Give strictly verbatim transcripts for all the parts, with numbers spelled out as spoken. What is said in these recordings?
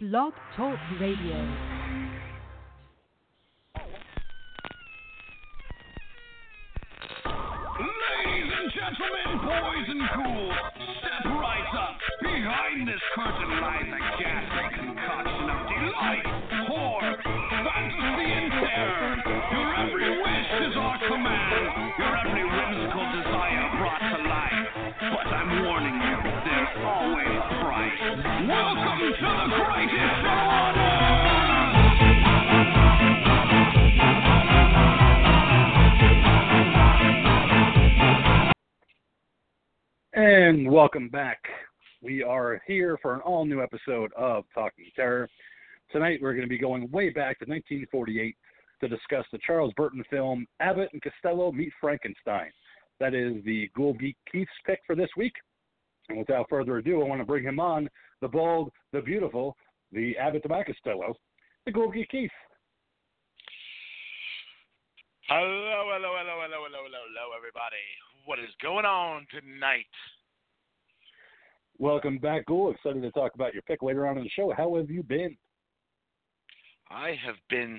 Blog Talk Radio. Gentlemen, boys and cool, step right up. Behind this curtain lies a ghastly concoction of delight, horror, fantasy, and terror. Your every wish is our command, your every whimsical desire brought to life. But I'm warning you, there's always a price. Welcome to the greatest show on earth! And welcome back. We are here for an all-new episode of Talking Terror. Tonight we're going to be going way back to nineteen forty-eight to discuss the Charles Barton film Abbott and Costello Meet Frankenstein. That is the Gould Geek Keith's pick for this week. And without further ado, I want to bring him on, the bold, the beautiful, the Abbott and Costello, the Gould Geek Keith. Hello, hello, hello, hello, hello, hello, hello, everybody. What is going on tonight? Welcome back, Gould. Excited to talk about your pick later on in the show. How have you been? I have been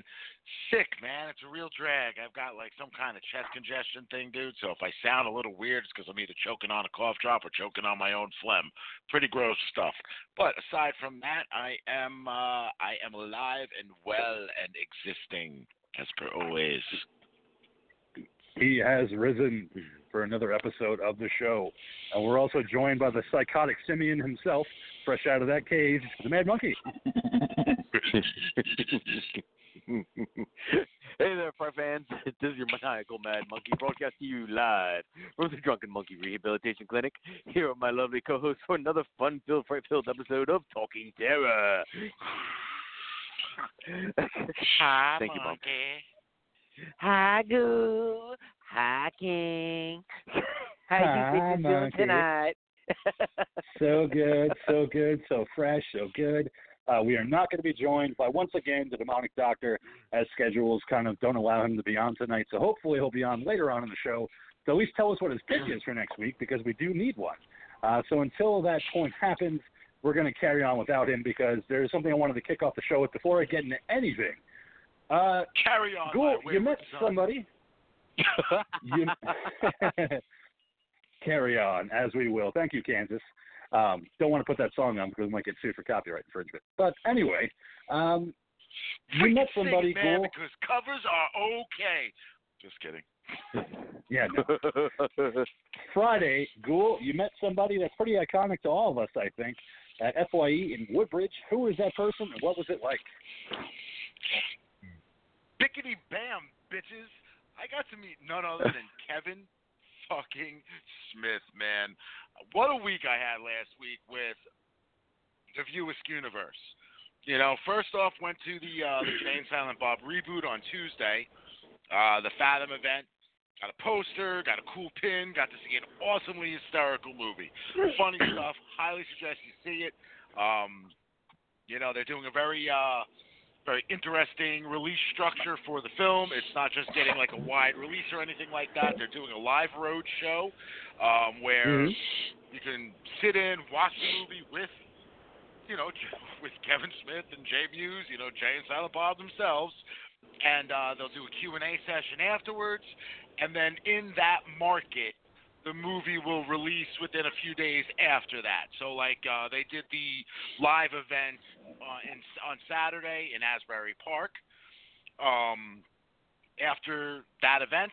sick, man. It's a real drag. I've got like some kind of chest congestion thing, dude. So if I sound a little weird, it's because I'm either choking on a cough drop or choking on my own phlegm. Pretty gross stuff. But aside from that, I am uh, I am alive and well and existing as per always. He has risen for another episode of the show. And we're also joined by the psychotic simian himself, fresh out of that cage, the Mad Monkey. Hey there, fry fans. This is your maniacal Mad Monkey, broadcast to you live from the Drunken Monkey Rehabilitation Clinic. Here are my lovely co-hosts for another fun-filled, fright-filled episode of Talking Terror. Hi, Thank you, Monkey. Hi, Goo. Hi, King. How Hi, you think you're doing tonight? So good, so good, so fresh, so good. Uh, we are not going to be joined by, once again, the demonic doctor, as schedules kind of don't allow him to be on tonight. So hopefully he'll be on later on in the show to at least tell us what his pick is for next week, because we do need one. Uh, so until that point happens, we're going to carry on without him, because there's something I wanted to kick off the show with before I get into anything. Uh, Carry on. Gould, you met somebody. you... Carry on, as we will. Thank you, Kansas. Um, don't want to put that song on because we might get sued for copyright infringement. But anyway, um, you met somebody, Gould. Cool. Because covers are okay. Just kidding. Yeah, no. Friday, Gould, you met somebody that's pretty iconic to all of us, I think, at F Y E in Woodbridge. Who is that person and what was it like? Bickety bam, bitches. I got to meet none other than Kevin fucking Smith, man. What a week I had last week with the Viewisk Universe. You know, first off, went to the, uh, the Jane Silent Bob reboot on Tuesday, uh, the Fathom event. Got a poster, got a cool pin, got to see an awesomely hysterical movie. Funny stuff. Highly suggest you see it. Um, you know, they're doing a very... Uh, Very interesting release structure for the film. It's not just getting like a wide release or anything like that. They're doing a live road show um, where mm-hmm. you can sit in, watch the movie with, you know, with Kevin Smith and Jay Muse, you know, Jay and Silent Bob themselves, and uh, they'll do a Q and A session afterwards. And then in that market, the movie will release within a few days after that. So, like, uh, they did the live event uh, in, on Saturday in Asbury Park. Um, after that event,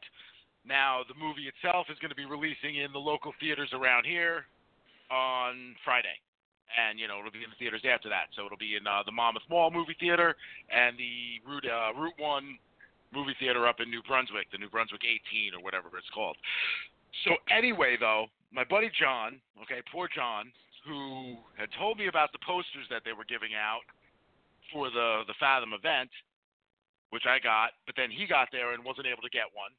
now the movie itself is going to be releasing in the local theaters around here on Friday. And, you know, it'll be in the theaters after that. So it'll be in uh, the Monmouth Mall movie theater and the Route, uh, Route one movie theater up in New Brunswick, the New Brunswick eighteen or whatever it's called. So anyway, though, my buddy John, okay, poor John, who had told me about the posters that they were giving out for the, the Fathom event, which I got, but then he got there and wasn't able to get one.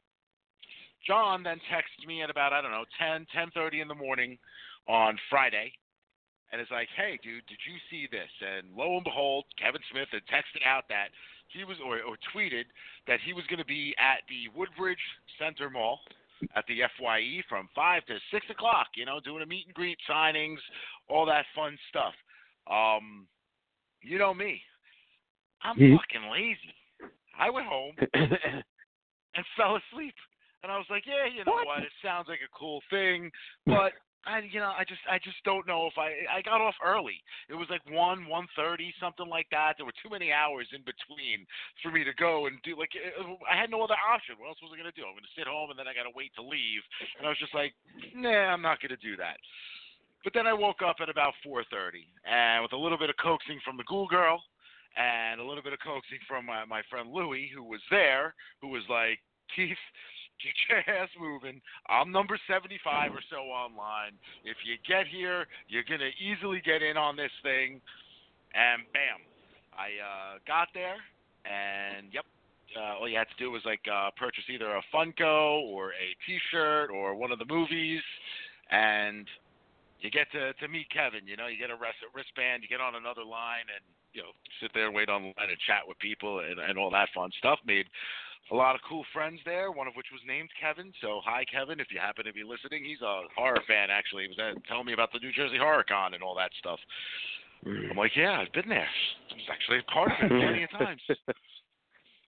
John then texted me at about, I don't know, ten, ten thirty in the morning on Friday, and is like, hey, dude, did you see this? And lo and behold, Kevin Smith had texted out that he was, or, or tweeted that he was going to be at the Woodbridge Center Mall at the F Y E from five to six o'clock, you know, doing a meet and greet, signings, all that fun stuff. Um, You know me. I'm mm-hmm. fucking lazy. I went home and fell asleep. And I was like, yeah, you know what? what? It sounds like a cool thing, but I, you know, I just, I just don't know if I, I got off early. It was like one, one thirty, something like that. There were too many hours in between for me to go and do. Like, I had no other option. What else was I gonna do? I'm gonna sit home and then I gotta wait to leave. And I was just like, nah, I'm not gonna do that. But then I woke up at about four thirty, and with a little bit of coaxing from the ghoul girl, and a little bit of coaxing from my, my friend Louie, who was there, who was like, Keith, get your ass moving. I'm number seventy-five or so online. If you get here, you're going to easily get in on this thing. And bam, I uh, got there. And, yep, uh, all you had to do was, like, uh, purchase either a Funko or a T-shirt or one of the movies. And you get to, to meet Kevin, you know. You get a rest, wristband. You get on another line and, you know, sit there and wait online and chat with people and, and all that fun stuff. Made a lot of cool friends there, one of which was named Kevin. So, hi, Kevin, if you happen to be listening. He's a horror fan, actually. He was telling me about the New Jersey Horror Con and all that stuff. I'm like, yeah, I've been there. I was actually a part of it many times.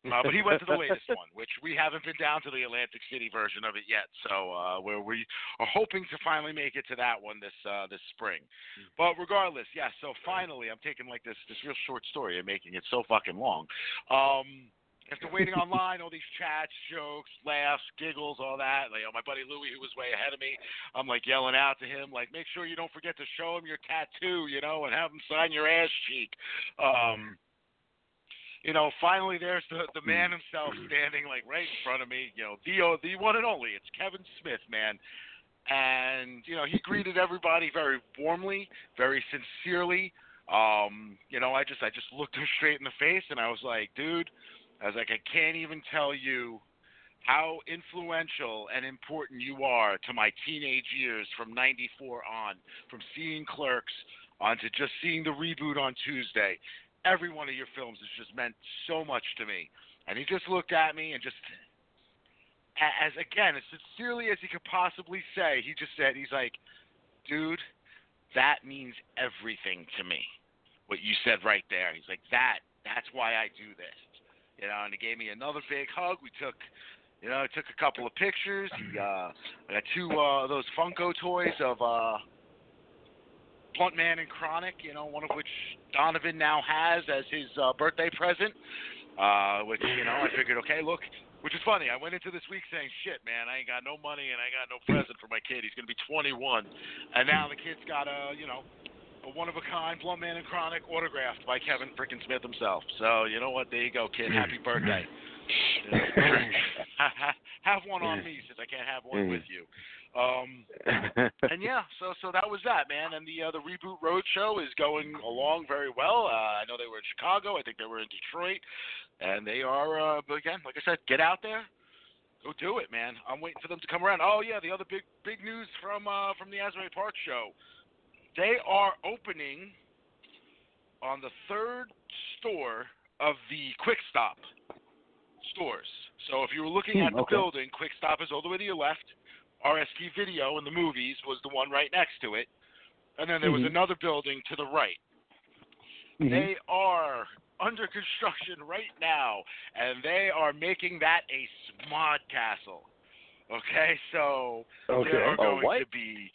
Uh, but he went to the latest one, which we haven't been down to the Atlantic City version of it yet. So uh, where we are hoping to finally make it to that one this uh, this spring. But regardless, yeah, so finally I'm taking like this, this real short story and making it so fucking long. Um, after waiting online, all these chats, jokes, laughs, giggles, all that. Like, you know, my buddy Louie, who was way ahead of me, I'm like yelling out to him, like, make sure you don't forget to show him your tattoo, you know, and have him sign your ass cheek. Um You know, finally there's the, the man himself standing, like, right in front of me. You know, the, the one and only. It's Kevin Smith, man. And, you know, he greeted everybody very warmly, very sincerely. Um, you know, I just I just looked him straight in the face, and I was like, dude, I was like, I can't even tell you how influential and important you are to my teenage years from ninety-four on, from seeing Clerks on to just seeing the reboot on Tuesday. Every one of your films has just meant so much to me. And he just looked at me and just, as again, as sincerely as he could possibly say, he just said, he's like, dude, that means everything to me. What you said right there. He's like, that, that's why I do this. You know, and he gave me another big hug. We took, you know, I took a couple of pictures. He, uh, I got two uh, those Funko toys of, uh, Blunt Man and Chronic, you know, one of which Donovan now has as his uh, birthday present, uh, which, you know, I figured, okay, look, which is funny. I went into this week saying, shit, man, I ain't got no money and I got no present for my kid. He's going to be twenty-one. And now the kid's got a, you know, a one-of-a-kind Blunt Man and Chronic autographed by Kevin freaking Smith himself. So, you know what? There you go, kid. Happy birthday. Have one on me since I can't have one with you. Um, and yeah, so so that was that, man. And the uh, the Reboot Roadshow is going along very well. Uh, I know they were in Chicago. I think they were in Detroit. And they are, uh, again, like I said, get out there. Go do it, man. I'm waiting for them to come around. Oh, yeah, the other big big news from uh, from the Asbury Park show. They are opening on the third store of the Quick Stop stores. So if you were looking at the okay. building, Quick Stop is all the way to your left. R S T Video and the movies was the one right next to it. And then there was mm-hmm. another building to the right. Mm-hmm. They are under construction right now, and they are making that a Smod Castle. Okay, so okay. there are going oh, to be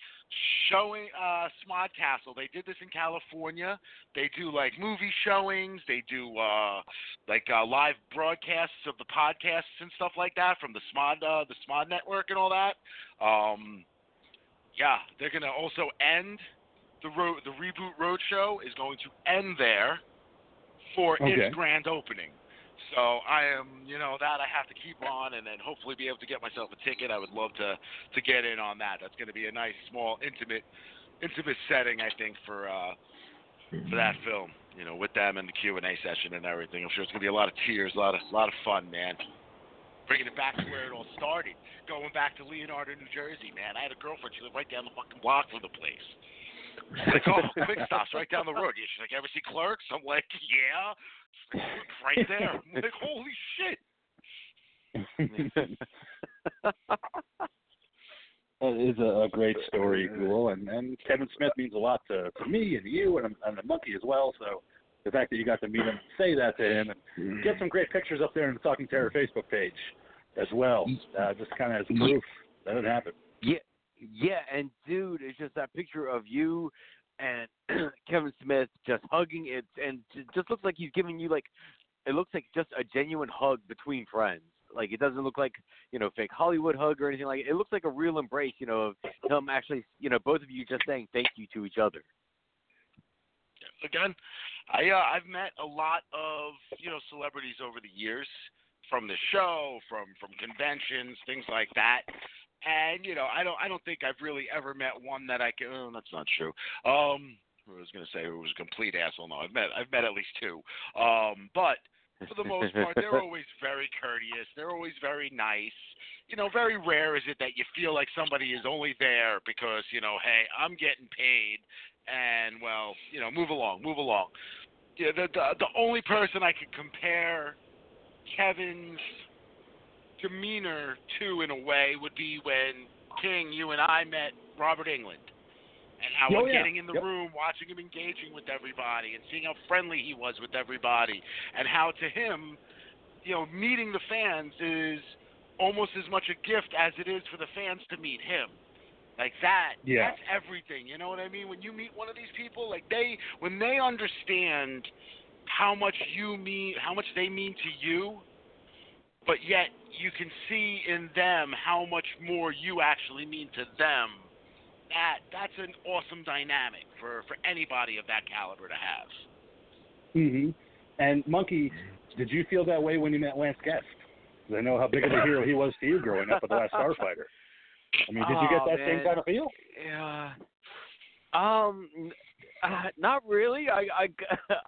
showing uh, Smod Castle. They did this in California. They do, like, movie showings. They do, uh, like, uh, live broadcasts of the podcasts and stuff like that from the Smod, uh, the Smod Network and all that. Um, yeah, they're going to also end the ro- the Reboot Roadshow is going to end there for okay. its grand opening. So I am, you know, that I have to keep on and then hopefully be able to get myself a ticket. I would love to, to get in on that. That's going to be a nice, small, intimate, intimate setting, I think, for uh, for that film, you know, with them and the Q and A session and everything. I'm sure it's going to be a lot of tears, a lot of, a lot of fun, man. Bringing it back to where it all started. Going back to Leonardo, New Jersey, man. I had a girlfriend. She lived right down the fucking block from the place. She's like, oh, Quick Stop's right down the road. She's like, ever see Clerks? I'm like, yeah. Right there. I'm like, holy shit. That is a great story, Ghoul. And, and Kevin Smith means a lot to, to me and you, and I'm, I'm a monkey as well. So the fact that you got to meet him, say that to him, and get some great pictures up there in the Talking Terror Facebook page as well. Uh, just kind of as proof that it happened. Yeah, yeah, and dude, it's just that picture of you and Kevin Smith just hugging it, and it just looks like he's giving you like, it looks like just a genuine hug between friends. Like, it doesn't look like, you know, fake Hollywood hug or anything like it. It looks like a real embrace, you know, of them actually, you know, both of you just saying thank you to each other. Again, I, uh, I've met a lot of, you know, celebrities over the years from the show, from, from conventions, things like that. And, you know, I don't I don't think I've really ever met one that I can oh, – that's not true. Um, I was going to say who was a complete asshole. No, I've met, I've met at least two. Um, but – for the most part, they're always very courteous. They're always very nice. You know, very rare is it that you feel like somebody is only there because, you know, hey, I'm getting paid, and, well, you know, move along, move along. Yeah, the, the, the only person I could compare Kevin's demeanor to, in a way, would be when, King, you and I met Robert Englund. And how oh, we're yeah. getting in the yep. room, watching him engaging with everybody, and seeing how friendly he was with everybody, and how to him, you know, meeting the fans is almost as much a gift as it is for the fans to meet him. Like that, yeah. that's everything. You know what I mean? When you meet one of these people, like they, when they understand how much you mean, how much they mean to you, but yet you can see in them how much more you actually mean to them. That, that's an awesome dynamic for, for anybody of that caliber to have. Mm-hmm. And, Monkey, did you feel that way when you met Lance Guest? Because I know how big of a hero he was to you growing up at The Last Starfighter. I mean, did oh, you get that man. same kind of feel? Yeah. Um, uh, not really. I,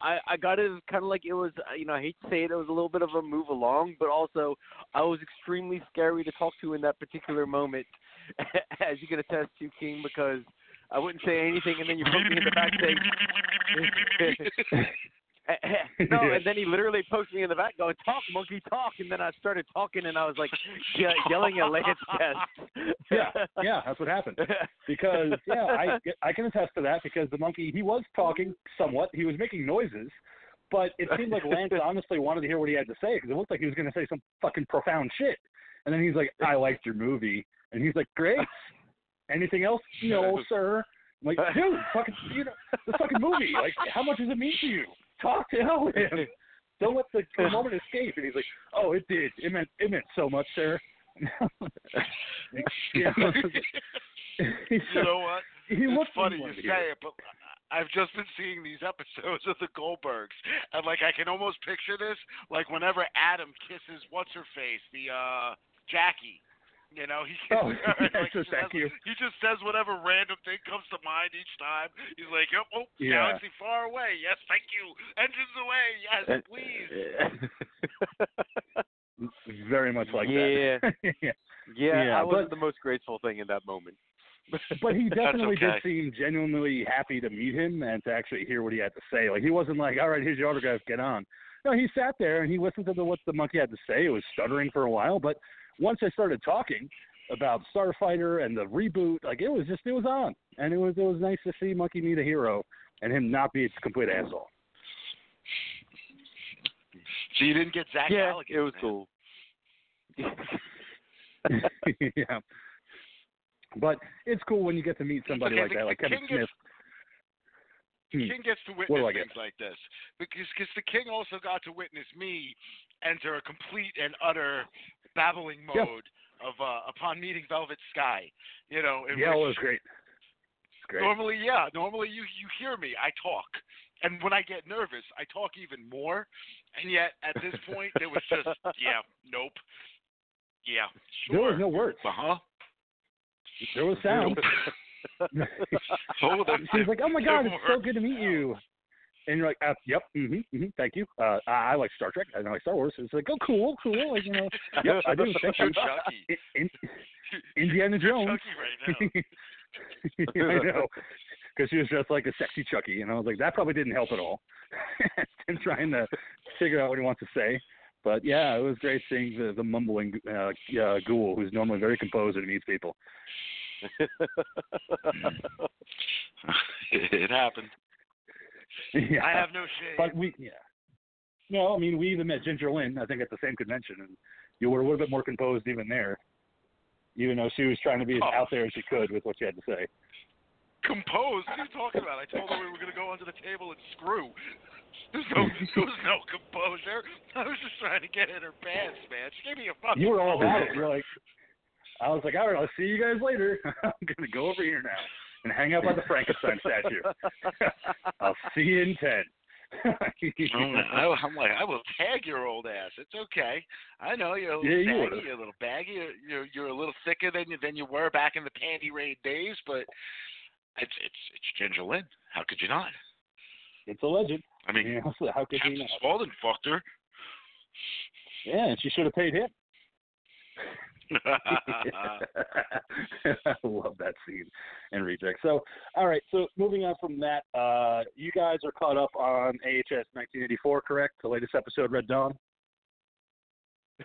I, I got it kind of like it was, you know, I hate to say it, it was a little bit of a move along, but also I was extremely scary to talk to in that particular moment. As you can attest to, King, because I wouldn't say anything, and then you poked me in the back saying, no, and then he literally poked me in the back going, talk, monkey, talk, and then I started talking, and I was like ye- yelling at Lance's chest. yeah, yeah, that's what happened. Because, yeah, I, I can attest to that, because the monkey, he was talking somewhat, he was making noises, but it seemed like Lance honestly wanted to hear what he had to say, because it looked like he was going to say some fucking profound shit. And then he's like, I liked your movie. And he's like, great. Anything else? No, sir. I'm like, dude, fucking, you know, the fucking movie. Like, how much does it mean to you? Talk to him. Don't let the, the moment escape. And he's like, oh, it did. It meant, it meant so much, sir. You know what? It's funny you say it, but I've just been seeing these episodes of the Goldbergs, and like I can almost picture this, like whenever Adam kisses what's her face, the uh, Jackie. You know, he, oh, like, yes, he, says, he just says whatever random thing comes to mind each time. He's like, oh, oh yeah. galaxy far away. Yes, thank you. Engines away. Yes, please. Very much like yeah. that. yeah. yeah, yeah. I was the most graceful thing in that moment. But he definitely okay. did seem genuinely happy to meet him and to actually hear what he had to say. Like, he wasn't like, all right, here's your autograph, get on. No, he sat there and he listened to the, what the monkey had to say. It was stuttering for a while, but once I started talking about Starfighter and the reboot, like it was just it was on, and it was it was nice to see Monkey meet a hero and him not be a complete asshole. So you didn't get Zach yeah, Galligan. It was man. cool. yeah, but it's cool when you get to meet somebody okay, like the, that, like Kevin Smith. Gets, the King gets to witness things like this because because the King also got to witness me enter a complete and utter babbling mode yeah. of uh, upon meeting Velvet Sky, you know. Yeah, it was great. great. Normally, yeah, normally you you hear me, I talk, and when I get nervous, I talk even more. And yet, at this point, there was just yeah, nope, yeah, sure. There was no words. Uh huh. There was sound. Nope. She's like, oh my God, it's so good to meet you. And you're like, uh, yep, mm-hmm, mm-hmm, thank you. Uh, I, I like Star Trek. I like Star Wars. It's like, oh, cool, cool. Like, you know, yep, I do. Thank you. In, in, Indiana Jones. Chucky right now. I know. Because she was dressed like a sexy Chucky. And I was like, that probably didn't help at all. Him trying to figure out what he wants to say. But, yeah, it was great seeing the, the mumbling uh, uh, ghoul who's normally very composed and meets people. It happened. Yeah. I have no shame. But we, yeah. No, I mean, we even met Ginger Lynn, I think, at the same convention, and you were a little bit more composed even there, even though she was trying to be as oh. out there as she could with what she had to say. Composed? What are you talking about? I told her we were going to go under the table and screw. There's no, there was no composure. I was just trying to get in her pants, man. She gave me a fucking... You were all about it. You're like... I was like, all right, I'll see you guys later. I'm going to go over here now and hang out by the Frankenstein statue. I'll see you in ten. oh, I'm like, I will tag your old ass. It's okay. I know you're a little yeah, baggy, you you're a little baggy, you're, you're, you're a little thicker than you, than you were back in the panty raid days, but it's it's it's Ginger Lynn. How could you not? It's a legend. I mean, yeah, so how could Captain Spaulding fucked her. Yeah, and she should have paid him. I love that scene and Reject. So, all right. So, moving on from that, uh, you guys are caught up on A H S nineteen eighty-four, correct? The latest episode, Red Dawn.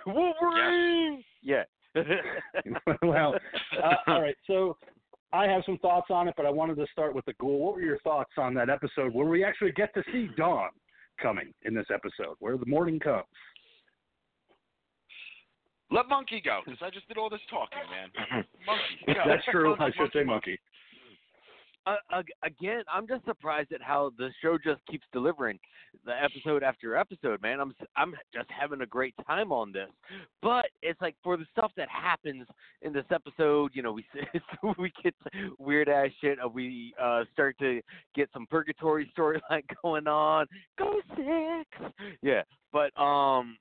Wolverine. Yeah. yeah. Well, uh, all right. So, I have some thoughts on it, but I wanted to start with the ghoul. What were your thoughts on that episode? Where we actually get to see dawn coming in this episode, where the morning comes. Let Monkey go, because I just did all this talking, man. Monkey, go. That's true. Monkey, I should monkey, say Monkey. Uh, again, I'm just surprised at how the show just keeps delivering the episode after episode, man. I'm I'm just having a great time on this. But it's like for the stuff that happens in this episode, you know, we we get weird-ass shit. We uh, start to get some purgatory storyline going on. Go Six! Yeah, but... um.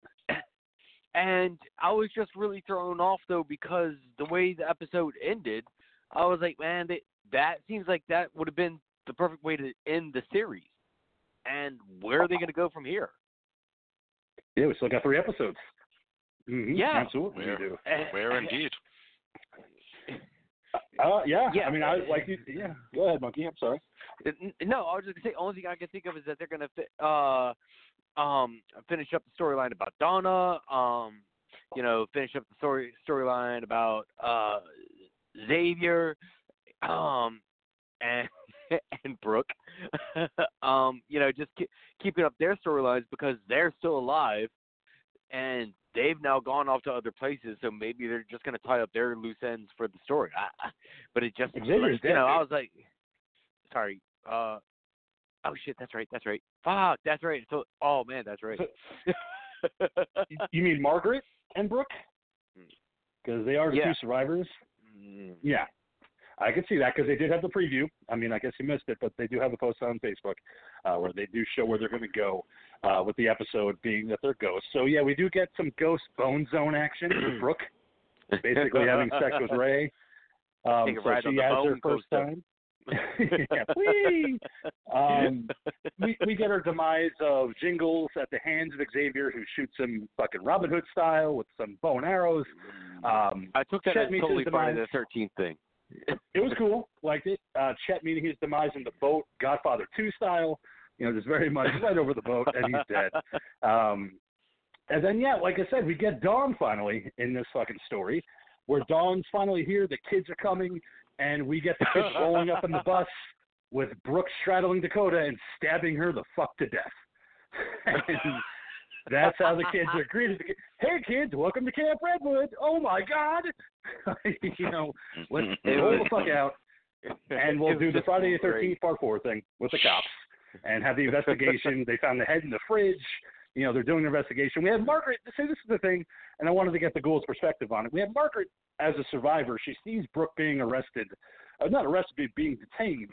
And I was just really thrown off, though, because the way the episode ended, I was like, man, they, that seems like that would have been the perfect way to end the series. And where are they going to go from here? Yeah, we still got three episodes. Mm-hmm. Yeah. Absolutely. Where, do. where indeed. Uh, yeah. yeah, I mean, I like you. Yeah, go ahead, Monkey. I'm sorry. No, I was just going to say, the only thing I can think of is that they're going to fit... Uh, Um, finish up the storyline about Donna. Um, you know, finish up the story storyline about uh, Xavier, um, and and Brooke. um, you know, just keep, keeping up their storylines because they're still alive, and they've now gone off to other places. So maybe they're just going to tie up their loose ends for the story. I, but it just, Xavier's you know, dead. I was like, sorry. Uh, Oh shit! That's right. That's right. Fuck! That's right. So, oh man, that's right. You mean Margaret and Brooke? Because they are the yeah. two survivors. Yeah, I can see that because they did have the preview. I mean, I guess you missed it, but they do have a post on Facebook uh, where they do show where they're going to go uh, with the episode being that they're ghosts. So yeah, we do get some ghost bone zone action with Brooke, basically having sex with Ray. Um, Take a so ride she on the has her first coaster. time. yeah, um, we we get our demise of Jingles at the hands of Xavier, who shoots him fucking Robin Hood style with some bow and arrows. Um, I took that Chet as totally part of the thirteenth thing. It was cool, liked it. Uh, Chet meeting his demise in the boat, Godfather two style. You know, just very much right over the boat, and he's dead. Um, and then yeah, like I said, we get Dawn finally in this fucking story, where Dawn's finally here. The kids are coming. And we get the kids rolling up in the bus with Brooke straddling Dakota and stabbing her the fuck to death. And that's how the kids are greeted. Hey, kids, welcome to Camp Redwood. Oh, my God. You know, let's roll the fuck out, and we'll do the Friday the thirteenth part four thing with the cops and have the investigation. They found the head in the fridge. You know, they're doing an investigation. We have Margaret. See, this is the thing, and I wanted to get the ghoul's perspective on it. We have Margaret as a survivor. She sees Brooke being arrested. Uh, not arrested, but being detained.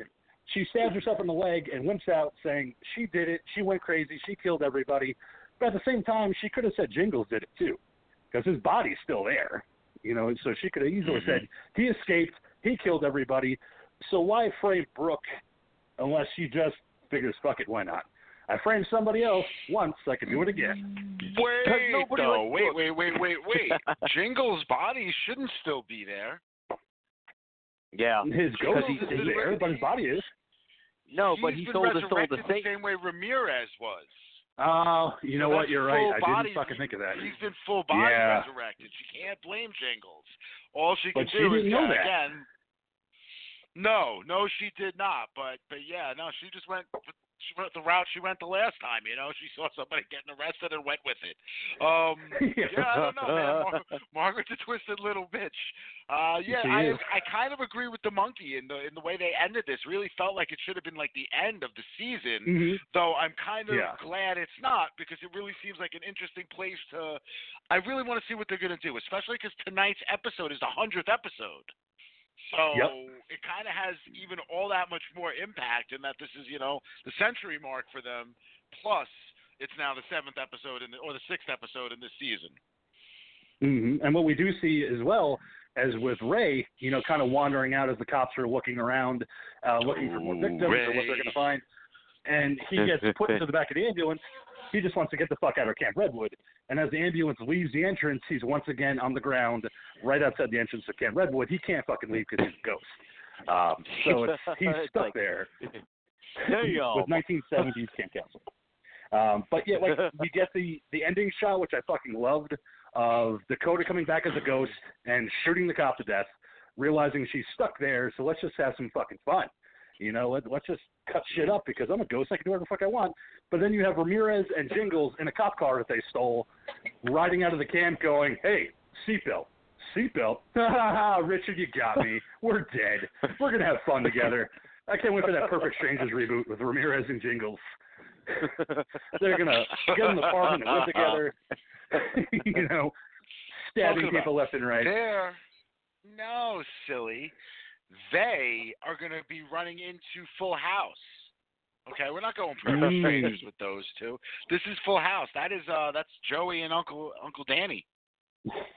She stabs herself in the leg and wimps out saying, she did it. She went crazy. She killed everybody. But at the same time, she could have said Jingles did it too because his body's still there. You know, and so she could have easily mm-hmm. said, he escaped. He killed everybody. So why frame Brooke unless she just figures, fuck it, why not? I framed somebody else once. I can do it again. Wait, though. Wait, wait, wait, wait, wait. Jingle's body shouldn't still be there. Yeah. His ghost is there, but his body is. No, but he sold his soul the same way Ramirez was. Oh, you know what? You're right. I didn't fucking think of that. He's been full body resurrected. She can't blame Jingles. All she can do is, again... No, no, she did not. But but yeah, no, she just went. She went the route she went the last time, you know. She saw somebody getting arrested and went with it. Um, yeah, I don't know, man. Mar- Margaret's a twisted little bitch. Uh, yeah, I, I kind of agree with the monkey in the in the way they ended this. Really felt like it should have been like the end of the season. Mm-hmm. Though I'm kind of yeah. glad it's not, because it really seems like an interesting place to. I really want to see what they're going to do, especially because tonight's episode is the hundredth episode. So yep. it kind of has even all that much more impact, in that this is, you know, the century mark for them. Plus, it's now the seventh episode in the, or the sixth episode in this season. Mm-hmm. And what we do see as well, as with Ray, you know, kind of wandering out as the cops are looking around, uh, looking Ooh, for more victims Ray. or what they're going to find. And he gets put into the back of the ambulance. He just wants to get the fuck out of Camp Redwood. And as the ambulance leaves the entrance, he's once again on the ground right outside the entrance of Camp Redwood. He can't fucking leave because he's a ghost. Um, so it's, he's stuck like, there. There you go. With nineteen seventies Camp Castle. Um, but yeah, like we get the, the ending shot, which I fucking loved, of Dakota coming back as a ghost and shooting the cop to death, realizing she's stuck there. So let's just have some fucking fun. You know, let, let's just cut shit up because I'm a ghost. I can do whatever the fuck I want. But then you have Ramirez and Jingles in a cop car that they stole riding out of the camp going, hey, seatbelt, seatbelt. Richard, you got me. We're dead. We're going to have fun together. I can't wait for that Perfect Strangers reboot with Ramirez and Jingles. They're going to get in the apartment and live together, you know, stabbing people left and right. They're no silly. They are going to be running into Full House. Okay, we're not going Perfect Strangers with those two. This is Full House. That is uh, that's Joey and Uncle Uncle Danny.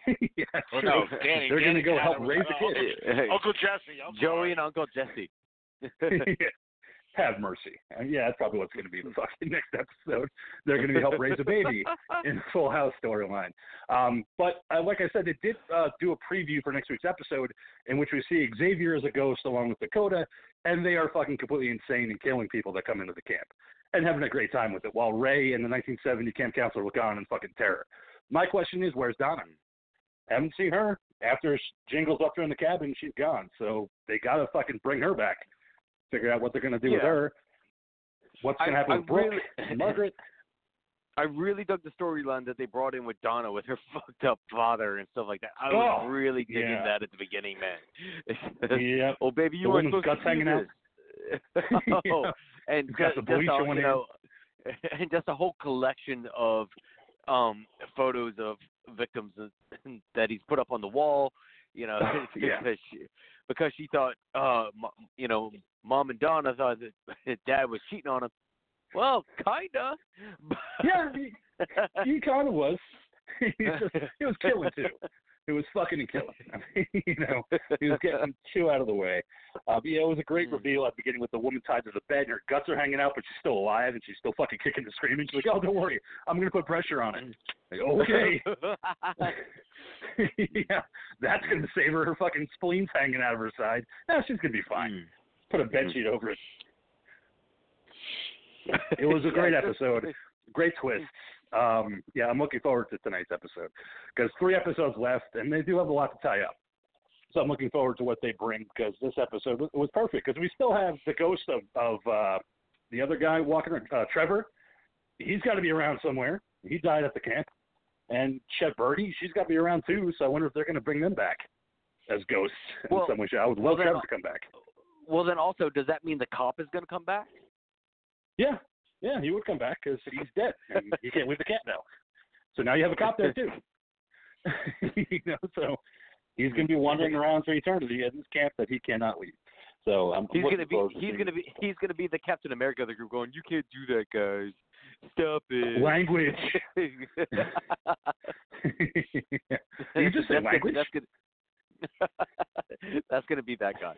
yeah, oh, no, Danny. They're going to go help raise the kids. Uh, Uncle, Uncle Jesse. I'm Joey sorry. and Uncle Jesse. yeah. Have mercy. Yeah, that's probably what's going to be the fucking next episode. They're going to be help raise a baby in the Full House storyline. Um, but uh, like I said, they did uh, do a preview for next week's episode in which we see Xavier as a ghost along with Dakota, and they are fucking completely insane and killing people that come into the camp and having a great time with it, while Ray and the nineteen seventy camp counselor look on in fucking terror. My question is, where's Donna? Haven't seen her. After Jingles up there in the cabin, she's gone. So they got to fucking bring her back. Figure out what they're going to do yeah. with her. What's going to happen I with Brooke really, and Margaret? I really dug the storyline that they brought in with Donna with her fucked up father and stuff like that. I was oh, really digging yeah. that at the beginning, man. yeah. Oh, baby, you weren't supposed to do this. oh, and just, just a, you know, and just a whole collection of um, photos of victims that he's put up on the wall. You know, yeah. because, she, because she thought, uh, you know, Mom and Donna thought that Dad was cheating on him. Well, kinda. yeah, he, he kind of was. He was killing too. It was fucking and killing. I mean, you know, he was getting two out of the way. Uh, but yeah, it was a great reveal at the beginning with the woman tied to the bed. Her guts are hanging out, but she's still alive, and she's still fucking kicking and screaming. She's like, "Oh, don't worry, I'm gonna put pressure on it." Like, okay. yeah, that's gonna save her. Her fucking spleen's hanging out of her side. Now she's gonna be fine. Mm. Put a bed sheet over it. It was a great episode. Great twist. Um, yeah, I'm looking forward to tonight's episode because three episodes left, and they do have a lot to tie up. So I'm looking forward to what they bring because this episode was, was perfect because we still have the ghost of, of uh, the other guy walking around, uh, Trevor. He's got to be around somewhere. He died at the camp. And Chet Birdie, she's got to be around too, so I wonder if they're going to bring them back as ghosts well, in some way. I would love well, Trevor to come back. Well, then also, does that mean the cop is going to come back? Yeah. Yeah, he would come back because he's dead and he can't leave the camp now. So now you have a cop there too. you know, so he's going to be wandering around for eternity in this camp that he cannot leave. So I'm he's going to be he's going to be he's going to be the Captain America of the group, going, "You can't do that, guys. Stop it." Language. you just said language. That's good. That's going to be that guy.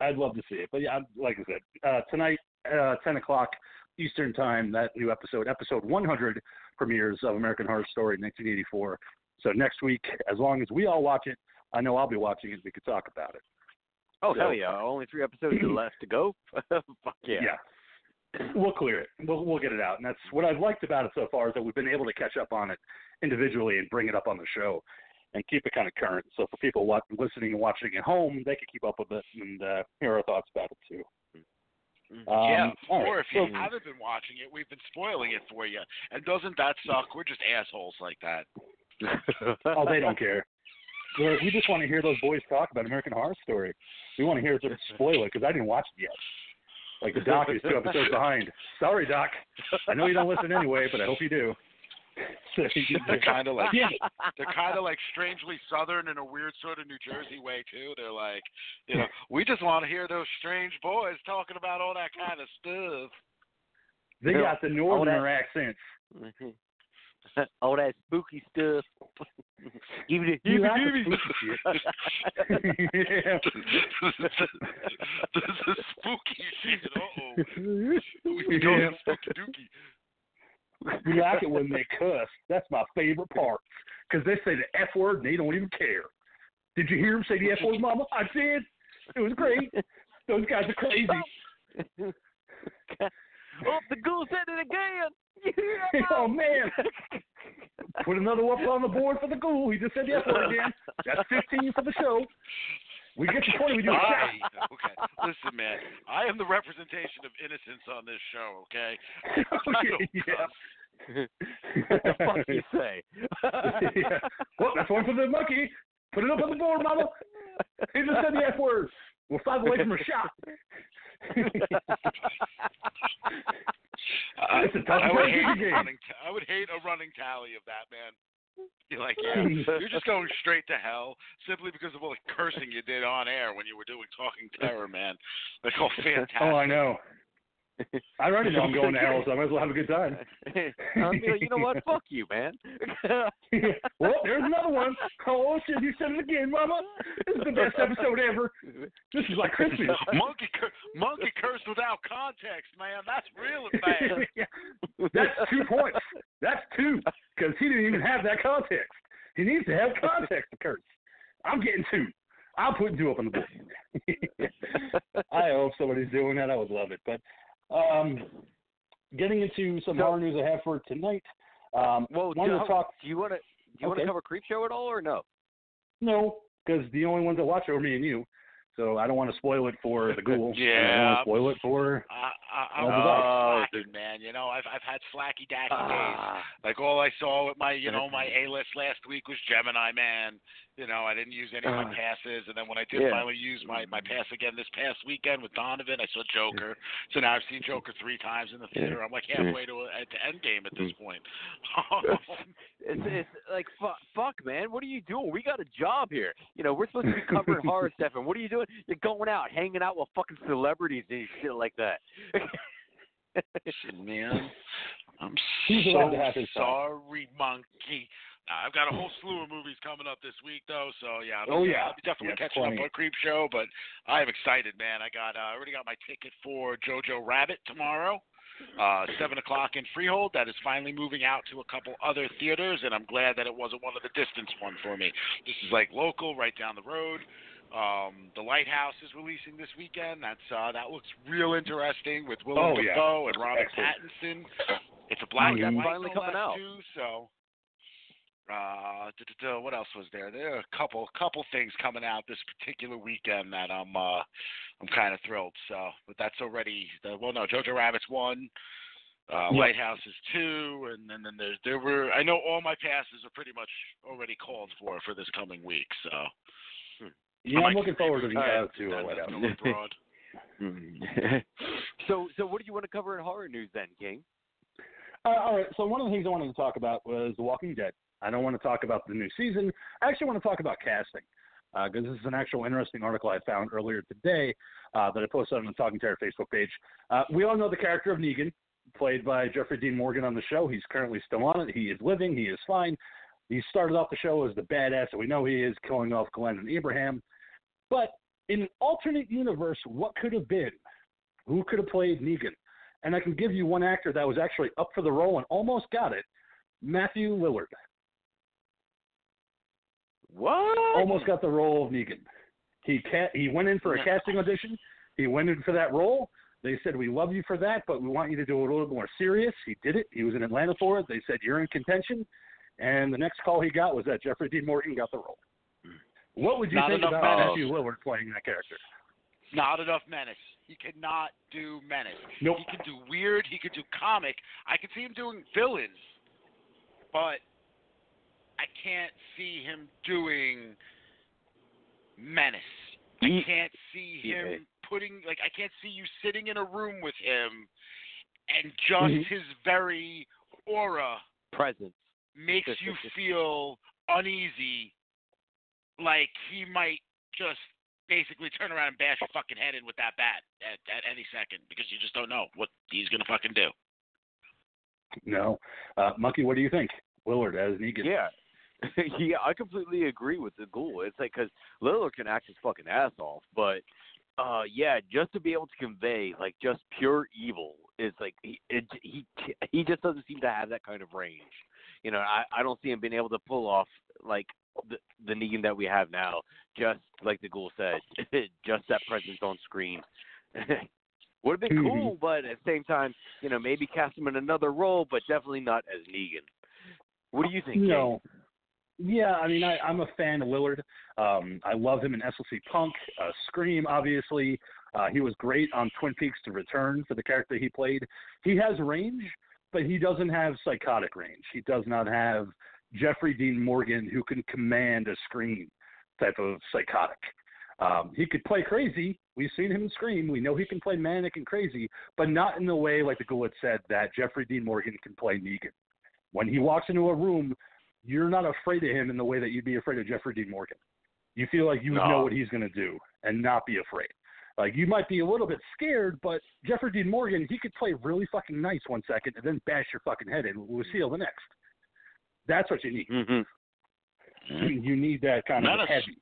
I'd love to see it. But, yeah, like I said, uh, tonight, uh, ten o'clock Eastern time, that new episode, episode one hundred, premieres of American Horror Story nineteen eighty-four. So next week, as long as we all watch it, I know I'll be watching it and we can talk about it. Oh, so, hell yeah. Only three episodes left to go. Fuck yeah. Yeah. We'll clear it. We'll we'll get it out. And that's what I've liked about it so far is that we've been able to catch up on it individually and bring it up on the show. and keep it kind of current. So for people watching, listening and watching at home, they can keep up with it and uh, hear our thoughts about it too. Um, yeah, or right. if you so, haven't been watching it, we've been spoiling it for you. And doesn't that suck? We're just assholes like that. Oh, they don't care. We're, we just want to hear those boys talk about American Horror Story. We want to hear them spoil it because I didn't watch it yet. Like the doc is two episodes behind. Sorry, Doc. I know you don't listen anyway, but I hope you do. They're kind of like they're kind of like strangely Southern in a weird sort of New Jersey way too. They're like, you know, we just want to hear those strange boys talking about all that kind of stuff. They you got know, the northerner accents. All that spooky stuff. Give me the, you like the spooky shit. Yeah. This is spooky shit. Uh-oh. We go yeah. spooky dookie. We like it when they cuss. That's my favorite part. Because they say the F word and they don't even care. Did you hear them say the F word, Mama? I did. It was great. Those guys are crazy. Oh, the ghoul said it again. You hear that? Oh, man. Put another one on the board for the ghoul. He just said the F word again. That's fifteen for the show. We get to twenty, we do a shot. Okay, listen, man. I am the representation of innocence on this show, okay? okay yeah. What the fuck do you say? Yeah. Well, that's one for the monkey. Put it up on the board, Mama. He just said the F word. We're five away from a shot. I, a I, would hate running t- I would hate a running tally of that, man. You're like, yeah, you're just going straight to hell simply because of all the cursing you did on air when you were doing Talking Terror, man. That's all fantastic. Oh, I know. I already know I'm going to hell, so I might as well have a good time. I'm like, you know what? Fuck you, man. Well, there's another one. Oh, shit, you said it again, Mama. This is the best episode ever. This is like Christmas. Monkey, cur- monkey cursed without context, man. That's real bad. Yeah. That's two points. That's two, because he didn't even have that context. He needs to have context to curse. I'm getting two. I'll put two up on the board. I hope somebody's doing that. I would love it, but. Um, getting into some horror so, news I have for tonight. Um, well, do, to talk, do you want to do you okay. want to cover Creepshow at all or no? No, because the only ones that watch it are me and you, so I don't want to spoil it for the ghoul. Yeah, I don't want to spoil it for. Uh, uh, oh, slacking, man, you know I've I've had slacky dacky uh, days. Like all I saw with my you know my A list last week was Gemini Man. You know, I didn't use any of my passes, and then when I did yeah. finally use my, my pass again this past weekend with Donovan, I saw Joker. So now I've seen Joker three times in the theater. I'm like halfway to a, to Endgame at this point. it's, it's like, fuck, fuck, man, what are you doing? We got a job here. You know, we're supposed to be covering horror stuff, and what are you doing? You're going out, hanging out with fucking celebrities and shit like that. Listen, man, I'm so sorry, monkey. Uh, I've got a whole slew of movies coming up this week, though. So yeah, oh, yeah. I'll be definitely yeah, catching funny. up on Creepshow. But I'm excited, man. I got uh, already got my ticket for Jojo Rabbit tomorrow, uh, seven o'clock in Freehold. That is finally moving out to a couple other theaters, and I'm glad that it wasn't one of the distance one for me. This is like local, right down the road. Um, the Lighthouse is releasing this weekend. That's uh, that looks real interesting with Willem oh, Dafoe yeah. and Robert Excellent. Pattinson. It's a black and white finally coming out too, so. Uh, duh, duh, duh, what else was there? There are a couple, couple things coming out this particular weekend that I'm, uh, I'm kind of thrilled. So, but that's already the, well, no, Jojo Rabbit's one, uh, yep. Lighthouse is two, and then, then there's there were. I know all my passes are pretty much already called for for this coming week. So, yeah, I'm looking forward to that too. So, so what do you want to cover in horror news then, King? Uh, all right. So one of the things I wanted to talk about was The Walking Dead. I don't want to talk about the new season. I actually want to talk about casting because uh, this is an actual interesting article I found earlier today uh, that I posted on the Talking Terror Facebook page. Uh, we all know the character of Negan, played by Jeffrey Dean Morgan on the show. He's currently still on it. He is living. He is fine. He started off the show as the badass that we know he is, killing off Glenn and Abraham. But in an alternate universe, what could have been? Who could have played Negan? And I can give you one actor that was actually up for the role and almost got it, Matthew Lillard. What? Almost got the role of Negan. He ca- he went in for a casting audition. He went in for that role. They said, we love you for that, but we want you to do it a little more serious. He did it. He was in Atlanta for it. They said, you're in contention. and the next call he got was that Jeffrey Dean Morgan got the role. What would you Not think about menace. Matthew Lillard playing that character? Not enough menace. He cannot do menace. Nope. He can do weird. He could do comic. I could see him doing villains, but I can't see him doing menace. I can't see him putting, like, I can't see you sitting in a room with him and just his very aura presence makes you feel uneasy, like he might just basically turn around and bash your fucking head in with that bat at, at any second, because you just don't know what he's going to fucking do. No. Uh, Monkey, what do you think? Lillard as Negan. Yeah. Yeah, I completely agree with the ghoul. It's like, because Lillard can act his fucking ass off, but uh, yeah, just to be able to convey like just pure evil is like he it, he he just doesn't seem to have that kind of range. You know, I, I don't see him being able to pull off like the, the Negan that we have now. Just like the ghoul said, just that presence on screen. Would have been cool, but at the same time, you know, maybe cast him in another role, but definitely not as Negan. What do you think, no. Kate? Yeah, I mean, I, I'm a fan of Lillard. Um, I love him in S L C Punk, uh, Scream, obviously. Uh, he was great on Twin Peaks to Return for the character he played. He has range, but he doesn't have psychotic range. He does not have Jeffrey Dean Morgan, who can command a scream type of psychotic. Um, he could play crazy. We've seen him scream. We know he can play manic and crazy, but not in the way, like the Goulet said, that Jeffrey Dean Morgan can play Negan. When he walks into a room, you're not afraid of him in the way that you'd be afraid of Jeffrey Dean Morgan. You feel like you no. know what he's going to do and not be afraid. Like, you might be a little bit scared, but Jeffrey Dean Morgan, he could play really fucking nice one second and then bash your fucking head in with Lucille the next. That's what you need. Mm-hmm. You need that kind menace. Of heavy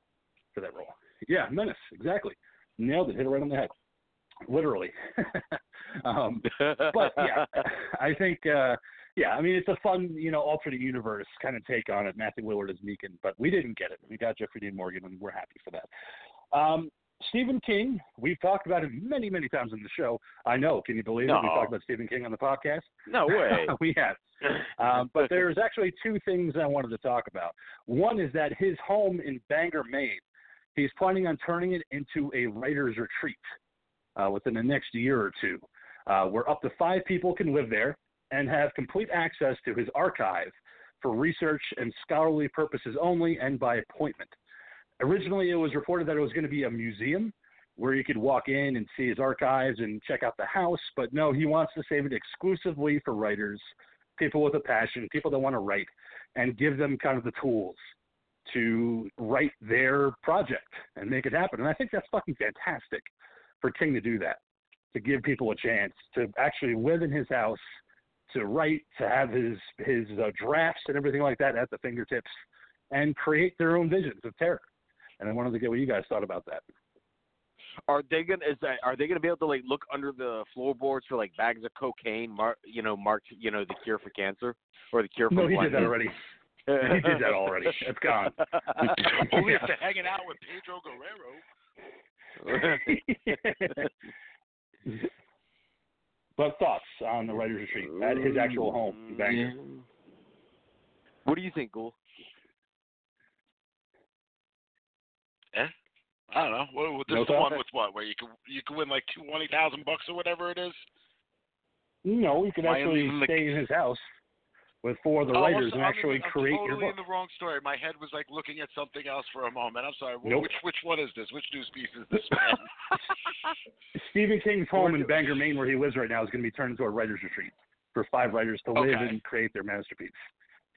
for that role. Yeah, menace, exactly. Nailed it. Hit it right on the head. Literally. um, but, yeah, I think uh, – Yeah, I mean, it's a fun, you know, alternate universe kind of take on it. Matthew Lillard is Negan, but we didn't get it. We got Jeffrey Dean Morgan, and we're happy for that. Um, Stephen King, we've talked about him many, many times on the show. I know. Can you believe no. it? We talked about Stephen King on the podcast. No way. We have. Um, but there's actually two things I wanted to talk about. One is that his home in Bangor, Maine, he's planning on turning it into a writer's retreat uh, within the next year or two, uh, where up to five people can live there and have complete access to his archive for research and scholarly purposes only and by appointment. Originally, it was reported that it was going to be a museum where you could walk in and see his archives and check out the house, but no, he wants to save it exclusively for writers, people with a passion, people that want to write, and give them kind of the tools to write their project and make it happen. And I think that's fucking fantastic for King to do that, to give people a chance to actually live in his house, to write, to have his his uh, drafts and everything like that at the fingertips, and create their own visions of terror. And I wanted to get what you guys thought about that. Are they gonna is that, are they gonna be able to like look under the floorboards for like bags of cocaine, mar- you know, marked, you know, the cure for cancer or the cure for? No, he did that already. He did that already. It's gone. Only after hanging out with Pedro Guerrero. But thoughts on the writer's retreat at his actual home, Bangor? What do you think, Ghoul? Eh? I don't know. What, what, this no is the one with what, where you can you can win like two twenty thousand bucks or whatever it is. No, you can Why actually stay the... in his house with four of the oh, writers I'm, and I'm actually in, create totally your book. I'm totally in the wrong story. My head was like looking at something else for a moment. I'm sorry. Nope. Which which one is this? Which news piece is this? Stephen King's home in Bangor, Maine, where he lives right now, is going to be turned into a writer's retreat for five writers to okay. live and create their masterpiece.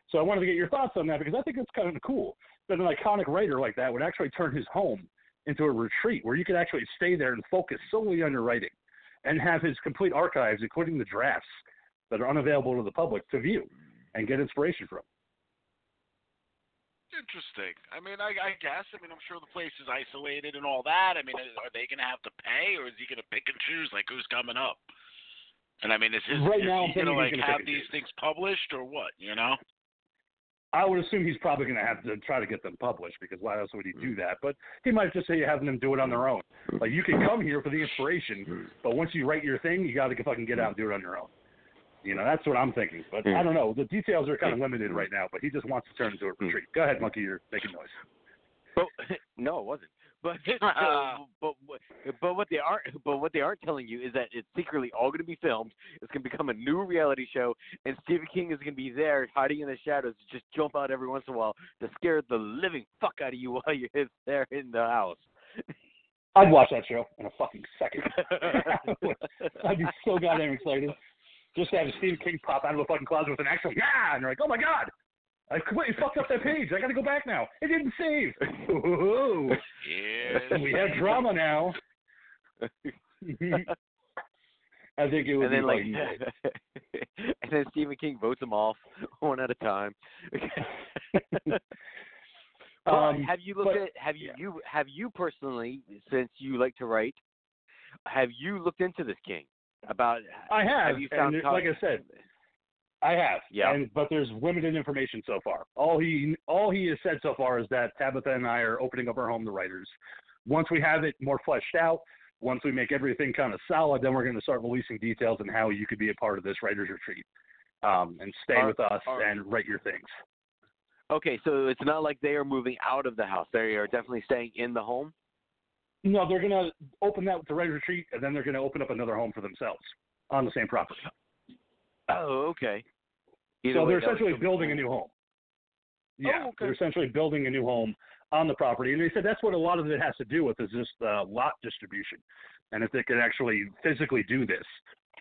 So I wanted to get your thoughts on that, because I think it's kind of cool that an iconic writer like that would actually turn his home into a retreat where you could actually stay there and focus solely on your writing and have his complete archives, including the drafts that are unavailable to the public, to view and get inspiration from. Interesting. I mean, I, I guess. I mean, I'm sure the place is isolated and all that. I mean, are they going to have to pay, or is he going to pick and choose like who's coming up? And I mean, is, his, right is now, he going to like have these things published or what? You know, I would assume he's probably going to have to try to get them published, because why else would he do that? But he might just say having them do it on their own. Like, you can come here for the inspiration, but once you write your thing, you got to fucking get out and do it on your own. You know, that's what I'm thinking. But mm. I don't know. The details are kind of limited right now, but he just wants to turn into a retreat. Mm. Go ahead, Monkey. You're making noise. But, no, it wasn't. But, uh, but but what they are but what they are telling you is that it's secretly all going to be filmed. It's going to become a new reality show, and Stephen King is going to be there, hiding in the shadows, to just jump out every once in a while to scare the living fuck out of you while you're there in the house. I'd watch that show in a fucking second. I'd be so goddamn excited just to have Stephen King pop out of a fucking closet with an axe, like, yeah, and you're like, oh my god. I completely fucked up that page. I got to go back now. It didn't save. Ooh. Yes. We have drama now. I think it was. And then, like, and then Stephen King votes them off one at a time. um, have you looked but, at have you, yeah. you have you personally, since you like to write, have you looked into this King about? I have. have you found and like I said. I have, yeah, and, but there's limited information so far. All he all he has said so far is that Tabitha and I are opening up our home to writers. Once we have it more fleshed out, once we make everything kind of solid, then we're going to start releasing details on how you could be a part of this writers retreat um, and stay all with us all and right. write your things. Okay, so it's not like they are moving out of the house. They are definitely staying in the home? No, they're going to open that with the writers retreat, and then they're going to open up another home for themselves on the same property. Oh, okay. Either so they're essentially building cool. a new home. Yeah, oh, okay. They're essentially building a new home on the property. And they said that's what a lot of it has to do with is just uh, lot distribution. And if they could actually physically do this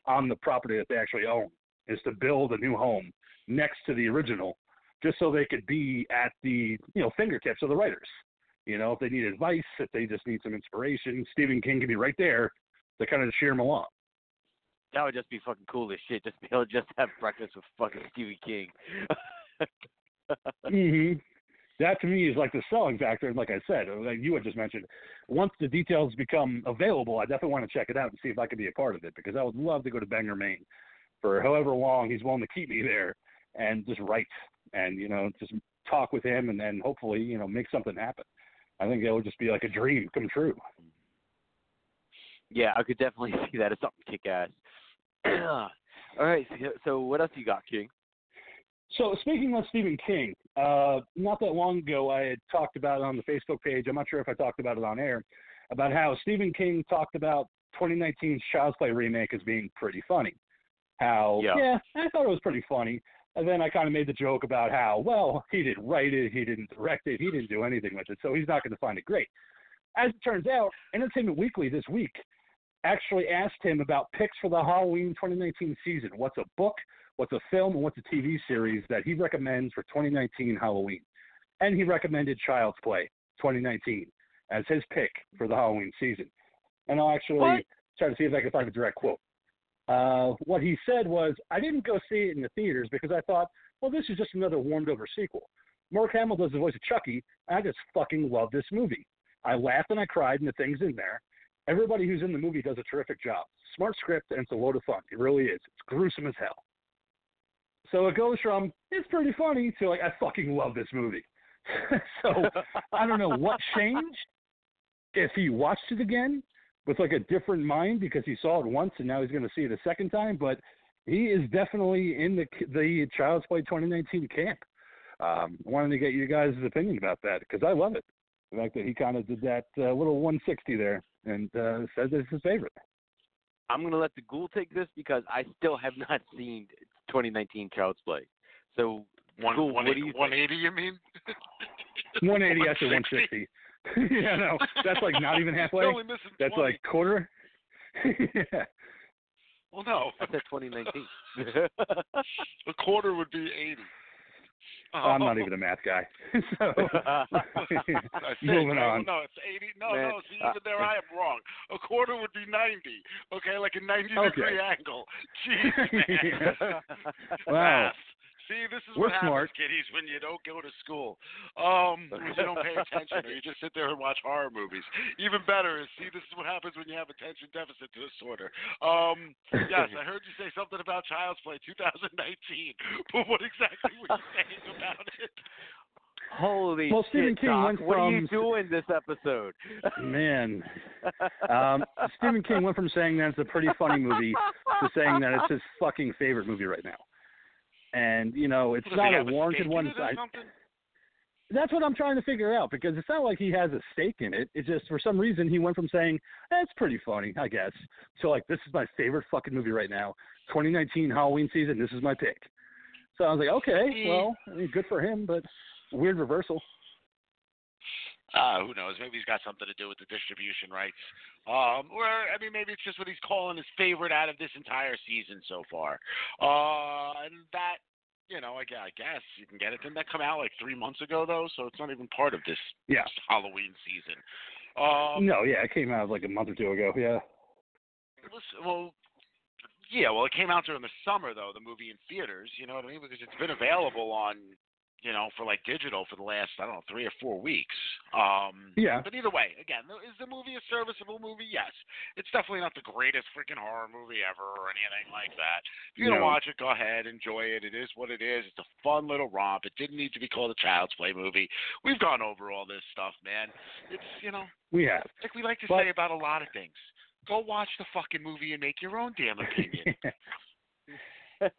on the property that they actually own is to build a new home next to the original just so they could be at the, you know, fingertips of the writers. You know, if they need advice, if they just need some inspiration, Stephen King can be right there to kind of cheer them along. That would just be fucking cool as shit. Just be able to just have breakfast with fucking Stephen King. mm-hmm. That to me is like the selling factor. Like I said, like you had just mentioned, once the details become available, I definitely want to check it out and see if I can be a part of it because I would love to go to Bangor, Maine, for however long he's willing to keep me there, and just write and you know just talk with him and then hopefully you know make something happen. I think that would just be like a dream come true. Yeah, I could definitely see that as something kick-ass. All right, so what else you got, King? So speaking of Stephen King, uh, not that long ago I had talked about it on the Facebook page. I'm not sure if I talked about it on air, about how Stephen King talked about twenty nineteen's Child's Play remake as being pretty funny. How, yeah, yeah I thought it was pretty funny. And then I kind of made the joke about how, well, he didn't write it, he didn't direct it, he didn't do anything with it, so he's not going to find it great. As it turns out, Entertainment Weekly this week actually asked him about picks for the Halloween twenty nineteen season. What's a book, what's a film, and what's a T V series that he recommends for twenty nineteen Halloween. And he recommended Child's Play twenty nineteen as his pick for the Halloween season. And I'll actually what? try to see if I can find a direct quote. Uh, what he said was, I didn't go see it in the theaters because I thought, well, this is just another warmed-over sequel. Mark Hamill does the voice of Chucky, and I just fucking love this movie. I laughed and I cried, and the thing's in there. Everybody who's in the movie does a terrific job. Smart script, and it's a load of fun. It really is. It's gruesome as hell. So it goes from, it's pretty funny, to like, I fucking love this movie. So I don't know what changed, if he watched it again with like a different mind because he saw it once and now he's going to see it a second time, but he is definitely in the the Child's Play twenty nineteen camp. Um, I wanted to get you guys' opinion about that because I love it. The fact that he kind of did that uh, little one sixty there and uh, says it's his favorite. I'm going to let the ghoul take this because I still have not seen twenty nineteen Child's Play. So, One, ghoul, what do you one eighty, you mean? one eighty, I said one sixty. Yeah, no, that's like not even halfway. That's twenty. Like quarter. Yeah. Well, no. I said twenty nineteen. A quarter would be eighty. I'm not even a math guy. So, moving on. No, it's eighty. No, Man. no, see, even there I am wrong. A quarter would be ninety. Okay, like a ninety-degree okay. angle. Jeez, wow. See, this is We're what smart. happens, kiddies, when you don't go to school. Um, you don't pay attention, or you just sit there and watch horror movies. Even better is, see, this is what happens when you have attention deficit disorder. Um, yes, I heard you say something about Child's Play twenty nineteen, but what exactly were you saying about it? Holy well, shit, King Doc. What from, are you doing this episode? Man. Um, Stephen King went from saying that it's a pretty funny movie to saying that it's his fucking favorite movie right now. And, you know, it's not a warranted one. I, that's what I'm trying to figure out, because it's not like he has a stake in it. It's just for some reason he went from saying, eh, it's pretty funny, I guess, so like, this is my favorite fucking movie right now. twenty nineteen Halloween season, this is my pick. So I was like, okay, well, I mean, good for him, but weird reversal. Uh, who knows? Maybe he's got something to do with the distribution rights. Um, or, I mean, maybe it's just what he's calling his favorite out of this entire season so far. Uh, and that, you know, I guess you can get it. Didn't that come out like three months ago, though? So it's not even part of this yeah. Halloween season. Um, no, yeah, it came out like a month or two ago, yeah. Listen, well, yeah, well, it came out during the summer, though, the movie in theaters, you know what I mean? Because it's been available on... you know, for like digital for the last, I don't know, three or four weeks. Um, yeah. But either way, again, is the movie a serviceable movie? Yes. It's definitely not the greatest freaking horror movie ever or anything like that. If you're going to watch it, go ahead, enjoy it. It is what it is. It's a fun little romp. It didn't need to be called a child's play movie. We've gone over all this stuff, man. It's, you know, we have. Like we like to but, say about a lot of things. Go watch the fucking movie and make your own damn opinion.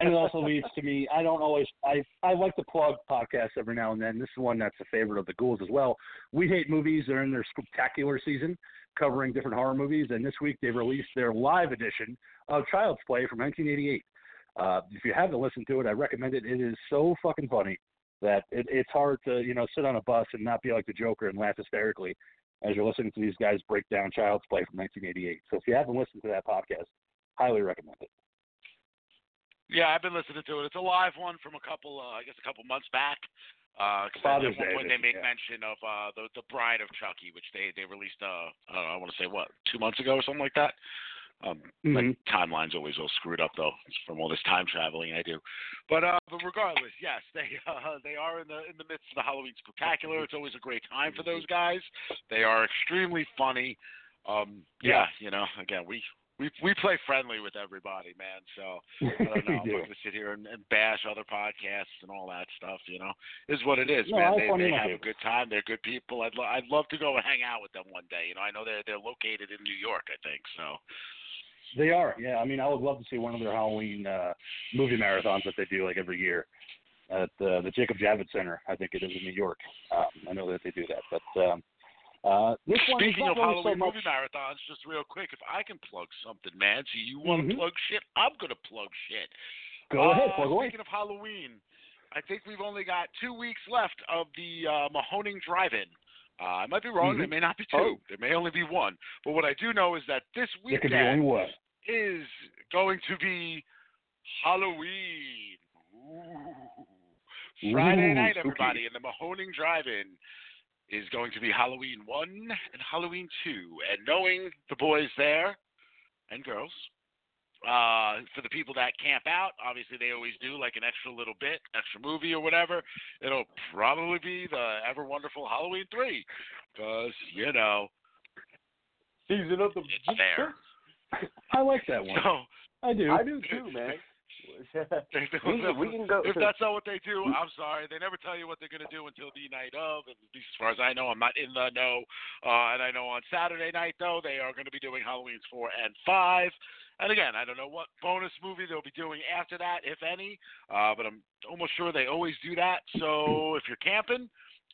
And it also leads to me, I don't always, I I like to plug podcasts every now and then. This is one that's a favorite of the Ghouls as well. We Hate Movies. They're in their spectacular season covering different horror movies. And this week they released their live edition of Child's Play from nineteen eighty-eight. Uh, if you haven't listened to it, I recommend it. It is so fucking funny that it, it's hard to, you know, sit on a bus and not be like the Joker and laugh hysterically as you're listening to these guys break down Child's Play from nineteen eighty-eight. So if you haven't listened to that podcast, highly recommend it. Yeah, I've been listening to it. It's a live one from a couple, uh, I guess, a couple months back. Uh, cause at one point they make yeah. mention of uh, the the Bride of Chucky, which they they released. Uh, I don't know, I want to say what two months ago or something like that. Um, mm-hmm. Like timeline's always all screwed up though from all this time traveling I do. But uh, but regardless, yes, they uh, they are in the in the midst of the Halloween spectacular. It's always a great time for those guys. They are extremely funny. Um, yeah, yeah, you know, again we. We we play friendly with everybody, man. So I don't know. I'm not going to sit here and, and bash other podcasts and all that stuff. You know, is what it is, no, man. They, they have a good time. They're good people. I'd lo- I'd love to go and hang out with them one day. You know, I know they're they're located in New York, I think. So they are. Yeah, I mean, I would love to see one of their Halloween uh, movie marathons that they do like every year at uh, the Jacob Javits Center. I think it is in New York. Um, I know that they do that, but. Um, Uh, this Speaking one of really Halloween so movie marathons, just real quick, if I can plug something, man, so you want to mm-hmm. plug shit, I'm going to plug shit. Go uh, ahead, plug away. Speaking of Halloween, I think we've only got two weeks left of the uh, Mahoning Drive-In. Uh, I might be wrong. Mm-hmm. There may not be two. Oh. There may only be one. But what I do know is that this weekend is going to be Halloween. Ooh. Friday Ooh, night, everybody, spooky. In the Mahoning Drive-In. Is going to be Halloween one and Halloween two. And knowing the boys there, and girls, uh, for the people that camp out, obviously they always do like an extra little bit, extra movie or whatever, it'll probably be the ever-wonderful Halloween three. Because, you know, season of the it's there. I like that one. So, I do. I do too, man. They, they, we, we can go, if that's not what they do, I'm sorry. They never tell you what they're going to do until the night of. At least as far as I know, I'm not in the know. Uh, and I know on Saturday night, though, they are going to be doing Halloweens four and five. And again, I don't know what bonus movie they'll be doing after that, if any. Uh, but I'm almost sure they always do that. So if you're camping,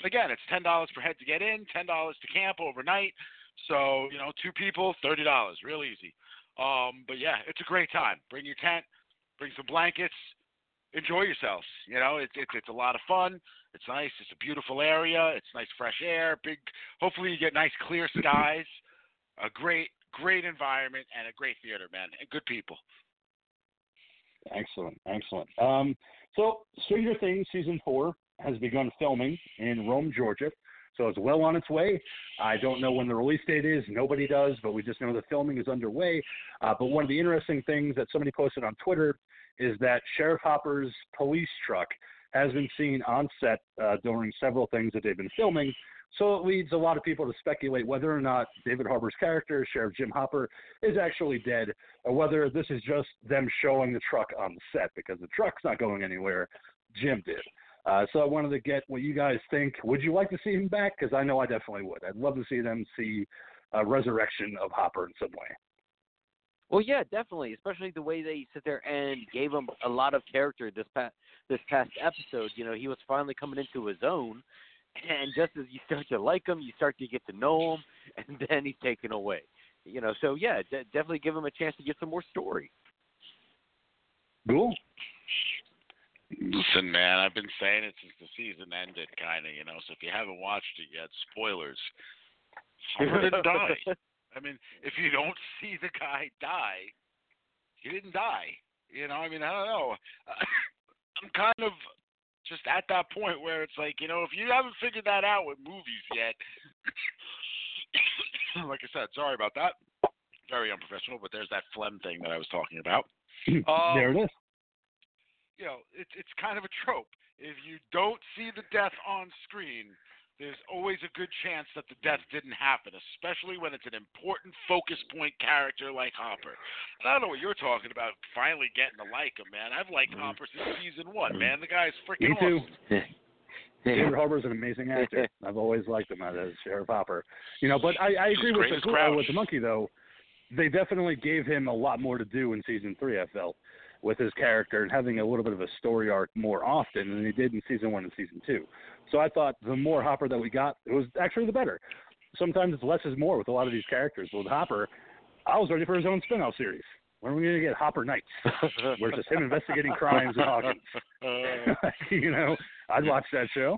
again, it's ten dollars per head to get in, ten dollars to camp overnight. So, you know, two people, thirty dollars. Real easy. Um, but, yeah, it's a great time. Bring your tent. Bring some blankets. Enjoy yourselves. You know, it's it's it's a lot of fun. It's nice. It's a beautiful area. It's nice fresh air. Big. Hopefully you get nice clear skies. A great great environment and a great theater, man, and good people. Excellent, excellent. Um, so Stranger Things season four has begun filming in Rome, Georgia. So it's well on its way. I don't know when the release date is. Nobody does, but we just know the filming is underway. Uh, but one of the interesting things that somebody posted on Twitter is that Sheriff Hopper's police truck has been seen on set uh, during several things that they've been filming. So it leads a lot of people to speculate whether or not David Harbour's character, Sheriff Jim Hopper, is actually dead, or whether this is just them showing the truck on the set because the truck's not going anywhere. Jim did. Uh, so I wanted to get what you guys think. Would you like to see him back? Because I know I definitely would. I'd love to see them see a resurrection of Hopper in some way. Well, yeah, definitely, especially the way they sit there and gave him a lot of character this past, this past episode. You know, he was finally coming into his own, and just as you start to like him, you start to get to know him, and then he's taken away. You know, so, yeah, de- definitely give him a chance to get some more story. Cool. Listen, man, I've been saying it since the season ended, kind of, you know, so if you haven't watched it yet, spoilers. He didn't die. I mean, if you don't see the guy die, he didn't die. You know, I mean, I don't know. I'm kind of just at that point where it's like, you know, if you haven't figured that out with movies yet, like I said, sorry about that. Very unprofessional, but there's that phlegm thing that I was talking about. Um, there it is. You know, it's it's kind of a trope. If you don't see the death on screen, there's always a good chance that the death didn't happen, especially when it's an important focus point character like Hopper. And I don't know what you're talking about, finally getting to like him, man. I've liked Hopper since season one, man. The guy's freaking awesome. Me too. David Harbour's an amazing actor. I've always liked him as Sheriff Hopper. You know, but I, I agree with the, with the monkey, though. They definitely gave him a lot more to do in season three, I felt, with his character and having a little bit of a story arc more often than they did in season one and season two. So I thought the more Hopper that we got, it was actually the better. Sometimes it's less is more with a lot of these characters. With Hopper, I was ready for his own spin-off series. When are we going to get Hopper Nights? Where it's just him investigating crimes and talking. Uh, you know, I'd watch that show.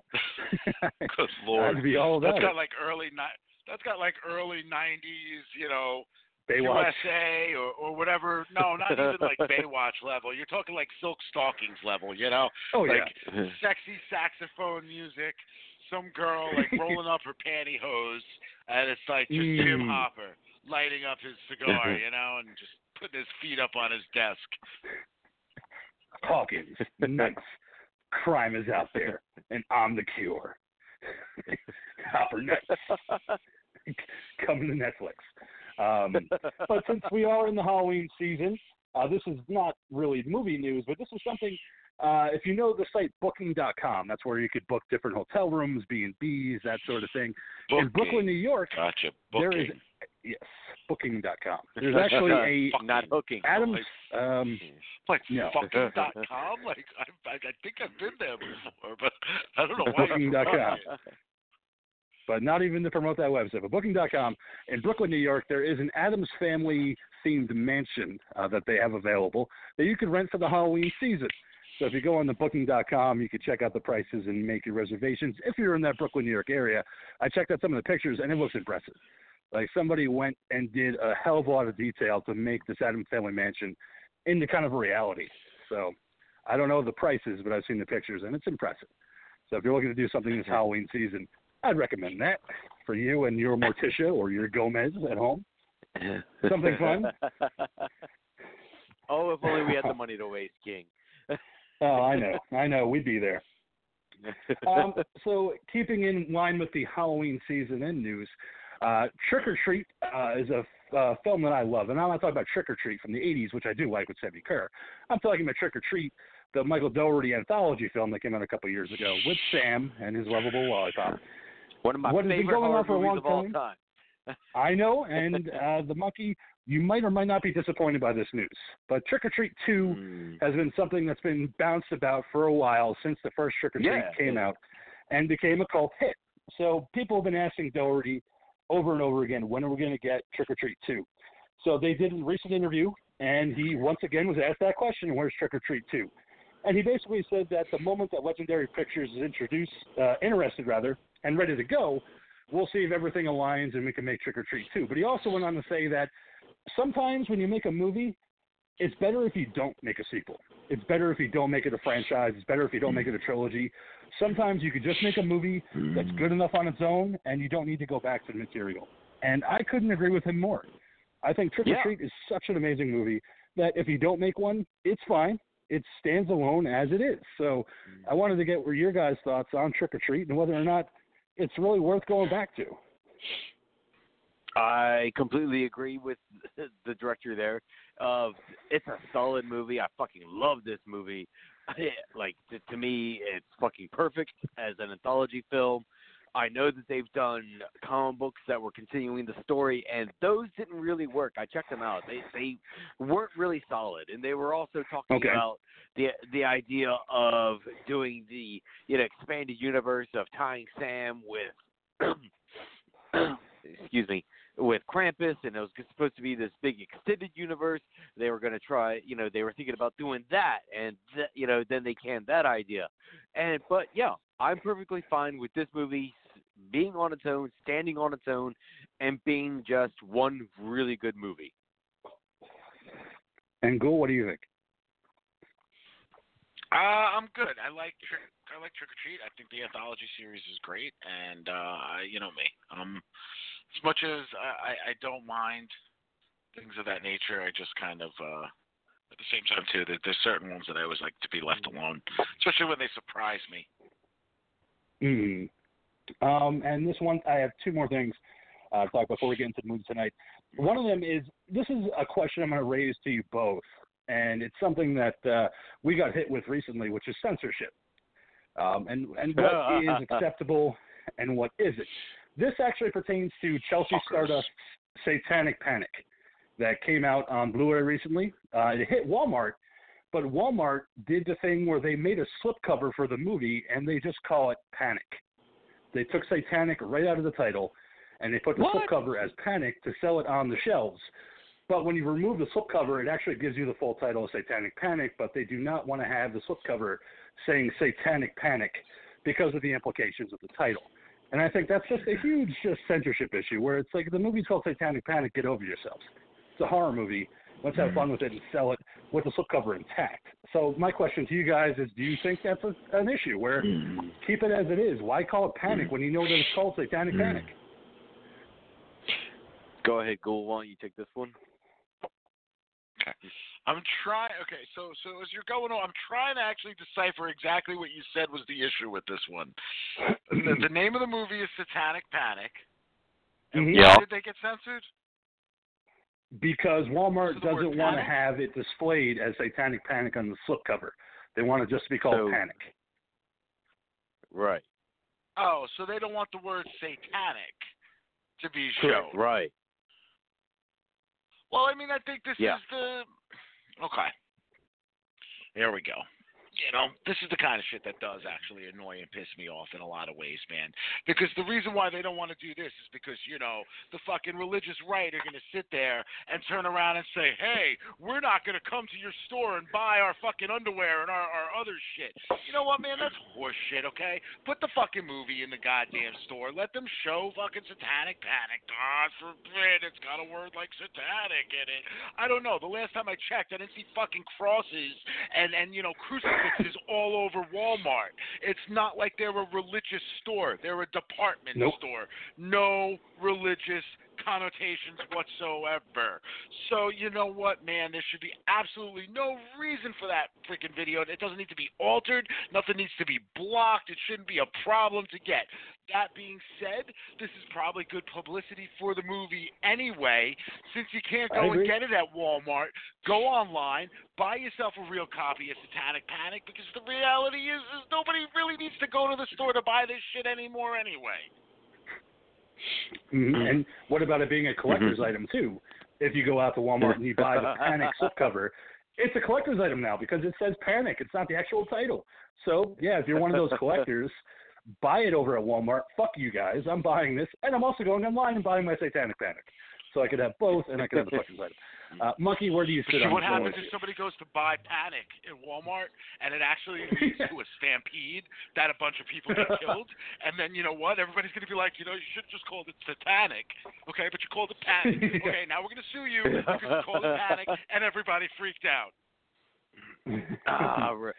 Good Lord. I'd be all about that's got it. Like early ni- that's got like early nineties, you know, Baywatch. U S A or, or whatever. No, not even like Baywatch level. You're talking like Silk Stockings level, you know? Oh, like yeah. Sexy saxophone music. Some girl like rolling up her pantyhose, and it's like just mm. Jim Hopper lighting up his cigar, you know, and just putting his feet up on his desk. Hawkins, nice. Crime is out there, and I'm the cure. Hopper Nights. Coming to Netflix. Um, but since we are in the Halloween season, uh, this is not really movie news, but this is something, uh, if you know the site booking dot com, that's where you could book different hotel rooms, B and B's, that sort of thing. Booking. In Brooklyn, New York, gotcha. Booking. There is, yes, booking dot com. There's actually a, not booking. Adams, um, like, no. Booking dot com? Like, I, I think I've been there before, but I don't know why. Booking dot com. But not even to promote that website. But Booking dot com in Brooklyn, New York, there is an Addams Family-themed mansion uh, that they have available that you can rent for the Halloween season. So if you go on the Booking dot com, you can check out the prices and make your reservations if you're in that Brooklyn, New York area. I checked out some of the pictures, and it looks impressive. Like somebody went and did a hell of a lot of detail to make this Addams Family mansion into kind of a reality. So I don't know the prices, but I've seen the pictures, and it's impressive. So if you're looking to do something this Halloween season, I'd recommend that for you and your Morticia or your Gomez at home. Something fun. Oh, if only we had the money to waste, King. Oh, I know. I know. We'd be there. Um, so keeping in line with the Halloween season and news, uh, Trick or Treat uh, is a uh, film that I love. And I'm not talking about Trick or Treat from the eighties, which I do like with Sammy Kerr. I'm talking about Trick or Treat, the Michael Dougherty anthology film that came out a couple years ago with Sam and his lovable lollipop. One of my what favorite has been going on for a long time. time. I know, and uh, the monkey, you might or might not be disappointed by this news, but Trick or Treat two mm. has been something that's been bounced about for a while since the first Trick or Treat yeah. came out and became a cult hit. So people have been asking Dougherty over and over again, when are we going to get Trick or Treat two? So they did a recent interview, and he once again was asked that question, where's Trick or Treat two? And he basically said that the moment that Legendary Pictures is introduced, uh, interested rather, and ready to go, we'll see if everything aligns and we can make Trick or Treat two. But he also went on to say that sometimes when you make a movie, it's better if you don't make a sequel. It's better if you don't make it a franchise. It's better if you don't make it a trilogy. Sometimes you could just make a movie that's good enough on its own and you don't need to go back to the material. And I couldn't agree with him more. I think Trick yeah. or Treat is such an amazing movie that if you don't make one, it's fine. It stands alone as it is. So I wanted to get where your guys' thoughts on Trick or Treat and whether or not it's really worth going back to. I completely agree with the director there. Uh, it's a solid movie. I fucking love this movie. like, to, to me, it's fucking perfect as an anthology film. I know that they've done comic books that were continuing the story, and those didn't really work. I checked them out. They they weren't really solid, and they were also talking okay. about the the idea of doing the you know expanded universe of tying Sam with excuse me with Krampus, and it was supposed to be this big extended universe. They were going to try, you know, they were thinking about doing that, and th- you know, then they canned that idea. And but yeah, I'm perfectly fine with this movie being on its own, standing on its own, and being just one really good movie. And Ghoul, what do you think? Uh, I'm good. I like Trick. I like Trick or Treat. I think the anthology series is great, and uh, you know me. Um, as much as I, I don't mind things of that nature, I just kind of. Uh, at the same time, too, that there's certain ones that I always like to be left alone, especially when they surprise me. Mm. Um, and this one, I have two more things uh, to talk before we get into the movie tonight. One of them is, this is a question I'm going to raise to you both, and it's something that uh, we got hit with recently, which is censorship, um, and, and what is acceptable and what isn't. This actually pertains to Chelsea Stardust's Satanic Panic that came out on Blu-ray recently. Uh, it hit Walmart. But Walmart did the thing where they made a slipcover for the movie, and they just call it Panic. They took Satanic right out of the title, and they put the what? slipcover as Panic to sell it on the shelves. But when you remove the slipcover, it actually gives you the full title of Satanic Panic, but they do not want to have the slipcover saying Satanic Panic because of the implications of the title. And I think that's just a huge just censorship issue where it's like, the movie's called Satanic Panic, get over yourselves. It's a horror movie. Let's have fun with it and sell it with the slipcover intact. So my question to you guys is, do you think that's a, an issue where mm. keep it as it is? Why call it Panic mm. when you know that it's called Satanic mm. Panic? Go ahead, Ghoul. Why don't you take this one? Okay. I'm trying. Okay, so so as you're going on, I'm trying to actually decipher exactly what you said was the issue with this one. the, the name of the movie is Satanic Panic. And mm-hmm. why yeah. did they get censored? Because Walmart doesn't want to have it displayed as Satanic Panic on the slipcover. They want it just to be called so, Panic. Right. Oh, so they don't want the word satanic to be shown. Right. Well, I mean, I think this yeah. is the... Okay. There we go. You know, this is the kind of shit that does actually annoy and piss me off in a lot of ways, man. Because the reason why they don't want to do this is because, you know, the fucking religious right are going to sit there and turn around and say, hey, we're not going to come to your store and buy our fucking underwear and our, our other shit. You know what, man? That's horse shit, okay? Put the fucking movie in the goddamn store. Let them show fucking Satanic Panic. God forbid it's got a word like satanic in it. I don't know. The last time I checked, I didn't see fucking crosses and, and you know, crucifixes. Is all over Walmart. It's not like they're a religious store. They're a department nope. store. No religious connotations whatsoever. So you know what, man? There should be absolutely no reason for that freaking video. It doesn't need to be altered. Nothing needs to be blocked. It shouldn't be a problem to get. That being said, this is probably good publicity for the movie anyway. Since you can't go and get it at Walmart, go online, buy yourself a real copy of Satanic Panic, because the reality is, is nobody really needs to go to the store to buy this shit anymore anyway. Mm-hmm. And what about it being a collector's mm-hmm. item, too? If you go out to Walmart and you buy the Panic slipcover, it's a collector's item now because it says Panic. It's not the actual title. So, yeah, if you're one of those collectors... buy it over at Walmart. Fuck you guys. I'm buying this. And I'm also going online and buying my Satanic Panic. So I could have both, and I could have the collector's item. Uh, Monkey, where do you sit on what happens if somebody goes to buy Panic at Walmart, and it actually leads yeah. to a stampede that a bunch of people get killed? And then, you know what? Everybody's going to be like, you know, you should just call it Satanic. Okay, but you called it Panic. yeah. Okay, now we're going to sue you because you called it Panic, and everybody freaked out. uh, re-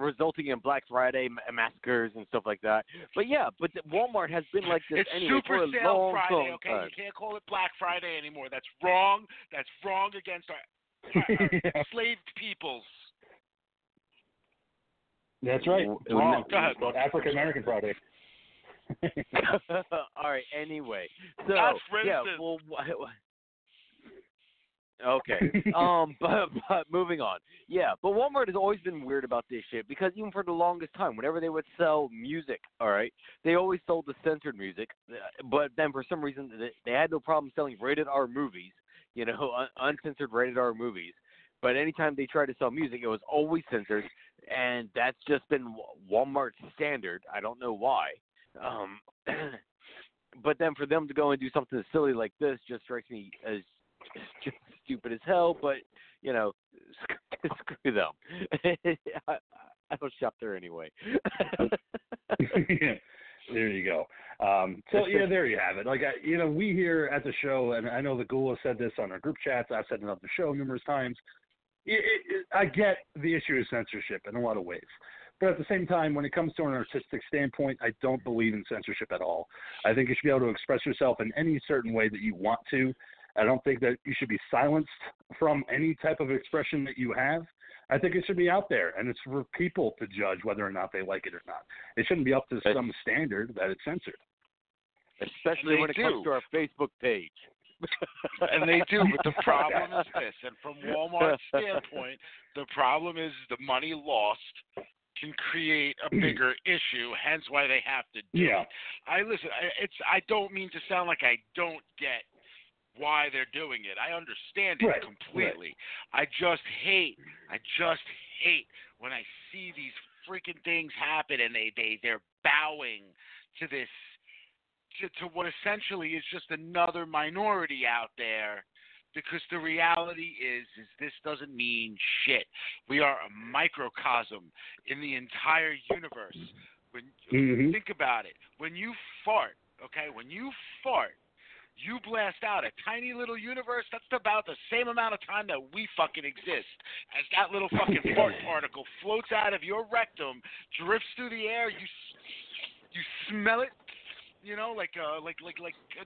resulting in Black Friday ma- massacres and stuff like that. But yeah, but Walmart has been like this it's anyway for a long, long time. It's Super Sale Friday, okay? Time. You can't call it Black Friday anymore. That's wrong. That's wrong against our, our, our enslaved peoples. That's right. Wrong. African American Friday. All right. Anyway, so yeah, well. Wh- wh- Okay. um, but, but moving on. Yeah, but Walmart has always been weird about this shit because even for the longest time, whenever they would sell music, all right, they always sold the censored music. But then for some reason, they had no problem selling rated R movies, you know, un- uncensored rated R movies. But anytime they tried to sell music, it was always censored, and that's just been Walmart's standard. I don't know why. Um, but then for them to go and do something silly like this just strikes me as just stupid as hell, but, you know, screw them. I, I'll shop there anyway. There you go. Um, so, yeah, there you have it. Like, I, you know, we here at the show, and I know the Ghoul has said this on our group chats. I've said it on the show numerous times. It, it, I get the issue of censorship in a lot of ways. But at the same time, when it comes to an artistic standpoint, I don't believe in censorship at all. I think you should be able to express yourself in any certain way that you want to. I don't think that you should be silenced from any type of expression that you have. I think it should be out there, and it's for people to judge whether or not they like it or not. It shouldn't be up to some standard that it's censored. Especially when it do. comes to our Facebook page. And they do, but the problem is this, and from Walmart's standpoint, the problem is the money lost can create a bigger issue, hence why they have to do yeah. it. I listen, I, it's, I don't mean to sound like I don't get why they're doing it. I understand it right, completely. Right. I just hate, I just hate when I see these freaking things happen and they, they, they're bowing to this, to, to what essentially is just another minority out there, because the reality is, is this doesn't mean shit. We are a microcosm in the entire universe. When mm-hmm. Think about it. When you fart, okay, when you fart, you blast out a tiny little universe that's about the same amount of time that we fucking exist. As that little fucking fart particle floats out of your rectum, drifts through the air, you you smell it, you know, like uh, like like like uh,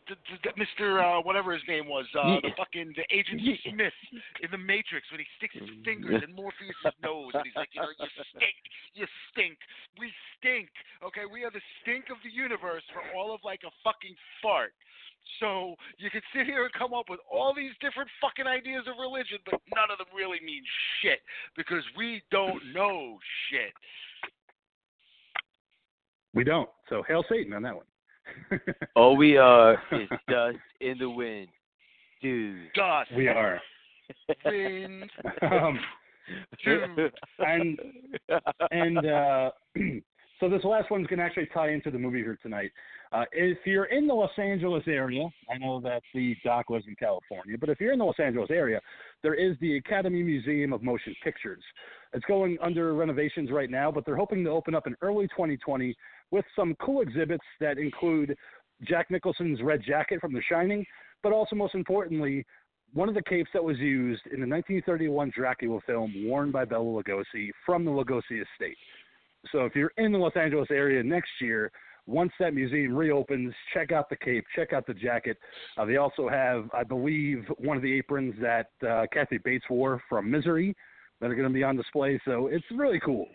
Mister Uh, whatever his name was, uh, the fucking the Agent Smith in the Matrix when he sticks his fingers in Morpheus' nose and he's like, you know, you stink, you stink, we stink. Okay, we are the stink of the universe for all of like a fucking fart. So you can sit here and come up with all these different fucking ideas of religion, but none of them really mean shit because we don't know shit. We don't. So hail Satan on that one. All we are is dust in the wind, dude. Dust. We are. Wind. Um, dude. And and uh, so this last one's gonna actually tie into the movie here tonight. Uh, if you're in the Los Angeles area, I know that the doc was in California, but if you're in the Los Angeles area, there is the Academy Museum of Motion Pictures. It's going under renovations right now, but they're hoping to open up in early twenty twenty with some cool exhibits that include Jack Nicholson's Red Jacket from The Shining, but also most importantly, one of the capes that was used in the nineteen thirty-one Dracula film worn by Bela Lugosi from the Lugosi estate. So if you're in the Los Angeles area next year, once that museum reopens, check out the cape, check out the jacket. Uh, they also have, I believe, one of the aprons that uh, Kathy Bates wore from Misery that are going to be on display. So it's really cool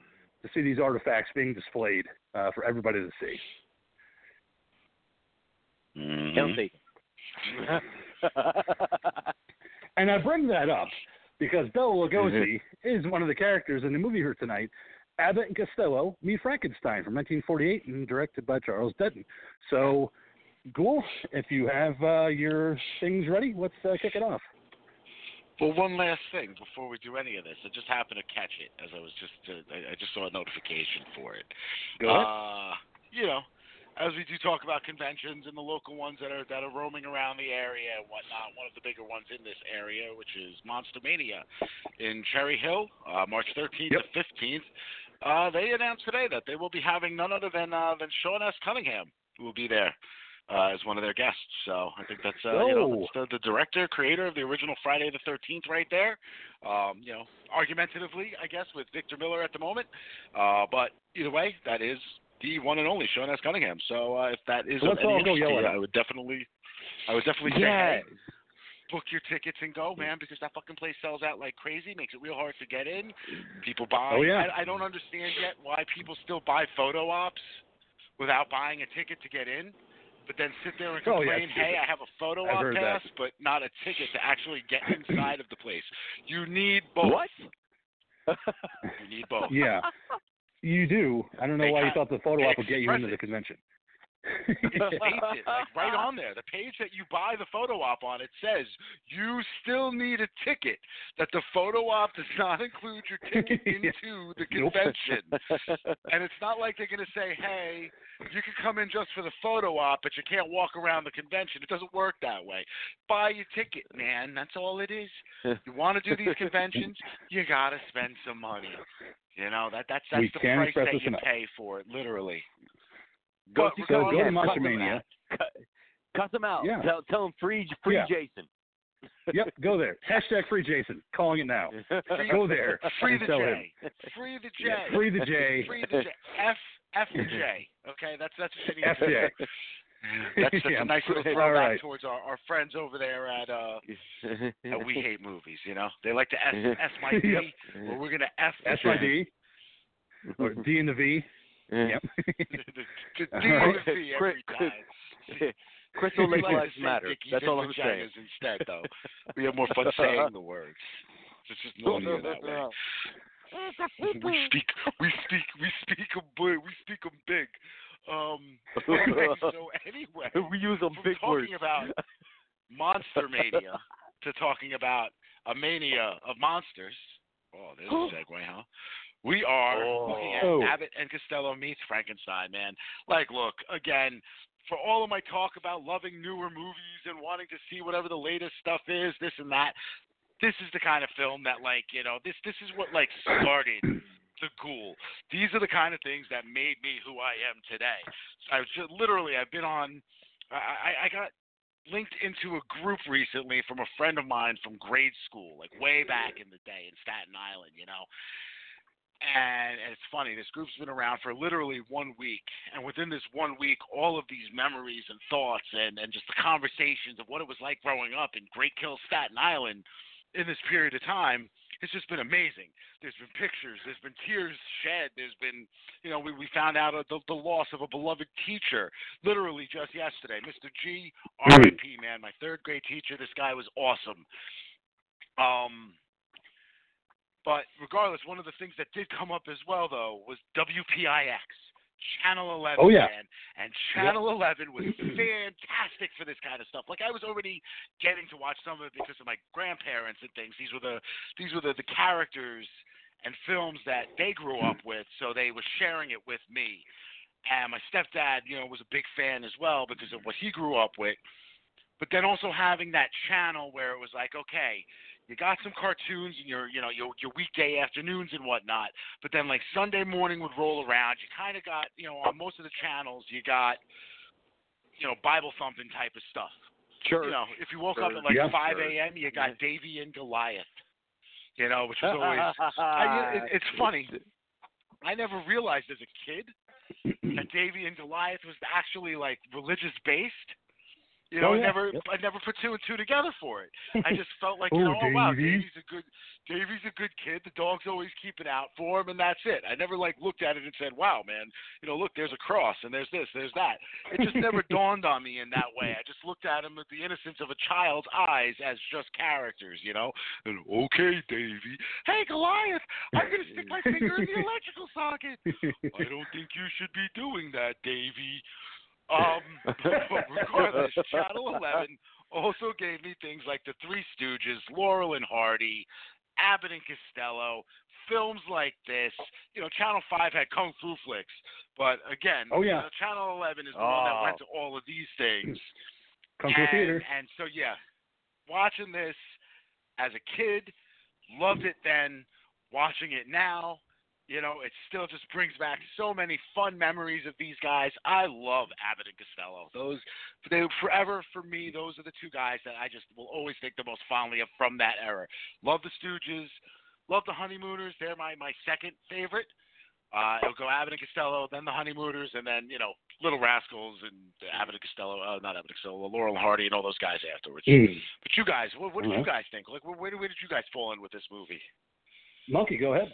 to see these artifacts being displayed uh, for everybody to see. Mm-hmm. And I bring that up because Bela Lugosi mm-hmm. is one of the characters in the movie here tonight, Abbott and Costello Meet Frankenstein from nineteen forty-eight and directed by Charles Barton. So, Ghoul, if you have uh, your things ready, let's uh, kick it off. Well, one last thing before we do any of this. I just happened to catch it as I was just, uh, I, I just saw a notification for it. Go ahead. Uh, you know, as we do talk about conventions and the local ones that are that are roaming around the area and whatnot, one of the bigger ones in this area, which is Monster Mania in Cherry Hill, uh, March thirteenth yep. to fifteenth. Uh, they announced today that they will be having none other than uh, than Sean S. Cunningham, who will be there uh, as one of their guests. So I think that's, uh, you know, that's the, the director, creator of the original Friday the thirteenth right there. Um, you know, argumentatively, I guess, with Victor Miller at the moment. Uh, but either way, that is the one and only Sean S. Cunningham. So uh, if that is of any interest to you, I would definitely, I would definitely say yeah. hey. Book your tickets and go, man, because that fucking place sells out like crazy, makes it real hard to get in. People buy. Oh, yeah. I, I don't understand yet why people still buy photo ops without buying a ticket to get in. but then sit there and complain, oh, yeah, hey, I have a photo I've op pass, that. but not a ticket to actually get inside of the place. You need both. What? You need both. Yeah. You do. I don't know they why you thought the photo op would get you into the convention. It, like right on there, the page that you buy the photo op on, it says you still need a ticket, that the photo op does not include your ticket into the convention. Nope. And it's not like they're going to say, hey, you can come in just for the photo op, but you can't walk around the convention. It doesn't work that way. Buy your ticket, man. That's all it is. You want to do these conventions, you got to spend some money. You know, that that's, that's the price that you pay for it, literally. Go, go, go, go, go to Monstermania. Cut, cut them out. Yeah. Tell, tell them free, free yeah. Jason. Yep, go there. Hashtag free Jason. Calling it now. Free, go there. Free the, J. free the J. Free the J. Free the J. F F the J. Okay, that's that's what you need to say. That's, that's yeah, a nice little throwback right. towards our, our friends over there at, uh, at We Hate Movies. You know, they like to F F my D. Yep. Well, we're gonna F F my D. Or D and the V. Yep. the the right. every Chris, time. Crystal Lake Lives Matter. That's all I'm saying. Instead, though, we have more fun saying the words. It's just easier that way. we speak, we speak, we speak them big. We speak them big. Um, anyway, so anyway, we use them big talking words. Talking about Monster Mania to talking about a mania of monsters. Oh, there's a segue, huh? We are oh. looking at Abbott and Costello Meets Frankenstein, man. Like, look, again, for all of my talk about loving newer movies and wanting to see whatever the latest stuff is, this and that, this is the kind of film that, like, you know, this this is what, like, started The Ghoul. These are the kind of things that made me who I am today. So I was just, literally, I've been on – I I got – linked into a group recently from a friend of mine from grade school, like way back in the day in Staten Island, you know. And, and it's funny, this group's been around for literally one week. And within this one week, all of these memories and thoughts and, and just the conversations of what it was like growing up in Great Kill, Staten Island in this period of time, it's just been amazing. There's been pictures. There's been tears shed. There's been, you know, we, we found out the, the loss of a beloved teacher literally just yesterday. Mister G, R I P, man, my third grade teacher. This guy was awesome. Um, but regardless, one of the things that did come up as well, though, was W P I X. Channel eleven, oh, yeah. man, and Channel yep. eleven was fantastic for this kind of stuff. Like, I was already getting to watch some of it because of my grandparents and things. These were the these were the, the characters and films that they grew up with, so they were sharing it with me. And my stepdad, you know, was a big fan as well because of what he grew up with. But then also having that channel where it was like, okay, you got some cartoons in your, you know, your, your weekday afternoons and whatnot, but then like Sunday morning would roll around. You kind of got, you know, on most of the channels, you got, you know, Bible thumping type of stuff. Sure. You know, if you woke sure. up at like yeah, five a.m., you got yeah. Davy and Goliath, you know, which was always, I, it, it's funny. I never realized as a kid that Davy and Goliath was actually like religious based. You know, oh, yeah. I never, yep. I never put two and two together for it. I just felt like, you know, oh, oh wow, Davey's a good, Davey's a good kid. The dog's always keeping out for him, and that's it. I never like looked at it and said, wow, man, you know, look, there's a cross, and there's this, there's that. It just never dawned on me in that way. I just looked at him with the innocence of a child's eyes as just characters, you know. And okay, Davey, hey Goliath, I'm gonna stick my finger in the electrical socket. I don't think you should be doing that, Davey. Um, but regardless, Channel eleven also gave me things like The Three Stooges, Laurel and Hardy, Abbott and Costello, films like this. You know, Channel five had Kung Fu Flicks, but again, oh, yeah. you know, Channel eleven is the oh. one that went to all of these things. Kung Fu Theater. And so, yeah, watching this as a kid, loved it then, watching it now. You know, it still just brings back so many fun memories of these guys. I love Abbott and Costello. Those, they forever, for me, those are the two guys that I just will always think the most fondly of from that era. Love the Stooges. Love the Honeymooners. They're my, my second favorite. Uh, it'll go Abbott and Costello, then the Honeymooners, and then, you know, Little Rascals and Abbott and Costello. Uh, not Abbott and Costello, Laurel and Hardy and all those guys afterwards. Mm. But you guys, what, what did you guys think? Like, where, where did you guys fall in with this movie? Monkey, go ahead.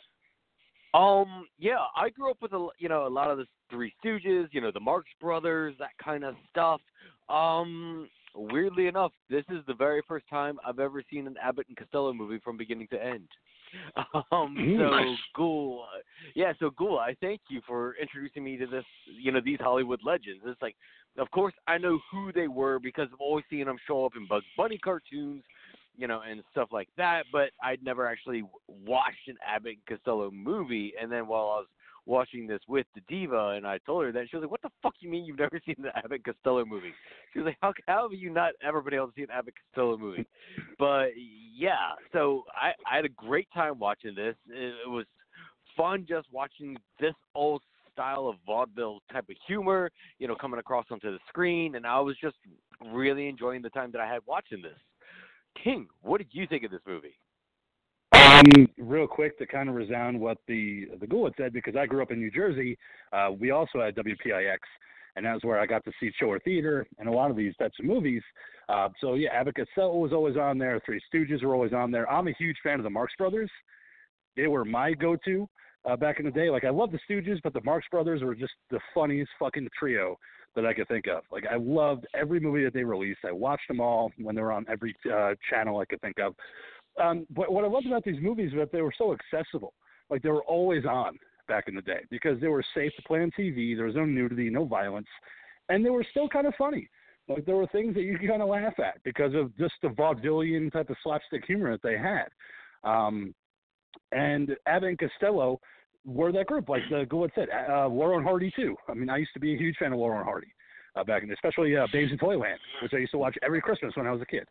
Um, yeah, I grew up with, a, you know, a lot of the Three Stooges, you know, the Marx Brothers, that kind of stuff. Um, weirdly enough, this is the very first time I've ever seen an Abbott and Costello movie from beginning to end. Um, Ooh, so nice. cool. Yeah, so cool. I thank you for introducing me to this, you know, these Hollywood legends. It's like, of course, I know who they were because I've always seen them show up in Bugs Bunny cartoons, you know, and stuff like that, but I'd never actually watched an Abbott and Costello movie. And then while I was watching this with the diva, and I told her that, she was like, what the fuck you mean you've never seen the Abbott and Costello movie? She was like, how, how have you not ever been able to see an Abbott and Costello movie? But yeah, so I, I had a great time watching this. It, it was fun just watching this old style of vaudeville type of humor, you know, coming across onto the screen, and I was just really enjoying the time that I had watching this. King, what did you think of this movie? Um, real quick to kind of resound what the the ghoul had said, because I grew up in New Jersey. Uh, we also had W P I X, and that was where I got to see Chiller Theater and a lot of these types of movies. Uh, so, yeah, Abbott Costello was always on there. Three Stooges were always on there. I'm a huge fan of the Marx Brothers. They were my go-to uh, back in the day. Like, I loved the Stooges, but the Marx Brothers were just the funniest fucking trio that I could think of. Like, I loved every movie that they released. I watched them all when they were on every uh, channel I could think of. Um, but what I loved about these movies was that they were so accessible. Like, they were always on back in the day because they were safe to play on T V. There was no nudity, no violence, and they were still kind of funny. Like, there were things that you could kind of laugh at because of just the vaudevillian type of slapstick humor that they had. Um, and Abbott and Costello were that group, like the Goulet said, uh, Laurel and Hardy too. I mean, I used to be a huge fan of Laurel and Hardy uh, back in, especially uh, Babes in Toyland, which I used to watch every Christmas when I was a kid.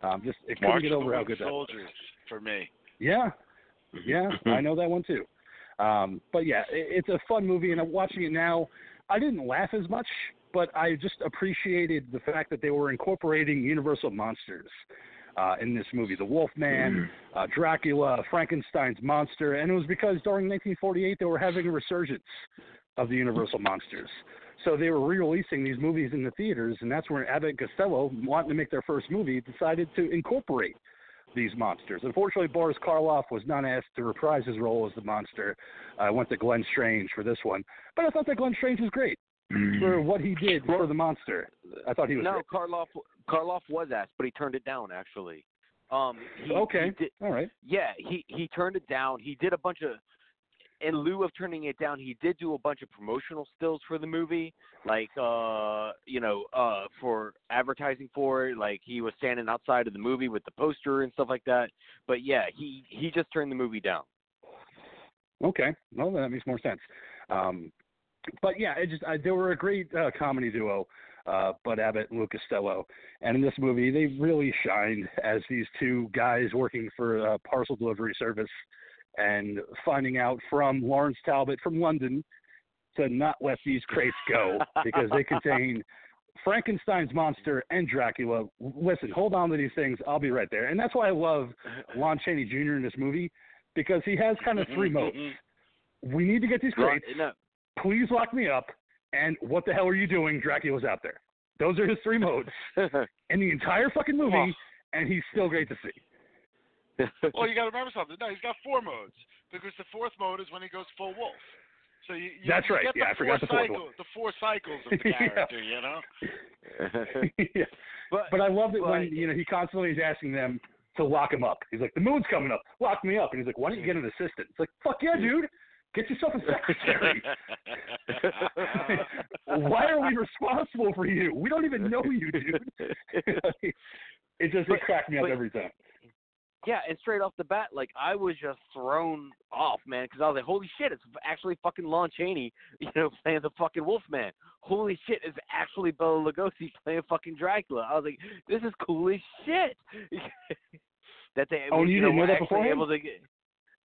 Um, just it couldn't March get over how good Soldiers that was. For me. Yeah, yeah, I know that one too. Um, but yeah, it, it's a fun movie, and I'm watching it now. I didn't laugh as much, but I just appreciated the fact that they were incorporating Universal monsters uh, in this movie: the Wolfman, uh, Dracula, Frankenstein's monster, and it was because during nineteen forty-eight they were having a resurgence of the Universal monsters. So they were re-releasing these movies in the theaters, and that's where Abbott and Costello, wanting to make their first movie, decided to incorporate these monsters. Unfortunately, Boris Karloff was not asked to reprise his role as the monster. I uh, went to Glenn Strange for this one. But I thought that Glenn Strange was great mm-hmm. for what he did for the monster. I thought he was No, great. Karloff, Karloff was asked, but he turned it down, actually. Um, he, okay, he did, all right. Yeah, he, he turned it down. He did a bunch of... In lieu of turning it down, he did do a bunch of promotional stills for the movie, like, uh, you know, uh, for advertising for it. Like, he was standing outside of the movie with the poster and stuff like that. But, yeah, he, he just turned the movie down. Okay. Well, that makes more sense. Um, but, yeah, it just I, they were a great uh, comedy duo, uh, Bud Abbott and Lou Costello. And in this movie, they really shined as these two guys working for a parcel delivery service, and finding out from Lawrence Talbot from London to not let these crates go because they contain Frankenstein's monster and Dracula. Listen, hold on to these things. I'll be right there. And that's why I love Lon Chaney Junior in this movie, because he has kind of three modes. We need to get these crates. Please lock me up. And what the hell are you doing? Dracula's out there. Those are his three modes in the entire fucking movie, and he's still great to see. Well, you got to remember something. No, he's got four modes, because the fourth mode is when he goes full wolf. So you, you, That's you right. Get the yeah, I forgot the fourth one. The four cycles of the character, you know? yeah. but, but I love it but, when you know he constantly is asking them to lock him up. He's like, the moon's coming up. Lock me up. And he's like, why don't you get an assistant? It's like, fuck yeah, dude. Get yourself a secretary. Why are we responsible for you? We don't even know you, dude. It just it cracked me up but, every time. Yeah, and straight off the bat, like, I was just thrown off, man, because I was like, holy shit, it's actually fucking Lon Chaney, you know, playing the fucking Wolfman. Holy shit, it's actually Bela Lugosi playing fucking Dracula. I was like, this is cool as shit. that they, oh, you, you didn't know, know that before? Able to get,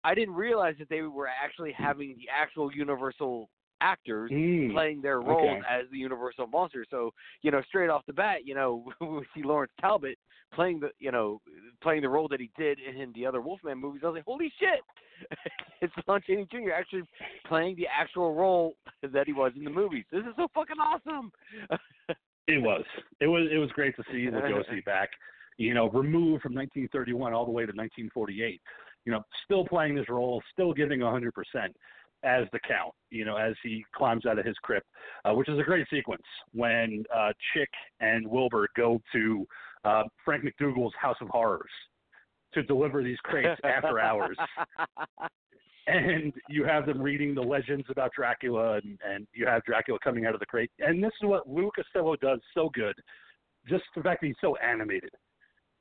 I didn't realize that they were actually having the actual Universal actors mm. playing their roles okay. as the Universal monster. So, you know, straight off the bat, you know, we see Lawrence Talbot playing the, you know, playing the role that he did in the other Wolfman movies. I was like, holy shit, it's Lon Chaney Junior actually playing the actual role that he was in the movies. This is so fucking awesome. It was. It was. It was great to see Lugosi back. You know, removed from nineteen thirty-one all the way to nineteen forty-eight. You know, still playing this role, still giving a hundred percent. as the cow, you know, as he climbs out of his crypt, uh, which is a great sequence when uh, Chick and Wilbur go to uh, Frank McDougall's House of Horrors to deliver these crates after hours. And you have them reading the legends about Dracula, and, and you have Dracula coming out of the crate. And this is what Lou Costello does so good, just the fact that he's so animated.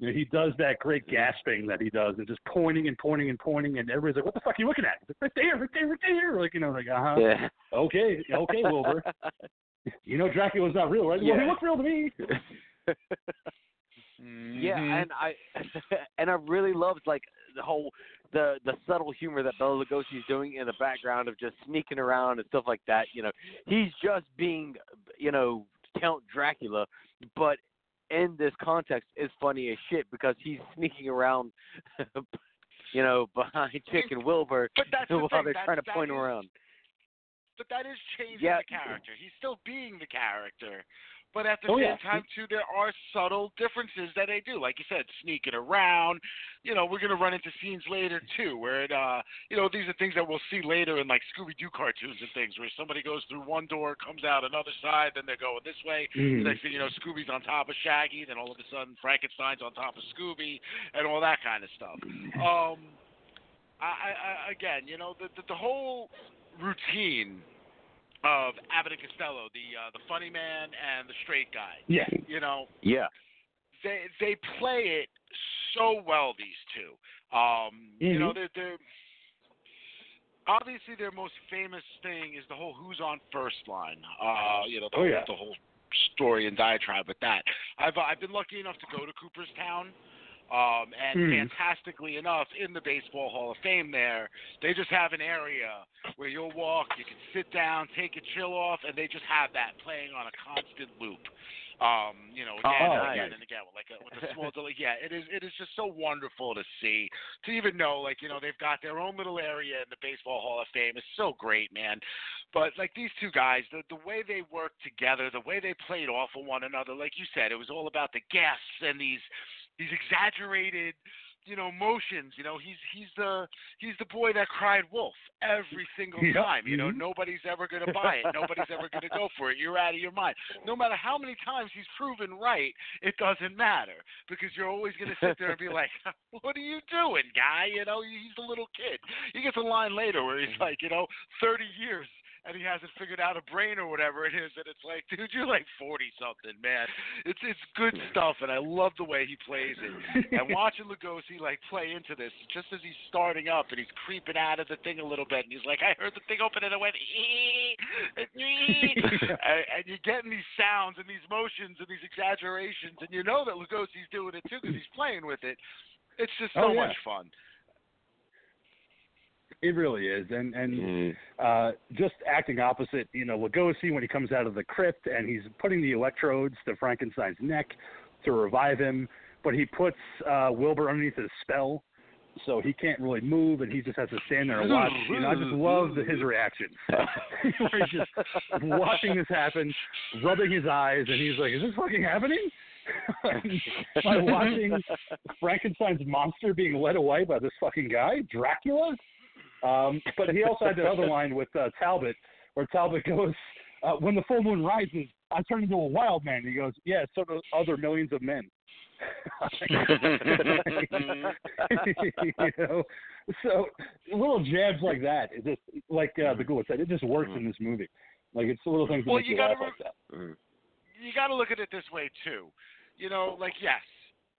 You know, he does that great gasping that he does, and just pointing and pointing and pointing, and everybody's like, "What the fuck are you looking at?" Like, right there, right there, right there. Like, you know, like, uh huh, yeah. okay, okay, Wilbur. You know, Dracula's not real, right? Yeah. Well, he looked real to me. Mm-hmm. Yeah, and I and I really loved like the whole the the subtle humor that Bela Lugosi's doing in the background of just sneaking around and stuff like that. You know, he's just being, you know, Count Dracula, but in this context, it's funny as shit because he's sneaking around, you know, behind Chick and Wilbur but that's while the they're that's, trying to point is, around. But that is changing yeah. the character. He's still being the character. But at the oh, same yeah. time, too, there are subtle differences that they do. Like you said, sneaking around. You know, we're going to run into scenes later, too, where, it, uh, you know, these are things that we'll see later in, like, Scooby-Doo cartoons and things, where somebody goes through one door, comes out another side, then they're going this way. Mm. The next thing you know, Scooby's on top of Shaggy, then all of a sudden Frankenstein's on top of Scooby, and all that kind of stuff. Um, I, I, again, you know, the, the, the whole routine of Abbott and Costello, the uh, the funny man and the straight guy. Yeah. You know. Yeah. They they play it so well, these two. Um, mm-hmm. You know, they're, they're obviously their most famous thing is the whole who's on first line. Uh, you know, the, oh, yeah. the whole story and diatribe with that. I've I've been lucky enough to go to Cooperstown. Um, and hmm. fantastically enough, in the Baseball Hall of Fame there, they just have an area where you'll walk, you can sit down, take a chill off, and they just have that playing on a constant loop. Um, you know, again oh, and nice. again and again with like a, with a small delay. Yeah, it is it is just so wonderful to see, to even know, like, you know, they've got their own little area in the Baseball Hall of Fame. It's so great, man. But like these two guys, the the way they worked together, the way they played off of one another, like you said, it was all about the guests and these These exaggerated, you know, motions. You know, he's he's the he's the boy that cried wolf every single yeah. time. You know, nobody's ever going to buy it. Nobody's ever going to go for it. You're out of your mind. No matter how many times he's proven right, it doesn't matter because you're always going to sit there and be like, "What are you doing, guy?" You know, he's a little kid. He gets a line later where he's like, you know, thirty years. And he hasn't figured out a brain or whatever it is, and it's like, dude, you're like forty-something, man. It's it's good stuff, and I love the way he plays it. And watching Lugosi, like, play into this, just as he's starting up and he's creeping out of the thing a little bit, and he's like, I heard the thing open, and I went, ee, ee. and, and you're getting these sounds and these motions and these exaggerations, and you know that Lugosi's doing it, too, because he's playing with it. It's just so oh, yeah. much fun. It really is, and and mm. uh, just acting opposite, you know, Lugosi when he comes out of the crypt and he's putting the electrodes to Frankenstein's neck to revive him, but he puts uh, Wilbur underneath his spell, so he can't really move, and he just has to stand there and watch. You know, I just love his reaction. Where he's just watching this happen, rubbing his eyes, and he's like, "Is this fucking happening?" By watching Frankenstein's monster being led away by this fucking guy, Dracula. Um, but he also had that other line with uh, Talbot, where Talbot goes, uh, when the full moon rises, I turn into a wild man. And he goes, yeah, so do other millions of men. You know? So little jabs like that, it just, like uh, the Ghoul said, it just works in this movie. Like, it's the little things that well, make you, you laugh re- like that. You got to look at it this way, too. You know, like, yes.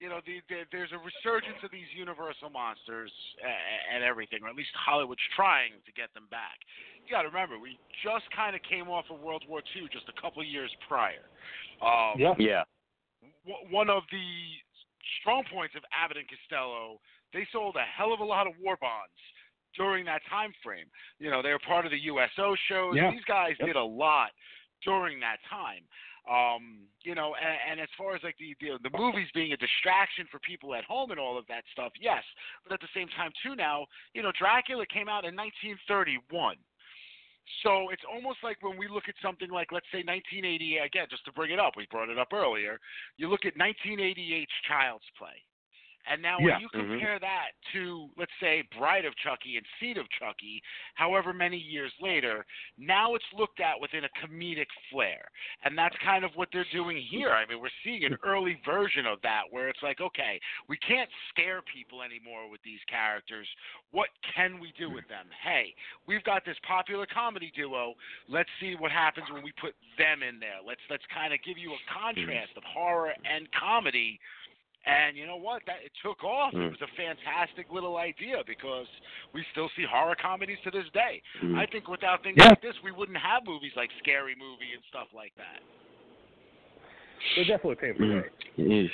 You know, the, the, there's a resurgence of these universal monsters and, and everything, or at least Hollywood's trying to get them back. You got to remember, we just kind of came off of World War Two just a couple of years prior. Um, yeah. yeah. W- one of the strong points of Abbott and Costello, they sold a hell of a lot of war bonds during that time frame. You know, they were part of the U S O shows. Yeah. These guys yep. did a lot during that time. Um, you know, and, and as far as like the, the the movies being a distraction for people at home and all of that stuff, yes. But at the same time, too, now, you know, Dracula came out in nineteen thirty-one. So it's almost like when we look at something like, let's say, nineteen eighty-eight, again, just to bring it up, we brought it up earlier. You look at nineteen eighty-eight's Child's Play. And now when yeah. you compare mm-hmm. that to, let's say, Bride of Chucky and Seed of Chucky, however many years later, now it's looked at within a comedic flair. And that's kind of what they're doing here. I mean, we're seeing an early version of that where it's like, okay, we can't scare people anymore with these characters. What can we do with them? Hey, we've got this popular comedy duo. Let's see what happens when we put them in there. Let's let's kind of give you a contrast of horror and comedy. And you know what? That, it took off. Mm. It was a fantastic little idea because we still see horror comedies to this day. Mm. I think without things yeah. like this, we wouldn't have movies like Scary Movie and stuff like that. It definitely paved the way. Mm.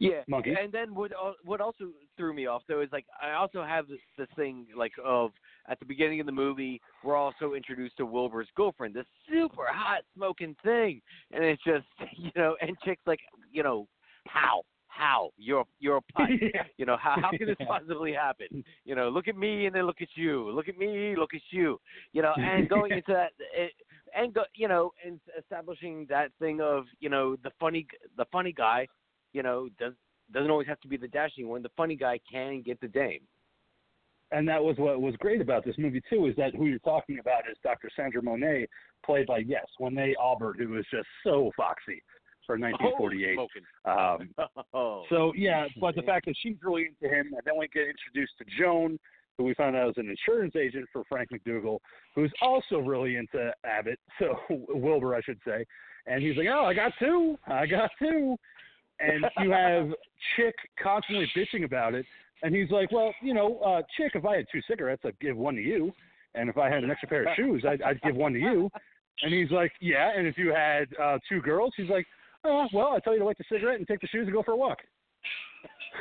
Yeah. Monkey. And then what, what also threw me off, though, is like I also have this, this thing like of at the beginning of the movie, we're also introduced to Wilbur's girlfriend, this super hot smoking thing. And it's just, you know, and chicks like, you know, How? How? You're you're a pipe. Yeah. You know, how how can this possibly happen? You know, look at me and then look at you. Look at me, look at you. You know, and going into that, it, and go, you know, and establishing that thing of, you know, the funny the funny guy, you know, does doesn't always have to be the dashing one. The funny guy can get the dame. And that was what was great about this movie too, is that who you're talking about is Doctor Sandra Monet, played by yes, Renee Albert, who is just so foxy. For nineteen forty-eight. Oh, um, oh. So, yeah, but the fact that she's really into him, and then we get introduced to Joan, who we found out is an insurance agent for Frank McDougal, who's also really into Abbott, so Wilbur, I should say. And he's like, oh, I got two. I got two. And you have Chick constantly bitching about it. And he's like, well, you know, uh, Chick, if I had two cigarettes, I'd give one to you. And if I had an extra pair of shoes, I'd, I'd give one to you. And he's like, yeah. And if you had uh, two girls, he's like, oh, well, I tell you to light the cigarette and take the shoes and go for a walk.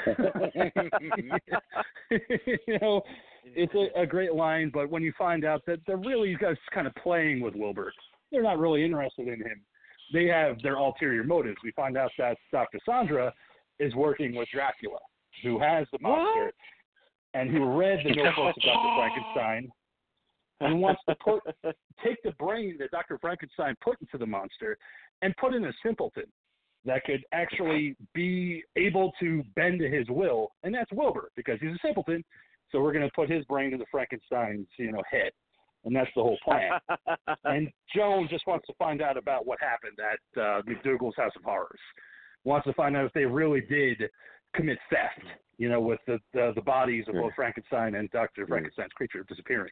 You know, it's a, a great line, but when you find out that they're really, you guys kind of playing with Wilbur. They're not really interested in him. They have their ulterior motives. We find out that Doctor Sandra is working with Dracula, who has the monster, what? and who read the notebooks of Doctor Frankenstein, and wants to put, take the brain that Doctor Frankenstein put into the monster and put in a simpleton that could actually be able to bend to his will, and that's Wilbur, because he's a simpleton, so we're going to put his brain into Frankenstein's, you know, head, and that's the whole plan. And Joan just wants to find out about what happened at uh, McDougal's House of Horrors, wants to find out if they really did commit theft, you know, with the, the, the bodies of both Frankenstein and Doctor Frankenstein's creature disappearing.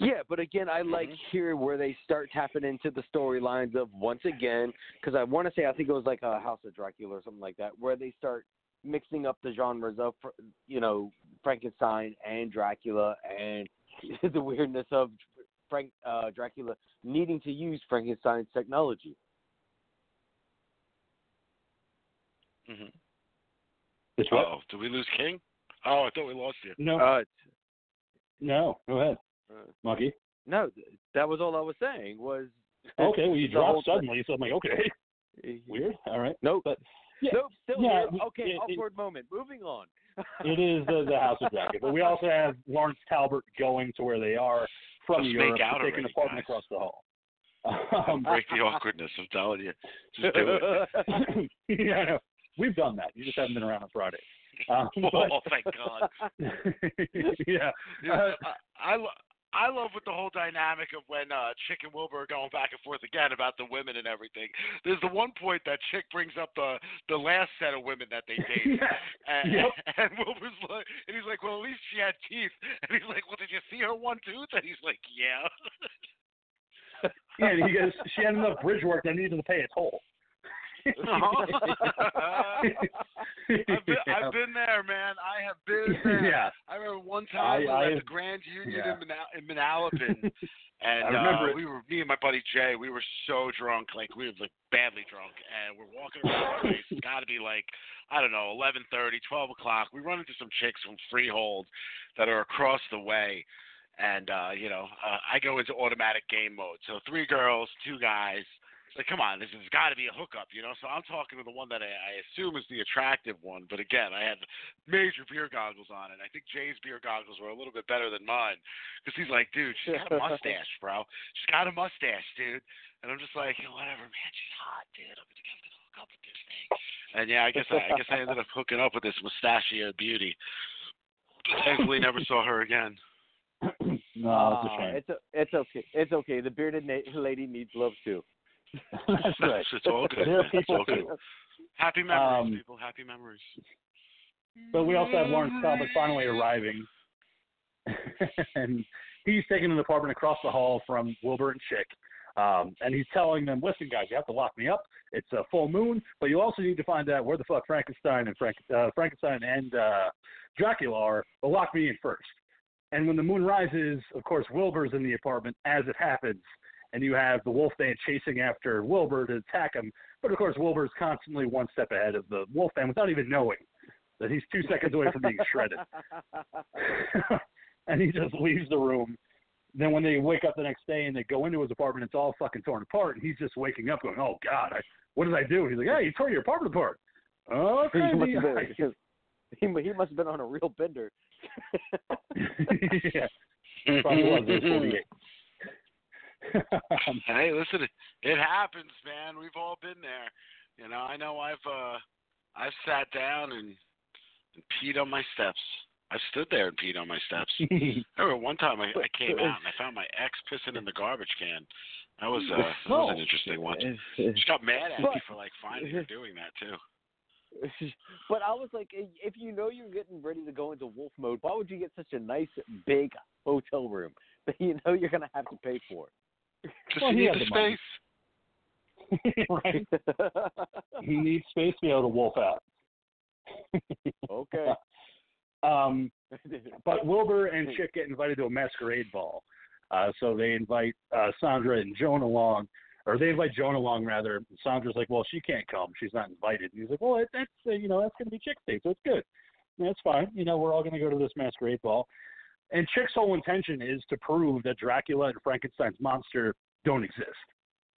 Yeah, but again, I like here where they start tapping into the storylines of once again, because I want to say I think it was like a House of Dracula or something like that, where they start mixing up the genres of, you know, Frankenstein and Dracula and the weirdness of Frank uh, Dracula needing to use Frankenstein's technology. Mm-hmm. Oh, did we lose King? Oh, I thought we lost you. No, uh, no, go ahead. Monkey? No, that was all I was saying. Was okay. Well, you dropped suddenly, thing. so I'm like, okay, weird. All right. Nope. But yeah, nope. Still yeah, weird. Okay. It, awkward it, moment. Moving on. It is the, the House of Dracula, but we also have Lawrence Talbert going to where they are from just Europe, out taking an apartment guys. across the hall. Um, break the awkwardness. I'm telling you, just do it. Yeah, I know. We've done that. You just haven't been around on Fridays. Um, but... Oh, thank God. Yeah. Uh, I. I lo- I love with the whole dynamic of when uh, Chick and Wilbur are going back and forth again about the women and everything. There's the one point that Chick brings up the the last set of women that they dated, and, yep. and Wilbur's like, and he's like, well, at least she had teeth, and he's like, well, did you see her one tooth? And he's like, yeah. Yeah, and he goes, she had enough bridge work that needed to pay its whole. uh, I've, been, yeah. I've been there, man. I have been there. Yeah. I remember one time I, we were I, at the Grand Union yeah. in, Manal- in Manalapan, and I remember uh, we were me and my buddy Jay. We were so drunk, like we were like badly drunk, and we're walking around the place. It's got to be like I don't know, eleven thirty, twelve o'clock. We run into some chicks from Freehold that are across the way. And uh, you know, uh, I go into automatic game mode. So three girls, two guys. Like, come on, this has got to be a hookup, you know? So I'm talking to the one that I, I assume is the attractive one. But, again, I had major beer goggles on, and I think Jay's beer goggles were a little bit better than mine. Because he's like, dude, she's got a mustache, bro. She's got a mustache, dude. And I'm just like, whatever, man, she's hot, dude. I'm going to hook up with this thing. And yeah, I guess I, I guess I ended up hooking up with this mustachioed beauty. Thankfully, never saw her again. No, it's a shame. It's a, it's okay. It's okay. The bearded na- lady needs love too. That's right. It's all good. It's all good. Happy memories, um, people. Happy memories. But we also have Lawrence Talbot finally arriving, and he's taken an apartment across the hall from Wilbur and Chick. Um, and he's telling them, listen, guys, you have to lock me up. It's a full moon, but you also need to find out where the fuck Frankenstein and Frank, uh, Frankenstein and uh, Dracula are, but lock me in first. And when the moon rises, of course, Wilbur's in the apartment as it happens, and you have the Wolfman chasing after Wilbur to attack him. But, of course, Wilbur's constantly one step ahead of the Wolfman without even knowing that he's two seconds away from being shredded. And he just leaves the room. Then when they wake up the next day and they go into his apartment, it's all fucking torn apart. And he's just waking up going, oh, God, I, what did I do? And he's like, hey, you tore your apartment apart. Okay. He must, been, I, he, he must have been on a real bender. Yeah. Probably was. Hey, listen, it happens, man. We've all been there. You know, I know I've uh, I've sat down and, and peed on my steps. I stood there and peed on my steps. I remember one time I, I came out and I found my ex pissing in the garbage can. That was, uh, that was an interesting one. She got mad at me for like finding her doing that too. But I was like, if you know you're getting ready to go into wolf mode, why would you get such a nice big hotel room that you know you're going to have to pay for? Because well, he needs space. Right. He needs space to be able to wolf out. Okay. Um, but Wilbur and Chick get invited to a masquerade ball. Uh, so they invite uh, Sandra and Joan along, or they invite Joan along, rather. Sandra's like, well, she can't come. She's not invited. And he's like, well, it, that's, uh, you know, that's going to be Chick's day, so it's good. And that's fine. You know, we're all going to go to this masquerade ball. And Chick's whole intention is to prove that Dracula and Frankenstein's monster don't exist.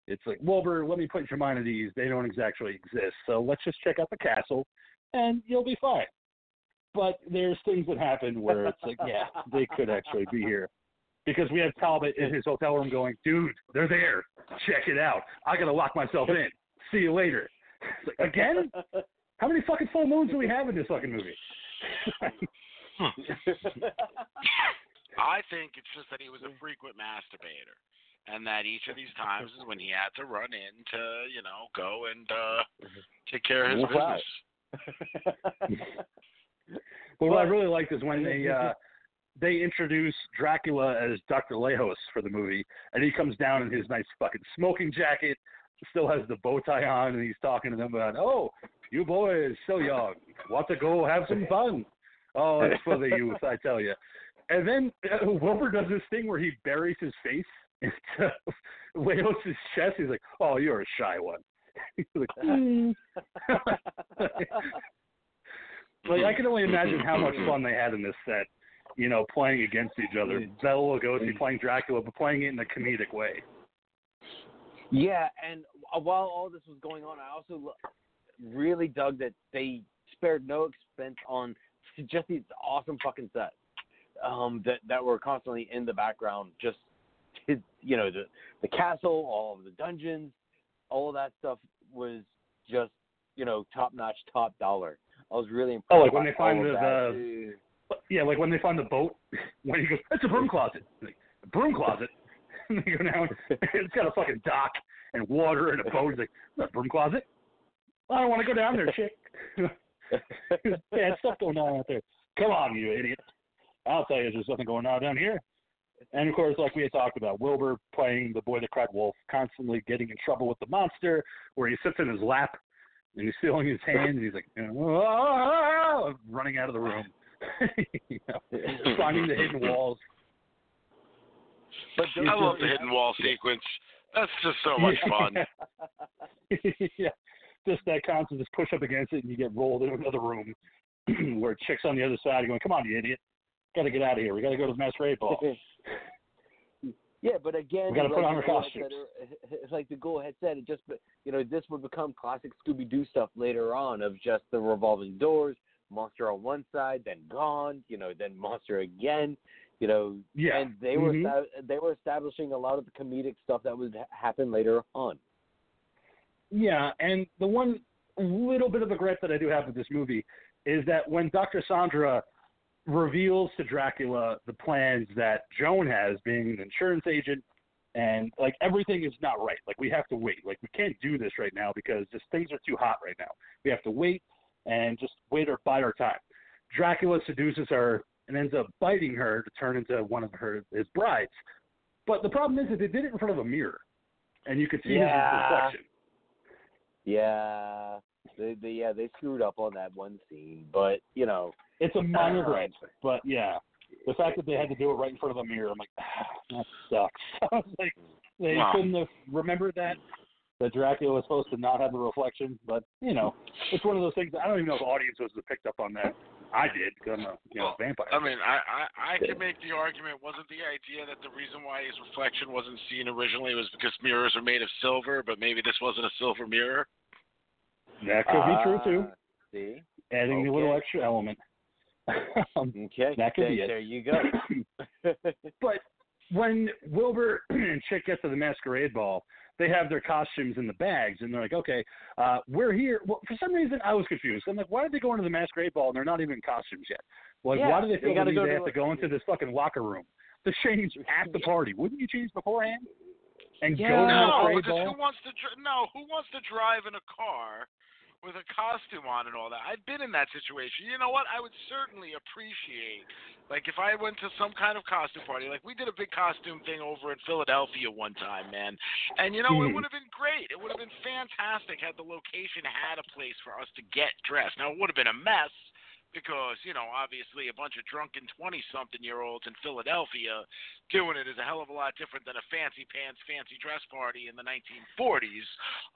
It's like, Wilbur, let me put your mind at ease. They don't actually exist. So let's just check out the castle, and you'll be fine. But there's things that happen where it's like, yeah, they could actually be here. Because we have Talbot in his hotel room going, dude, they're there. Check it out. I got to lock myself in. See you later. It's like, again? How many fucking full moons do we have in this fucking movie? I think it's just that he was a frequent masturbator. And that each of these times is when he had to run in to, you know, go and uh, take care of his wow. business. Well, what I really liked is when they uh, they introduce Dracula as Doctor Lejos for the movie, and he comes down in his nice fucking smoking jacket, still has the bow tie on, and he's talking to them about, oh, you boys so young, want to go have some fun? Oh, it's for the youth, I tell you. And then uh, Wilbur does this thing where he buries his face into Lejos' chest. He's like, oh, you're a shy one. He's like, mm. Like, I can only imagine how much fun they had in this set, you know, playing against each other. Bela Lugosi playing Dracula, but playing it in a comedic way. Yeah, and while all this was going on, I also really dug that they spared no expense on just these awesome fucking sets um, that, that were constantly in the background. Just, his, you know, the, the castle, all of the dungeons, all of that stuff was just, you know, top-notch, top dollar. I was really impressed. Oh, like when they find the, the yeah, like when they find the boat. When he goes, it's a broom closet. Like, a broom closet. And they go down. It's got a fucking dock and water and a boat. He's like, not a broom closet. I don't want to go down there, chick. Yeah, stuff going on out there. Come on, you idiot! I'll tell you, there's nothing going on down here. And of course, like we had talked about, Wilbur playing the boy that cried wolf, constantly getting in trouble with the monster, where he sits in his lap. And he's stealing his hand, and he's like, oh, running out of the room, you know, finding the hidden walls. But I love the hidden wall sequence. That's just so much yeah. fun. Yeah, just that constant just push up against it, and you get rolled into another room where chicks on the other side are going, "Come on, you idiot! Got to get out of here. We got to go to the masquerade ball." Yeah, but again, we gotta put like on our costumes. Said, like the Ghoul had said, it just, you know, this would become classic Scooby-Doo stuff later on of just the revolving doors, monster on one side, then gone, you know, then monster again, you know. Yeah. And they were mm-hmm. they were establishing a lot of the comedic stuff that would happen later on. Yeah, and the one little bit of a gripe that I do have with this movie is that when Doctor Sandra reveals to Dracula the plans that Joan has, being an insurance agent, and like everything is not right. Like, we have to wait. Like, we can't do this right now because just things are too hot right now. We have to wait and just wait or bide our time. Dracula seduces her and ends up biting her to turn into one of her his brides. But the problem is that they did it in front of a mirror, and you could see yeah. his reflection. Yeah, they, they, yeah, they screwed up on that one scene, but you know, it's a minor gripe. But yeah, the fact that they had to do it right in front of a mirror, I'm like, ah, that sucks. I was like, they wow. couldn't have remembered that that Dracula was supposed to not have the reflection. But you know, it's one of those things. I don't even know if audiences have picked up on that. I did, because I'm a you know, well, vampire. I mean, I, I, I can make the argument, wasn't the idea that the reason why his reflection wasn't seen originally was because mirrors are made of silver, but maybe this wasn't a silver mirror? That could uh, be true, too. See? Adding okay. a little extra element. okay. That could there, be it. There you go. But when Wilbur and Chick get to the masquerade ball, they have their costumes in the bags, and they're like, okay, uh, we're here. Well, for some reason, I was confused. I'm like, why did they go into the masquerade ball, and they're not even in costumes yet? Like, yeah, why do they feel they, go they have to, to go into this fucking locker room to change at the party? Wouldn't you change beforehand? And yeah. go to no, the masquerade ball? Who wants to dr- no, who wants to drive in a car with a costume on and all that? I've been in that situation. You know what? I would certainly appreciate, like, if I went to some kind of costume party. Like, we did a big costume thing over in Philadelphia one time, man. And, you know, mm-hmm. it would have been great. It would have been fantastic had the location had a place for us to get dressed. Now, it would have been a mess because, you know, obviously a bunch of drunken twenty-something-year-olds in Philadelphia doing it is a hell of a lot different than a fancy pants, fancy dress party in the nineteen forties.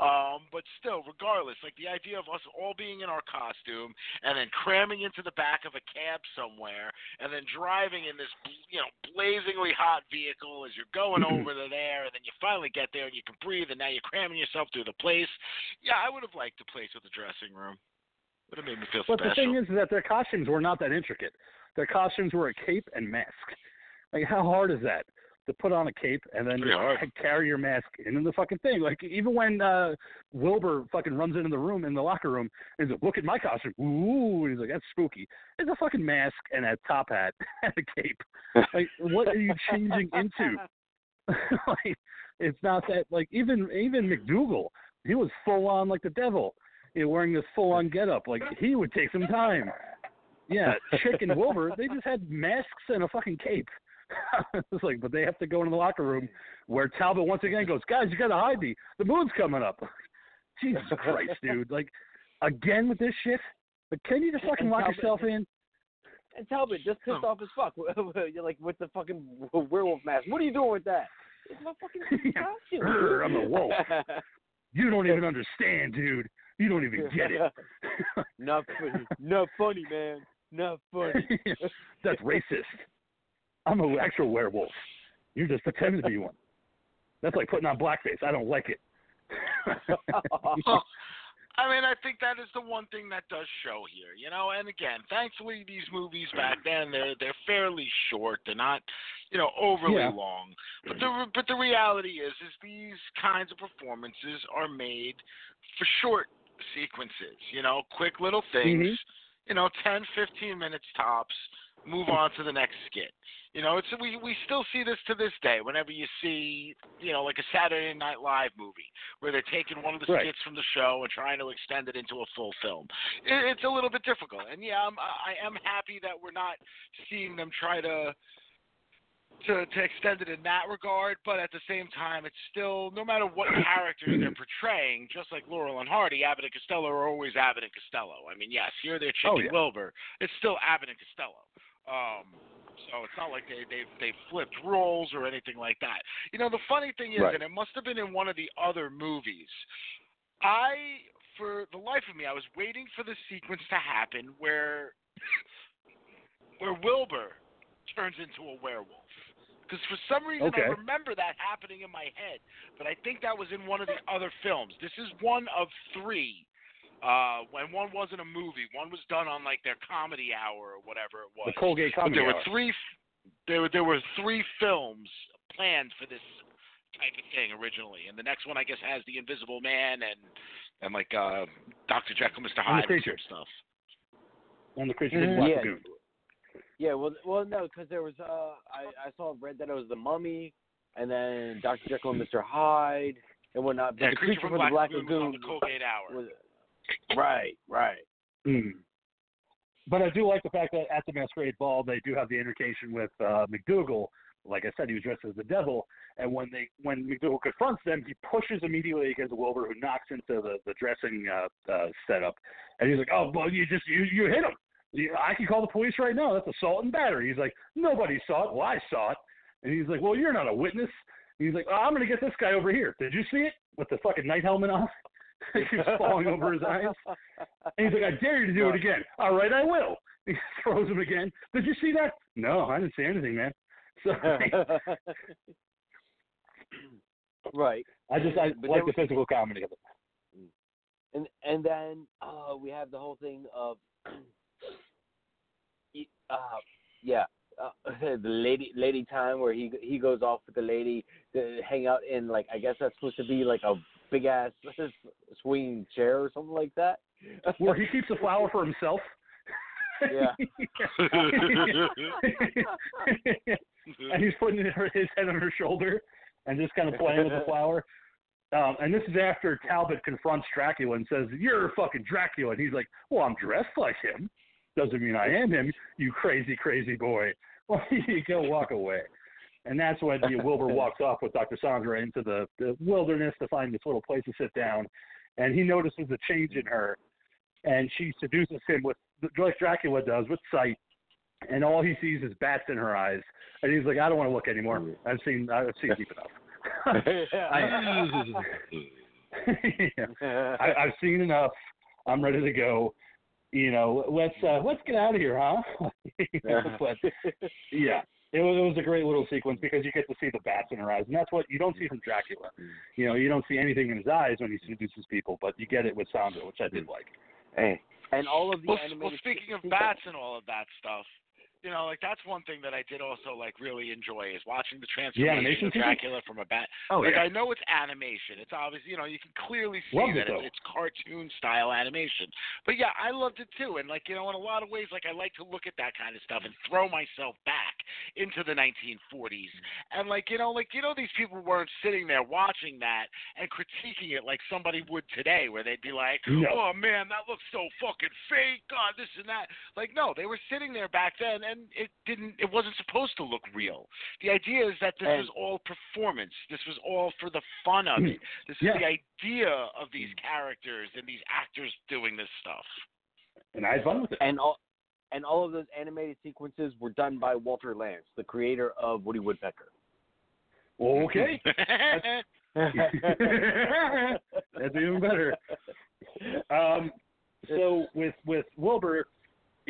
Um, but still, regardless, like the idea of us all being in our costume and then cramming into the back of a cab somewhere and then driving in this, you know, blazingly hot vehicle as you're going over to there, and then you finally get there and you can breathe, and now you're cramming yourself through the place. Yeah, I would have liked the place with the dressing room. Would have made me feel but special. The thing is that their costumes were not that intricate. Their costumes were a cape and mask. Like, how hard is that to put on a cape and then carry your mask into the fucking thing? Like, even when uh, Wilbur fucking runs into the room in the locker room and he's like, look at my costume. Ooh, and he's like, that's spooky. It's a fucking mask and a top hat and a cape. Like, what are you changing into? Like, it's not that. Like, even even McDougal, he was full on like the devil. You know, wearing this full-on getup, like he would take some time. Yeah, Chick and Wilbur, they just had masks and a fucking cape. It's like, but they have to go into the locker room where Talbot once again goes, "Guys, you gotta hide me. The moon's coming up." Jesus Christ, dude! Like, again with this shit. But can you just fucking lock Talbot, yourself in? And Talbot just pissed off as fuck. You're like with the fucking werewolf mask. What are you doing with that? It's my fucking costume. I'm a wolf. You don't even understand, dude. You don't even get it. Not funny. Not funny, man. Not funny. That's racist. I'm an actual werewolf. You just pretend to be one. That's like putting on blackface. I don't like it. I mean, I think that is the one thing that does show here, you know. And again, thankfully, these movies back then, they're they're fairly short. They're not, you know, overly yeah. long. But the but the reality is, is these kinds of performances are made for short sequences, you know, quick little things, mm-hmm. you know, ten, fifteen minutes tops, move on to the next skit. You know, it's we we still see this to this day whenever you see, you know, like a Saturday Night Live movie where they're taking one of the skits right. from the show and trying to extend it into a full film. It, it's a little bit difficult. And, yeah, I'm, I am happy that we're not seeing them try to – To, to extend it in that regard, but at the same time, it's still, no matter what characters they're portraying, just like Laurel and Hardy, Abbott and Costello are always Abbott and Costello. I mean, yes, here they're Chick oh, and yeah. Wilbur. It's still Abbott and Costello. Um, so it's not like they, they've, they've flipped roles or anything like that. You know, the funny thing is, right. and it must have been in one of the other movies, I, for the life of me, I was waiting for the sequence to happen where where Wilbur turns into a werewolf. Because for some reason okay. I remember that happening in my head, but I think that was in one of the other films. This is one of three, uh, when one wasn't a movie. One was done on like their comedy hour or whatever it was. The Colgate comedy but there hour. Were three, there, there were three films planned for this type of thing originally, and the next one I guess has the Invisible Man and and like uh, Doctor Jekyll, Mister Hyde, and the and stuff. And the creature didn't mm-hmm. yeah. yeah, well, well, no, because there was uh, I, I saw read that it was the Mummy, and then Doctor Jekyll and Mister Hyde and whatnot. But yeah, the creature, creature from the Black Lagoon was on the Colgate Hour. Right, right. Mm. But I do like the fact that at the Masquerade Ball they do have the intercation with uh, McDougal. Like I said, he was dressed as the devil, and when they when McDougal confronts them, he pushes immediately against Wilbur, who knocks into the the dressing uh, uh, setup, and he's like, "Oh, well, you just you you hit him. You, I can call the police right now. That's assault and battery." He's like, "Nobody saw it. Well, I saw it." And he's like, "Well, you're not a witness." And he's like, "Oh, I'm gonna get this guy over here. Did you see it with the fucking night helmet on?" He keeps falling over his eyes. And he's like, I dare you to do it again. All right, I will. He throws him again. Did you see that? No, I didn't see anything, man. So, right. I just I but like the was, physical comedy of it. And, and then uh, we have the whole thing of, uh, yeah, uh, the lady lady time where he he goes off with the lady to hang out in, like, I guess that's supposed to be like a big ass swinging chair or something like that, where he keeps a flower for himself. Yeah, and he's putting his head on her shoulder and just kind of playing with the flower. Um, and this is after Talbot confronts Dracula and says, "You're fucking Dracula," and he's like, "Well, I'm dressed like him. Doesn't mean I am him. You crazy, crazy boy. Well, you go walk away." And that's when the Wilbur walks off with Doctor Sandra into the, the wilderness to find this little place to sit down. And he notices a change in her. And she seduces him with, like Dracula does, with sight. And all he sees is bats in her eyes. And he's like, "I don't want to look anymore. I've seen I've seen deep enough. yeah. I, I've seen enough. I'm ready to go. You know, let's uh, let's get out of here, huh?" But, yeah. It was, it was a great little sequence because you get to see the bats in her eyes, and that's what you don't see from Dracula. You know, you don't see anything in his eyes when he seduces people, but you get it with Sandra, which I did like. Hey, and all of the well, animated. Well, speaking of bats and all of that stuff, you know, like that's one thing that I did also like really enjoy is watching the transformation yeah, of Dracula from a bat. Oh, like yeah. I know it's animation. It's obvious, you know, you can clearly see Loved that it, it's, it's cartoon style animation. But yeah, I loved it too. And like, you know, in a lot of ways, like I like to look at that kind of stuff and throw myself back into the nineteen forties. And like, you know, like, you know, these people weren't sitting there watching that and critiquing it like somebody would today where they'd be like, no. "Oh man, that looks so fucking fake. God, this and that." Like, no, they were sitting there back then. And it didn't. It wasn't supposed to look real. The idea is that this and, was all performance. This was all for the fun of it. This yeah. is the idea of these characters and these actors doing this stuff. And I had fun with it. And all, and all of those animated sequences were done by Walter Lantz, the creator of Woody Woodpecker. Okay. That's, that's even better. Um, so with with Wilbur.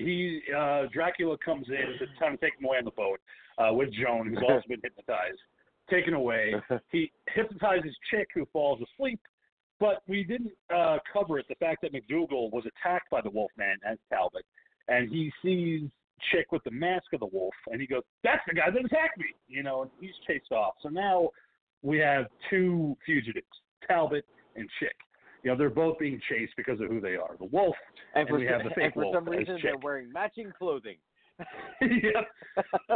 He uh, Dracula comes in to kind of take him away on the boat uh, with Joan, who's also been hypnotized, taken away. He hypnotizes Chick, who falls asleep, but we didn't uh, cover it, the fact that McDougal was attacked by the Wolfman as Talbot, and he sees Chick with the mask of the wolf, and he goes, "That's the guy that attacked me," you know, and he's chased off. So now we have two fugitives, Talbot and Chick. You know, they're both being chased because of who they are. The wolf, and, and we have the fake wolf. And for some reason, Chick. They're wearing matching clothing. Yep.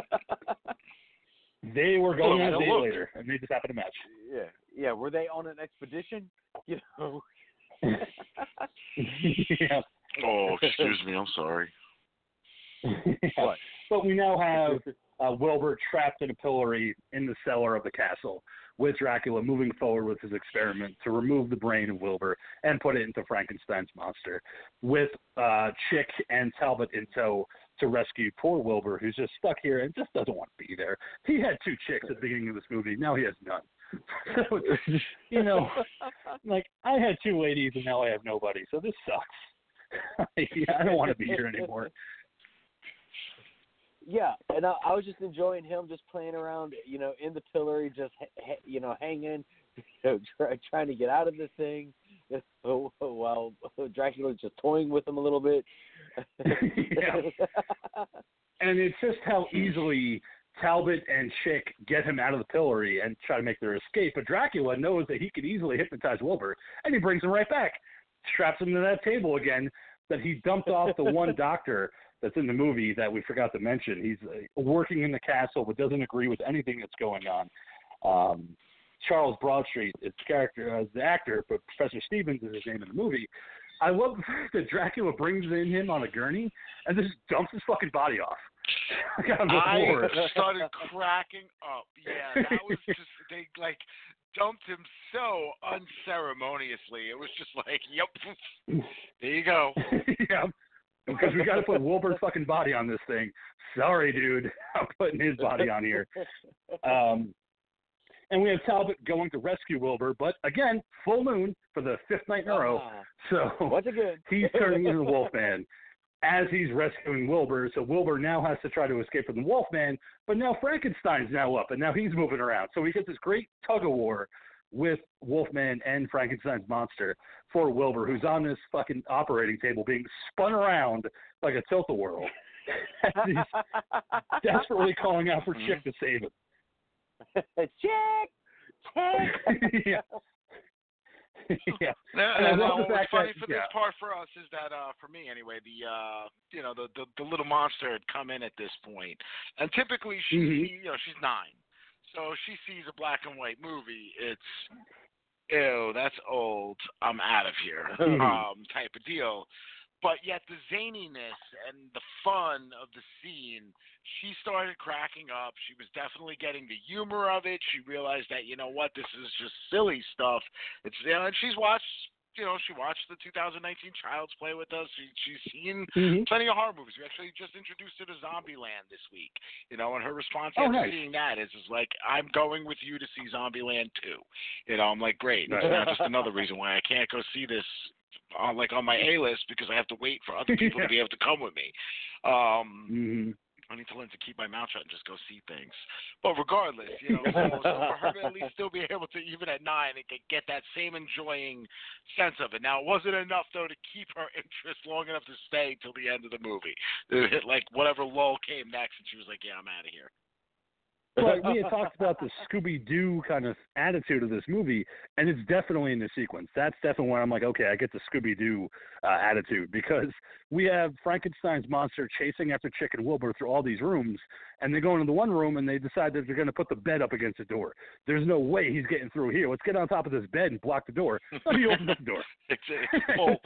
They were going on a date later, and they just happened to match. Yeah, yeah. Were they on an expedition? You know. Yeah. Oh, excuse me. I'm sorry. Yeah. But we now have uh, Wilbur trapped in a pillory in the cellar of the castle, with Dracula moving forward with his experiment to remove the brain of Wilbur and put it into Frankenstein's monster, with uh, Chick and Talbot in tow to rescue poor Wilbur, who's just stuck here and just doesn't want to be there. He had two chicks at the beginning of this movie. Now he has none. So, you know, like, I had two ladies and now I have nobody, so this sucks. I don't want to be here anymore. Yeah, and I, I was just enjoying him just playing around, you know, in the pillory, just, ha- you know, hanging, you know, try, trying to get out of this thing, so, while Dracula's just toying with him a little bit. Yeah. And it's just how easily Talbot and Schick get him out of the pillory and try to make their escape, but Dracula knows that he could easily hypnotize Wilbur, and he brings him right back, straps him to that table again that he dumped off the one doctor that's in the movie that we forgot to mention. He's uh, working in the castle but doesn't agree with anything that's going on. Um, Charles Broadstreet is the character, uh, the actor, but Professor Stevens is his name in the movie. I love the fact that Dracula brings in him on a gurney and just dumps his fucking body off. I started cracking up. Yeah, that was just, they like dumped him so unceremoniously. It was just like, yep, there you go. Yeah, because we got to put Wilbur's fucking body on this thing. Sorry, dude, I'm putting his body on here. Um, and we have Talbot going to rescue Wilbur, but again, full moon for the fifth night in a row. So once again, he's turning into the Wolfman as he's rescuing Wilbur. So Wilbur now has to try to escape from the Wolfman, but now Frankenstein's now up, and now he's moving around. So we get this great tug-of-war with Wolfman and Frankenstein's monster for Wilbur, who's on this fucking operating table being spun around like a tilt-a-whirl. He's desperately calling out for Chick to save him. Chick! Chick! Yeah. Yeah. And, and what's that funny that, for yeah. this part for us is that, uh, for me anyway, the uh, you know the, the the little monster had come in at this point, and typically she mm-hmm. you know she's nine, so she sees a black and white movie. It's ew, that's old. I'm out of here, mm-hmm. um, type of deal. But yet the zaniness and the fun of the scene, she started cracking up. She was definitely getting the humor of it. She realized that, you know what, this is just silly stuff. It's, you know, and she's watched, you know, she watched the two thousand nineteen Child's Play with us. She, she's seen mm-hmm. plenty of horror movies. We actually just introduced her to Zombieland this week, you know, and her response oh, after nice. seeing that is, is like, I'm going with you to see Zombieland two. You know, I'm like, great. That's now just another reason why I can't go see this on like on my A-list because I have to wait for other people yeah. to be able to come with me. Um, mm-hmm. I need to learn to keep my mouth shut and just go see things. But regardless, you know, so, so for her to at least still be able to, even at nine, and get that same enjoying sense of it. Now, it wasn't enough, though, to keep her interest long enough to stay till the end of the movie. It hit like whatever lull came next, and she was like, yeah, I'm out of here. But we had talked about the Scooby-Doo kind of attitude of this movie, and it's definitely in the sequence. That's definitely where I'm like, okay, I get the Scooby-Doo uh, attitude, because we have Frankenstein's monster chasing after Chick and Wilbur through all these rooms, and they go into the one room, and they decide that they're going to put the bed up against the door. There's no way he's getting through here. Let's get on top of this bed and block the door. So he opens up the door. It's a bolt.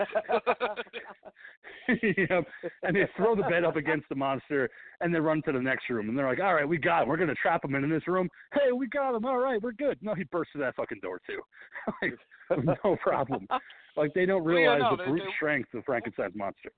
Yep. And they throw the bed up against the monster, and they run to the next room, and they're like, all right, we got him. We're going to trap him in this room. Hey, we got him. All right, we're good. No, he bursts through that fucking door too. Like, no problem. Like, they don't realize well, yeah, no, the they, brute they, strength of Frankenstein's monster.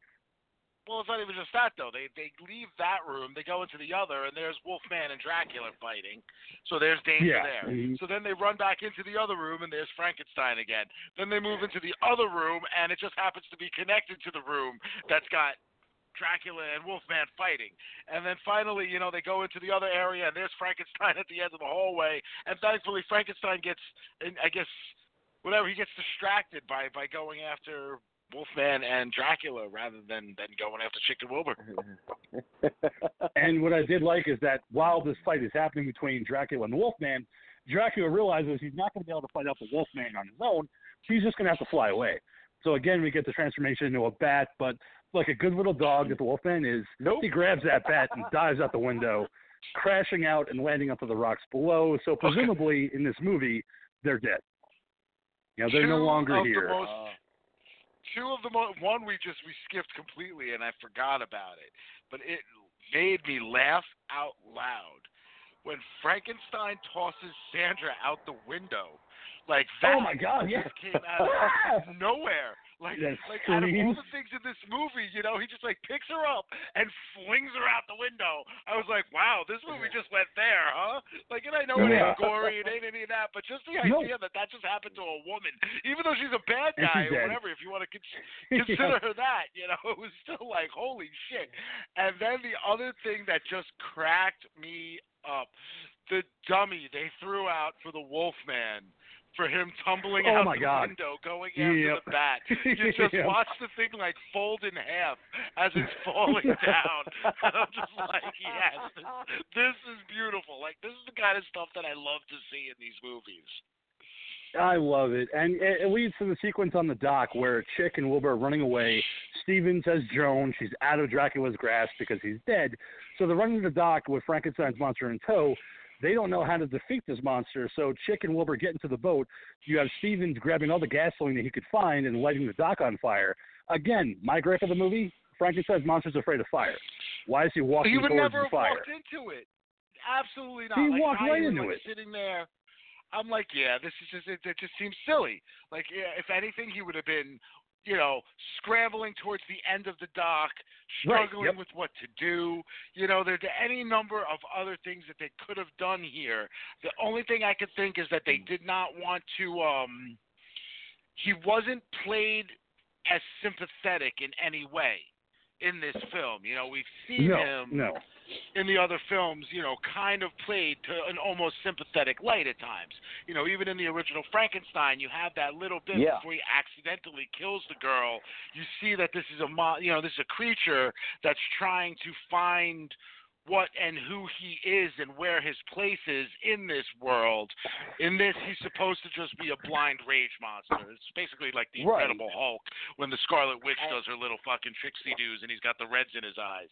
Well, it's not even just that though. They they leave that room, they go into the other, and there's Wolfman and Dracula fighting. So there's danger yeah. there. Mm-hmm. So then they run back into the other room, and there's Frankenstein again. Then they move into the other room, and it just happens to be connected to the room that's got Dracula and Wolfman fighting. And then finally, you know, they go into the other area, and there's Frankenstein at the end of the hallway. And thankfully, Frankenstein gets, I guess, whatever, he gets distracted by, by going after Wolfman and Dracula rather than, than going after Chick and Wilbur. And what I did like is that while this fight is happening between Dracula and the Wolfman, Dracula realizes he's not going to be able to fight off the Wolfman on his own. He's just going to have to fly away. So again, we get the transformation into a bat, but like a good little dog that the Wolfman is, nope. he grabs that bat and dives out the window, crashing out and landing onto the rocks below. So presumably okay. in this movie, they're dead. You know, they're two no longer here. Most, uh, two of the most, one we just, we skipped completely and I forgot about it, but it made me laugh out loud. When Frankenstein tosses Sandra out the window, like that oh my God, yeah. just came out of nowhere. Like, yes, like out of all the things in this movie, you know, he just, like, picks her up and flings her out the window. I was like, wow, this movie just went there, huh? Like, and I know it ain't gory, it ain't any of that, but just the idea no. that that just happened to a woman, even though she's a bad guy or whatever, if you want to con- consider yeah. her that, you know, it was still like, holy shit. And then the other thing that just cracked me up the dummy they threw out for the Wolfman, for him tumbling oh out my the God. window, going after yep. the bat. You just yep. watch the thing like fold in half as it's falling down. And I'm just like, yes, this, this is beautiful. Like, this is the kind of stuff that I love to see in these movies. I love it. And it leads to the sequence on the dock where Chick and Wilbur are running away. Stevens as Joan. She's out of Dracula's grasp because he's dead. So they're running to the dock with Frankenstein's monster in tow. They don't know how to defeat this monster, so Chick and Wilbur get into the boat. You have Stevens grabbing all the gasoline that he could find and lighting the dock on fire. Again, my gripe of the movie, Frankenstein's monster's afraid of fire. Why is he walking towards the fire? He would never have walked into it. Absolutely not. He like, walked right into like, it. Sitting there. I'm like, yeah, this is just, it, it just seems silly. Like, yeah, if anything, he would have been, you know, scrambling towards the end of the dock, struggling right, yep. with what to do. You know, there's any number of other things that they could have done here. The only thing I could think is that they did not want to um, – he wasn't played as sympathetic in any way in this film. You know, we've seen no, him no. in the other films, you know, kind of played to an almost sympathetic light at times. You know, even in the original Frankenstein, you have that little bit yeah. before he accidentally kills the girl. You see that this is a mo- you know, this is a creature that's trying to find what and who he is and where his place is in this world. In this, he's supposed to just be a blind rage monster. It's basically like the right. Incredible Hulk when the Scarlet Witch does her little fucking tricksy-doos and he's got the reds in his eyes.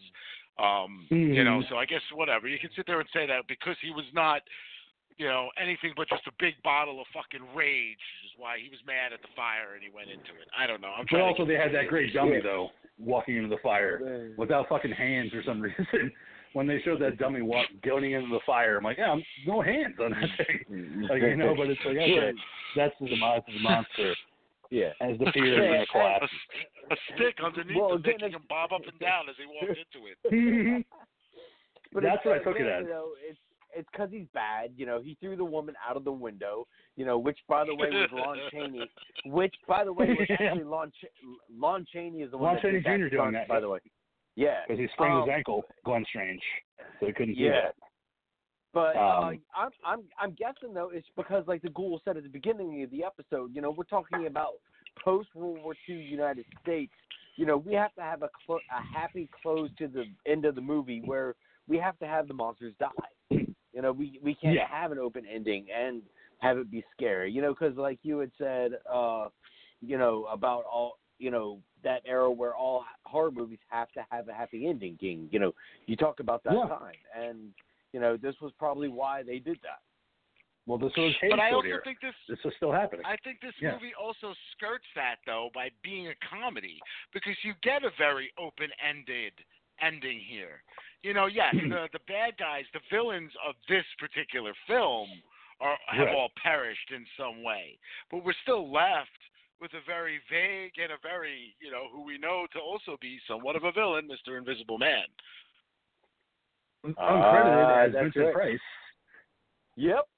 Um, mm. You know, so I guess whatever. You can sit there and say that because he was not, you know, anything but just a big bottle of fucking rage, is why he was mad at the fire and he went into it. I don't know. I'm but also they had that great dummy, though, walking into the fire without fucking hands for some reason. When they showed that dummy walk going into the fire, I'm like, yeah, I'm, no hands on that thing. Like, you know, but it's like, okay, that's the demise of the monster. Yeah, as the fear yeah, collapse. A, a stick underneath well, him, making him bob up and down as he walked into it. But that's what I took it as. Though, it's it's because he's bad. You know, he threw the woman out of the window. You know, which by the way was Lon Chaney. Which by the way was actually Lon Ch- Lon Chaney is the one. Lon Chaney Junior doing song, that, by yeah. the way. Yeah, because he sprained um, his ankle, Glenn Strange, so he couldn't yeah. do that. But um, uh, I'm I'm I'm guessing though it's because like the ghoul said at the beginning of the episode, you know, we're talking about post World War Two United States. You know, we have to have a cl- a happy close to the end of the movie where we have to have the monsters die. You know, we we can't yeah. have an open ending and have it be scary. You know, because like you had said, uh, you know about all. You know, that era where all horror movies have to have a happy ending, King. You know, you talk about that yeah. time. And, you know, this was probably why they did that. Well, this was But I also here. think this... This is still happening. I think this yeah. movie also skirts that, though, by being a comedy. Because you get a very open-ended ending here. You know, yes, the, the bad guys, the villains of this particular film are have right. all perished in some way. But we're still left with a very vague and a very, you know, who we know to also be somewhat of a villain, Mister Invisible Man. Uncredited uh, as Vincent right. Price. Yep.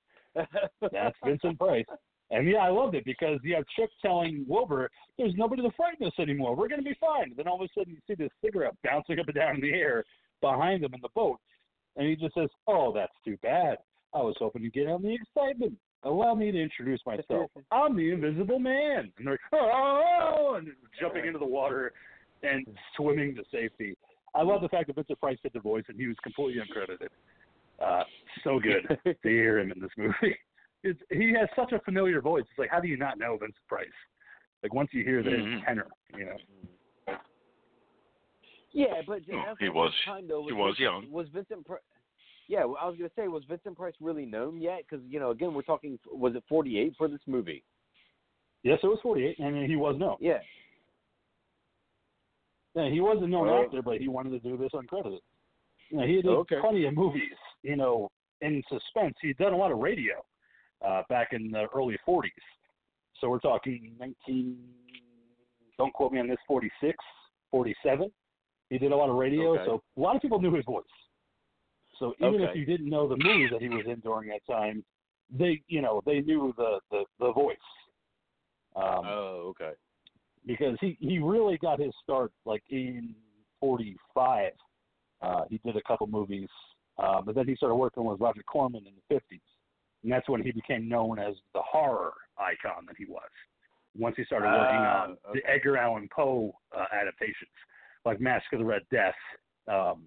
That's Vincent Price. And, yeah, I loved it because you have Chick telling Wilbur, there's nobody to frighten us anymore. We're going to be fine. And then all of a sudden you see this cigarette bouncing up and down in the air behind him in the boat. And he just says, oh, that's too bad. I was hoping to get on the excitement. Allow me to introduce myself. I'm the Invisible Man. And they're oh, and jumping into the water and swimming to safety. I love the fact that Vincent Price did the voice and he was completely uncredited. Uh, so good to hear him in this movie. It's, he has such a familiar voice. It's like, how do you not know Vincent Price? Like, once you hear the mm-hmm. tenor, you know. Yeah, but oh, he was time, though, was he was young. Was Vincent Price? Yeah, I was going to say, was Vincent Price really known yet? Because, you know, again, we're talking, was it forty-eight for this movie? Yes, it was forty-eight, and he was known. Yeah. yeah he wasn't known oh. actor, but he wanted to do this uncredited. You know, he did okay. plenty of movies, you know, in suspense. He'd done a lot of radio uh, back in the early forties. So we're talking nineteen, don't quote me on this, forty-six, forty-seven. He did a lot of radio, okay. so a lot of people knew his voice. So even okay. if you didn't know the movie that he was in during that time, they, you know, they knew the, the, the voice. Um, oh, okay. Because he, he really got his start, like, in forty-five. Uh, he did a couple movies Uh, but then he started working with Roger Corman in the fifties, and that's when he became known as the horror icon that he was. Once he started working uh, on okay. the Edgar Allan Poe uh, adaptations, like Mask of the Red Death um,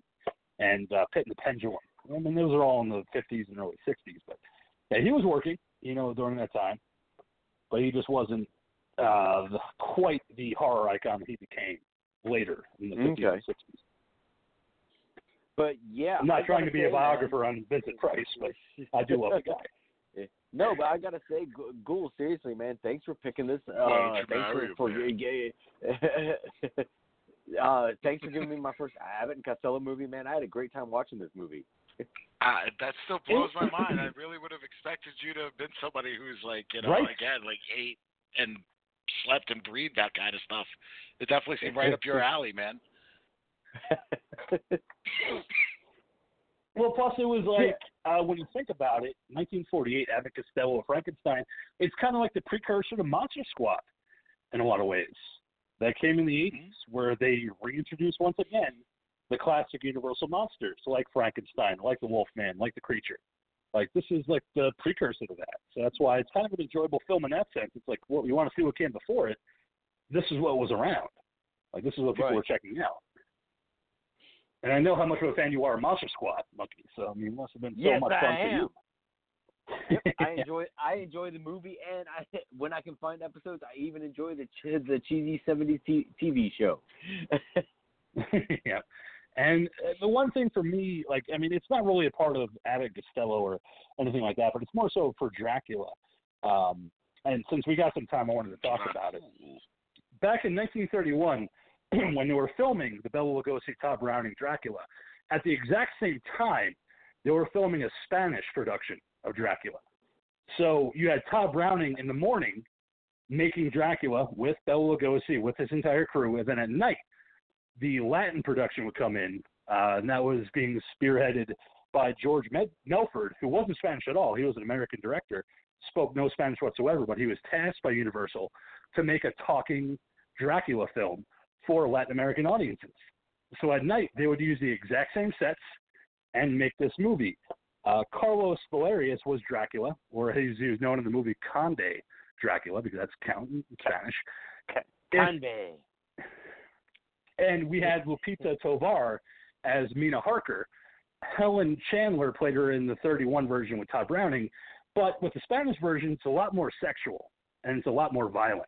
and uh, Pit and the Pendulum. I mean, those are all in the fifties and early sixties, but yeah, he was working, you know, during that time, but he just wasn't uh, the, quite the horror icon that he became later in the fifties okay. and sixties. But yeah, I'm not I trying to be a biographer that. on Vincent Price, but I do love the guy. No, but I got to say, Ghoul, seriously, man, thanks for picking this. Uh, oh, thanks for, for yeah, yeah. uh, thanks for giving me my first Abbott and Costello movie, man. I had a great time watching this movie. Uh, that still blows my mind. I really would have expected you to have been somebody who's like, you know, right? again, like ate and slept and breathed that kind of stuff. It definitely seemed right up your alley, man. Well, plus it was like uh, when you think about it, nineteen forty-eight, Abbott Costello, Frankenstein. It's kind of like the precursor to Monster Squad in a lot of ways. That came in the eighties, where they reintroduced once again the classic Universal monsters, like Frankenstein, like the Wolfman, like the Creature. Like this is like the precursor to that. So that's why it's kind of an enjoyable film in that sense. It's like, well, you want to see what came before it. This is what was around. Like this is what people right. were checking out. And I know how much of a fan you are of Monster Squad, Monkey. So I mean, it must have been so yes, much fun I am. for you. Yep, I enjoy I enjoy the movie, and I when I can find episodes, I even enjoy the ch- the cheesy seventies t- TV show. Yeah, and the one thing for me, like I mean, it's not really a part of Abbott Costello or anything like that, but it's more so for Dracula. Um, and since we got some time, I wanted to talk about it. Back in nineteen thirty-one. When they were filming the Bela Lugosi, Todd Browning, Dracula, at the exact same time, they were filming a Spanish production of Dracula. So you had Todd Browning in the morning making Dracula with Bela Lugosi, with his entire crew, and then at night, the Latin production would come in, uh, and that was being spearheaded by George Med- Melford, who wasn't Spanish at all. He was an American director, spoke no Spanish whatsoever, but he was tasked by Universal to make a talking Dracula film for Latin American audiences. So at night, they would use the exact same sets and make this movie. Uh, Carlos Valerius was Dracula, or he was known in the movie Conde Dracula, because that's Count in Spanish. Conde. And we had Lupita Tovar as Mina Harker. Helen Chandler played her in the thirty-one version with Todd Browning, but with the Spanish version, it's a lot more sexual, and it's a lot more violent.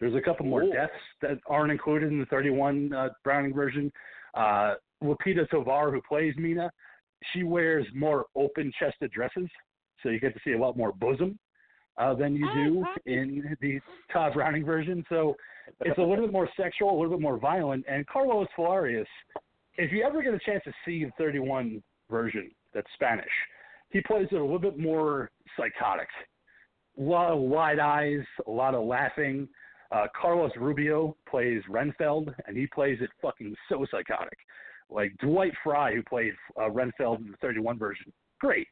There's a couple more Ooh. deaths that aren't included in the thirty-one uh, Browning version. Uh, Lupita Tovar, who plays Mina, she wears more open-chested dresses, so you get to see a lot more bosom uh, than you do in the Todd Browning version. So it's a little bit more sexual, a little bit more violent. And Carlos Valerius, if you ever get a chance to see the thirty-one version that's Spanish, he plays it a little bit more psychotic. A lot of wide eyes, a lot of laughing. Uh, Carlos Rubio plays Renfeld, and he plays it fucking so psychotic. Like Dwight Fry, who played uh, Renfeld in the thirty-one version, great.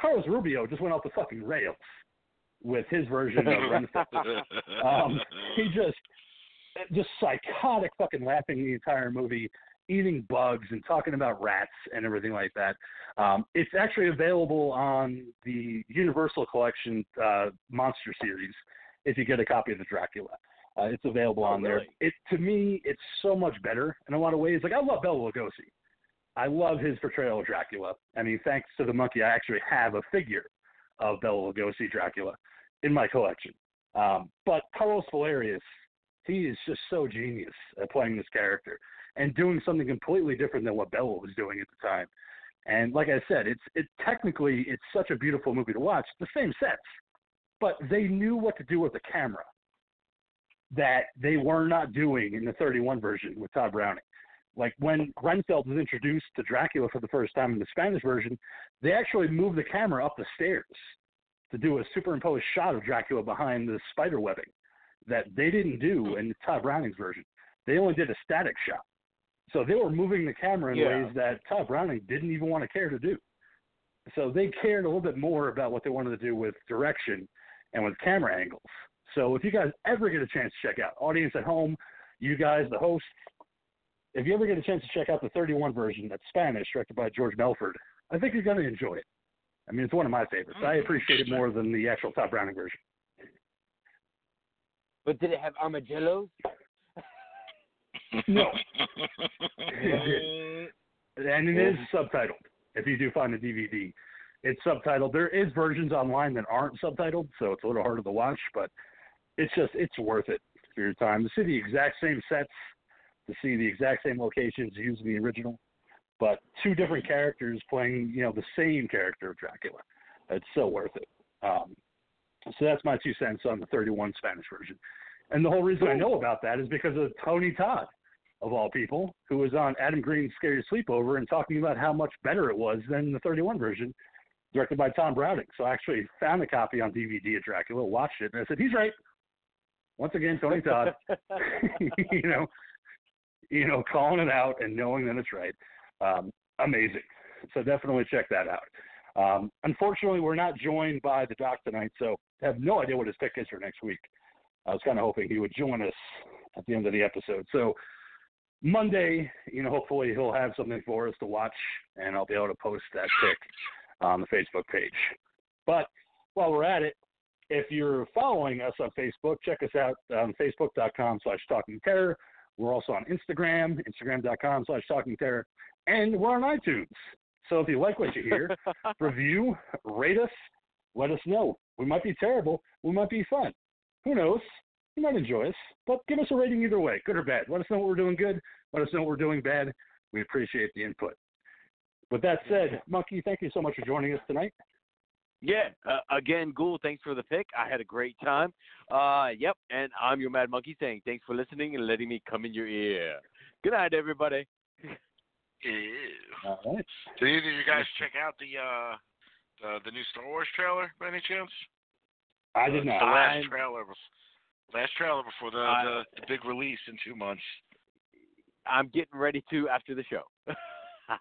Carlos Rubio just went off the fucking rails with his version of Renfeld. Um, he just, just psychotic fucking laughing the entire movie, eating bugs and talking about rats and everything like that. Um, it's actually available on the Universal Collection uh, Monster Series if you get a copy of the Dracula. Uh, it's available oh, on there. Really? It to me, it's so much better in a lot of ways. Like I love Bela Lugosi, I love his portrayal of Dracula. I mean, thanks to the monkey, I actually have a figure of Bela Lugosi Dracula in my collection. Um, but Carlos Valerius, he is just so genius at playing this character and doing something completely different than what Bela was doing at the time. And like I said, it's it technically it's such a beautiful movie to watch. The same sets, but they knew what to do with the camera that they were not doing in the thirty-one version with Todd Browning. Like when Renfeld was introduced to Dracula for the first time in the Spanish version, they actually moved the camera up the stairs to do a superimposed shot of Dracula behind the spider webbing that they didn't do in Todd Browning's version. They only did a static shot. So they were moving the camera in yeah. ways that Todd Browning didn't even want to care to do. So they cared a little bit more about what they wanted to do with direction and with camera angles. So if you guys ever get a chance to check out, audience at home, you guys, the host, if you ever get a chance to check out the thirty-one version that's Spanish, directed by George Melford, I think you're going to enjoy it. I mean, it's one of my favorites. I appreciate it more than the actual Todd Browning version. But did it have armadillos? No. It did. And it is subtitled. If you do find a D V D, it's subtitled. There is versions online that aren't subtitled, so it's a little harder to watch, but it's just, it's worth it for your time to see the exact same sets, to see the exact same locations used in the original, but two different characters playing, you know, the same character of Dracula. It's so worth it. Um, so that's my two cents on the thirty-one Spanish version. And the whole reason I know about that is because of Tony Todd, of all people, who was on Adam Green's Scary Sleepover and talking about how much better it was than the thirty-one version, directed by Tom Browning. So I actually found a copy on D V D of Dracula, watched it, and I said, he's right. Once again, Tony Todd, you know, you know, calling it out and knowing that it's right. Um, amazing. So definitely check that out. Um, unfortunately, we're not joined by the doc tonight, so I have no idea what his pick is for next week. I was kind of hoping he would join us at the end of the episode. So Monday, you know, hopefully he'll have something for us to watch, and I'll be able to post that pick on the Facebook page. But while we're at it, if you're following us on Facebook, check us out on facebook.com slash Talking Terror. We're also on Instagram, instagram.com slash Talking Terror, and we're on iTunes. So if you like what you hear, review, rate us, let us know. We might be terrible. We might be fun. Who knows? You might enjoy us, but give us a rating either way, good or bad. Let us know what we're doing good. Let us know what we're doing bad. We appreciate the input. With that said, Monkey, thank you so much for joining us tonight. Yeah. Uh, again, Ghoul, thanks for the pick. I had a great time. Uh, yep, and I'm your Mad Monkey saying thanks for listening and letting me come in your ear. Good night, everybody. All right. Did either of you guys check out the, uh, the the new Star Wars trailer by any chance? I did not. The last trailer, last trailer before the, I, the, the big release in two months. I'm getting ready to after the show.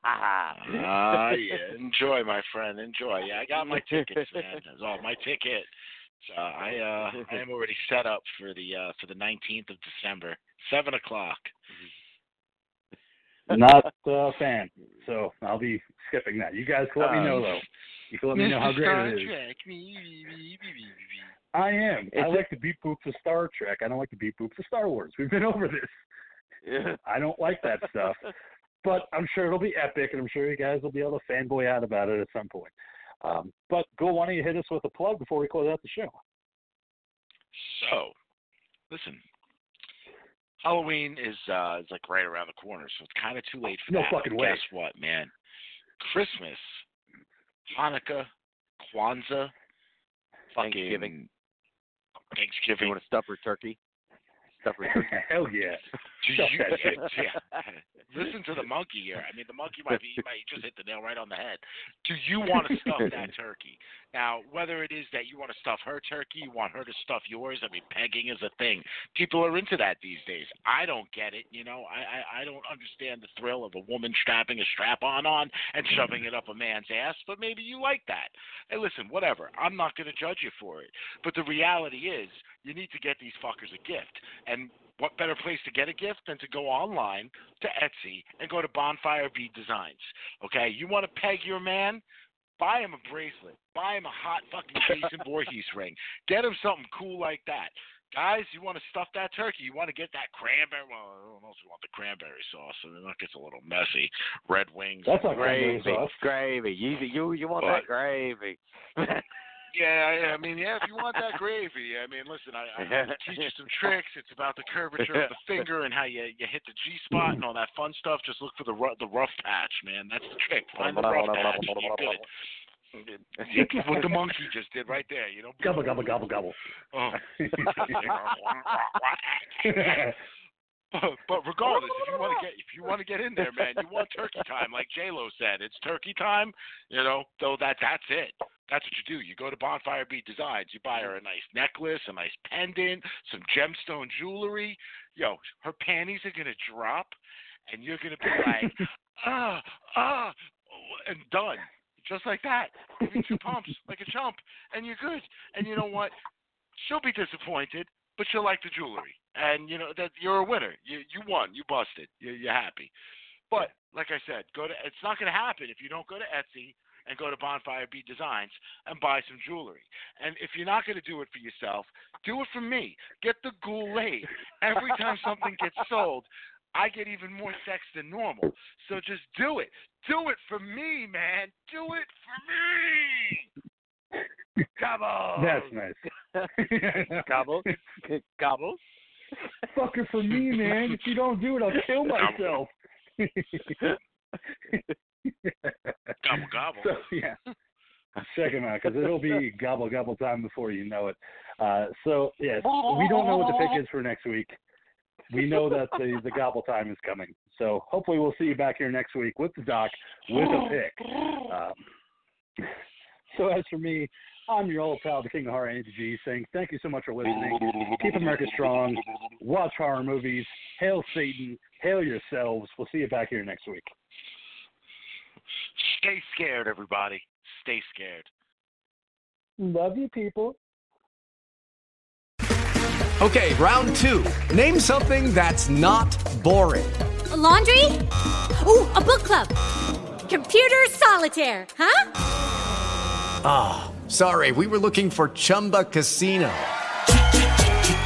Ah, uh, yeah. Enjoy, my friend. Enjoy. Yeah, I got my tickets, man. That's all my ticket. So I, uh, I am already set up for the uh, for the nineteenth of December, seven o'clock. Not a fan, so I'll be skipping that. You guys can let um, me know though. You can let me know how great Star it is. Trek. I am. It's I like a- the beep boops of Star Trek. I don't like the beep boops of Star Wars. We've been over this. Yeah. I don't like that stuff. But I'm sure it'll be epic, and I'm sure you guys will be able to fanboy out about it at some point. Um, but, Ghoul, why don't you hit us with a plug before we close out the show? So, listen. Halloween is uh, is like right around the corner, so it's kind of too late for no that. No fucking way. Guess what, man? Christmas, Hanukkah, Kwanzaa, fucking Thanksgiving. Thanksgiving. You want to stuff her turkey? Stuff her turkey. Hell yeah. Stuff you, that shit. Yeah. Listen to the monkey here. I mean, the monkey might be might just hit the nail right on the head. Do you want to stuff that turkey? Now, whether it is that you want to stuff her turkey, you want her to stuff yours, I mean, pegging is a thing. People are into that these days. I don't get it, you know. I, I, I don't understand the thrill of a woman strapping a strap-on on and shoving it up a man's ass, but maybe you like that. Hey, listen, whatever. I'm not going to judge you for it. But the reality is you need to get these fuckers a gift. And what better place to get a gift than to go online to Etsy and go to Bonfire Bead Designs, okay? You want to peg your man? Buy him a bracelet. Buy him a hot fucking Jason Voorhees ring. Get him something cool like that. Guys, you want to stuff that turkey? You want to get that cranberry? Well, I don't know if you want the cranberry sauce, and then that gets a little messy. Red wings. That's not gravy. Sauce. Gravy. You, you, you want but, that gravy. Yeah, I mean, yeah, if you want that gravy, I mean, listen, I, I teach you some tricks. It's about the curvature of the finger and how you, you hit the G-spot and all that fun stuff. Just look for the, ru- the rough patch, man. That's the trick. Find the rough patch. You're good. What the monkey just did right there, you know? Gobble, gobble, gobble, gobble. Oh. But regardless, if you want to get if you want to get in there, man, you want turkey time, like J-Lo said. It's turkey time, you know. So that that's it. That's what you do. You go to Bonfire Bead Designs. You buy her a nice necklace, a nice pendant, some gemstone jewelry. Yo, her panties are gonna drop, and you're gonna be like, ah, ah, and done, just like that. Give you two pumps like a chump, and you're good. And you know what? She'll be disappointed, but she'll like the jewelry. And you know that you're a winner. You you won. You busted. You, you're happy. But like I said, go to. It's not going to happen if you don't go to Etsy and go to Bonfire Bee Designs and buy some jewelry. And if you're not going to do it for yourself, do it for me. Get the Goulet. Every time something gets sold, I get even more sex than normal. So just do it. Do it for me, man. Do it for me. Gobbles. That's nice. Gobbles. Gobbles. Fuck it for me, man. If you don't do it, I'll kill myself. Gobble, gobble. So, yeah. Check them out, because it'll be gobble, gobble time before you know it. Uh, so, yes, we don't know what the pick is for next week. We know that the, the gobble time is coming. So, hopefully we'll see you back here next week with the doc, with a pick. Um, so, as for me, I'm your old pal, the King of Horror Energy, saying thank you so much for listening. Keep America strong. Watch horror movies. Hail Satan. Hail yourselves. We'll see you back here next week. Stay scared, everybody. Stay scared. Love you, people. Okay, round two. Name something that's not boring. A laundry? Ooh, a book club. Computer solitaire, huh? Ah, oh, sorry. We were looking for Chumba Casino.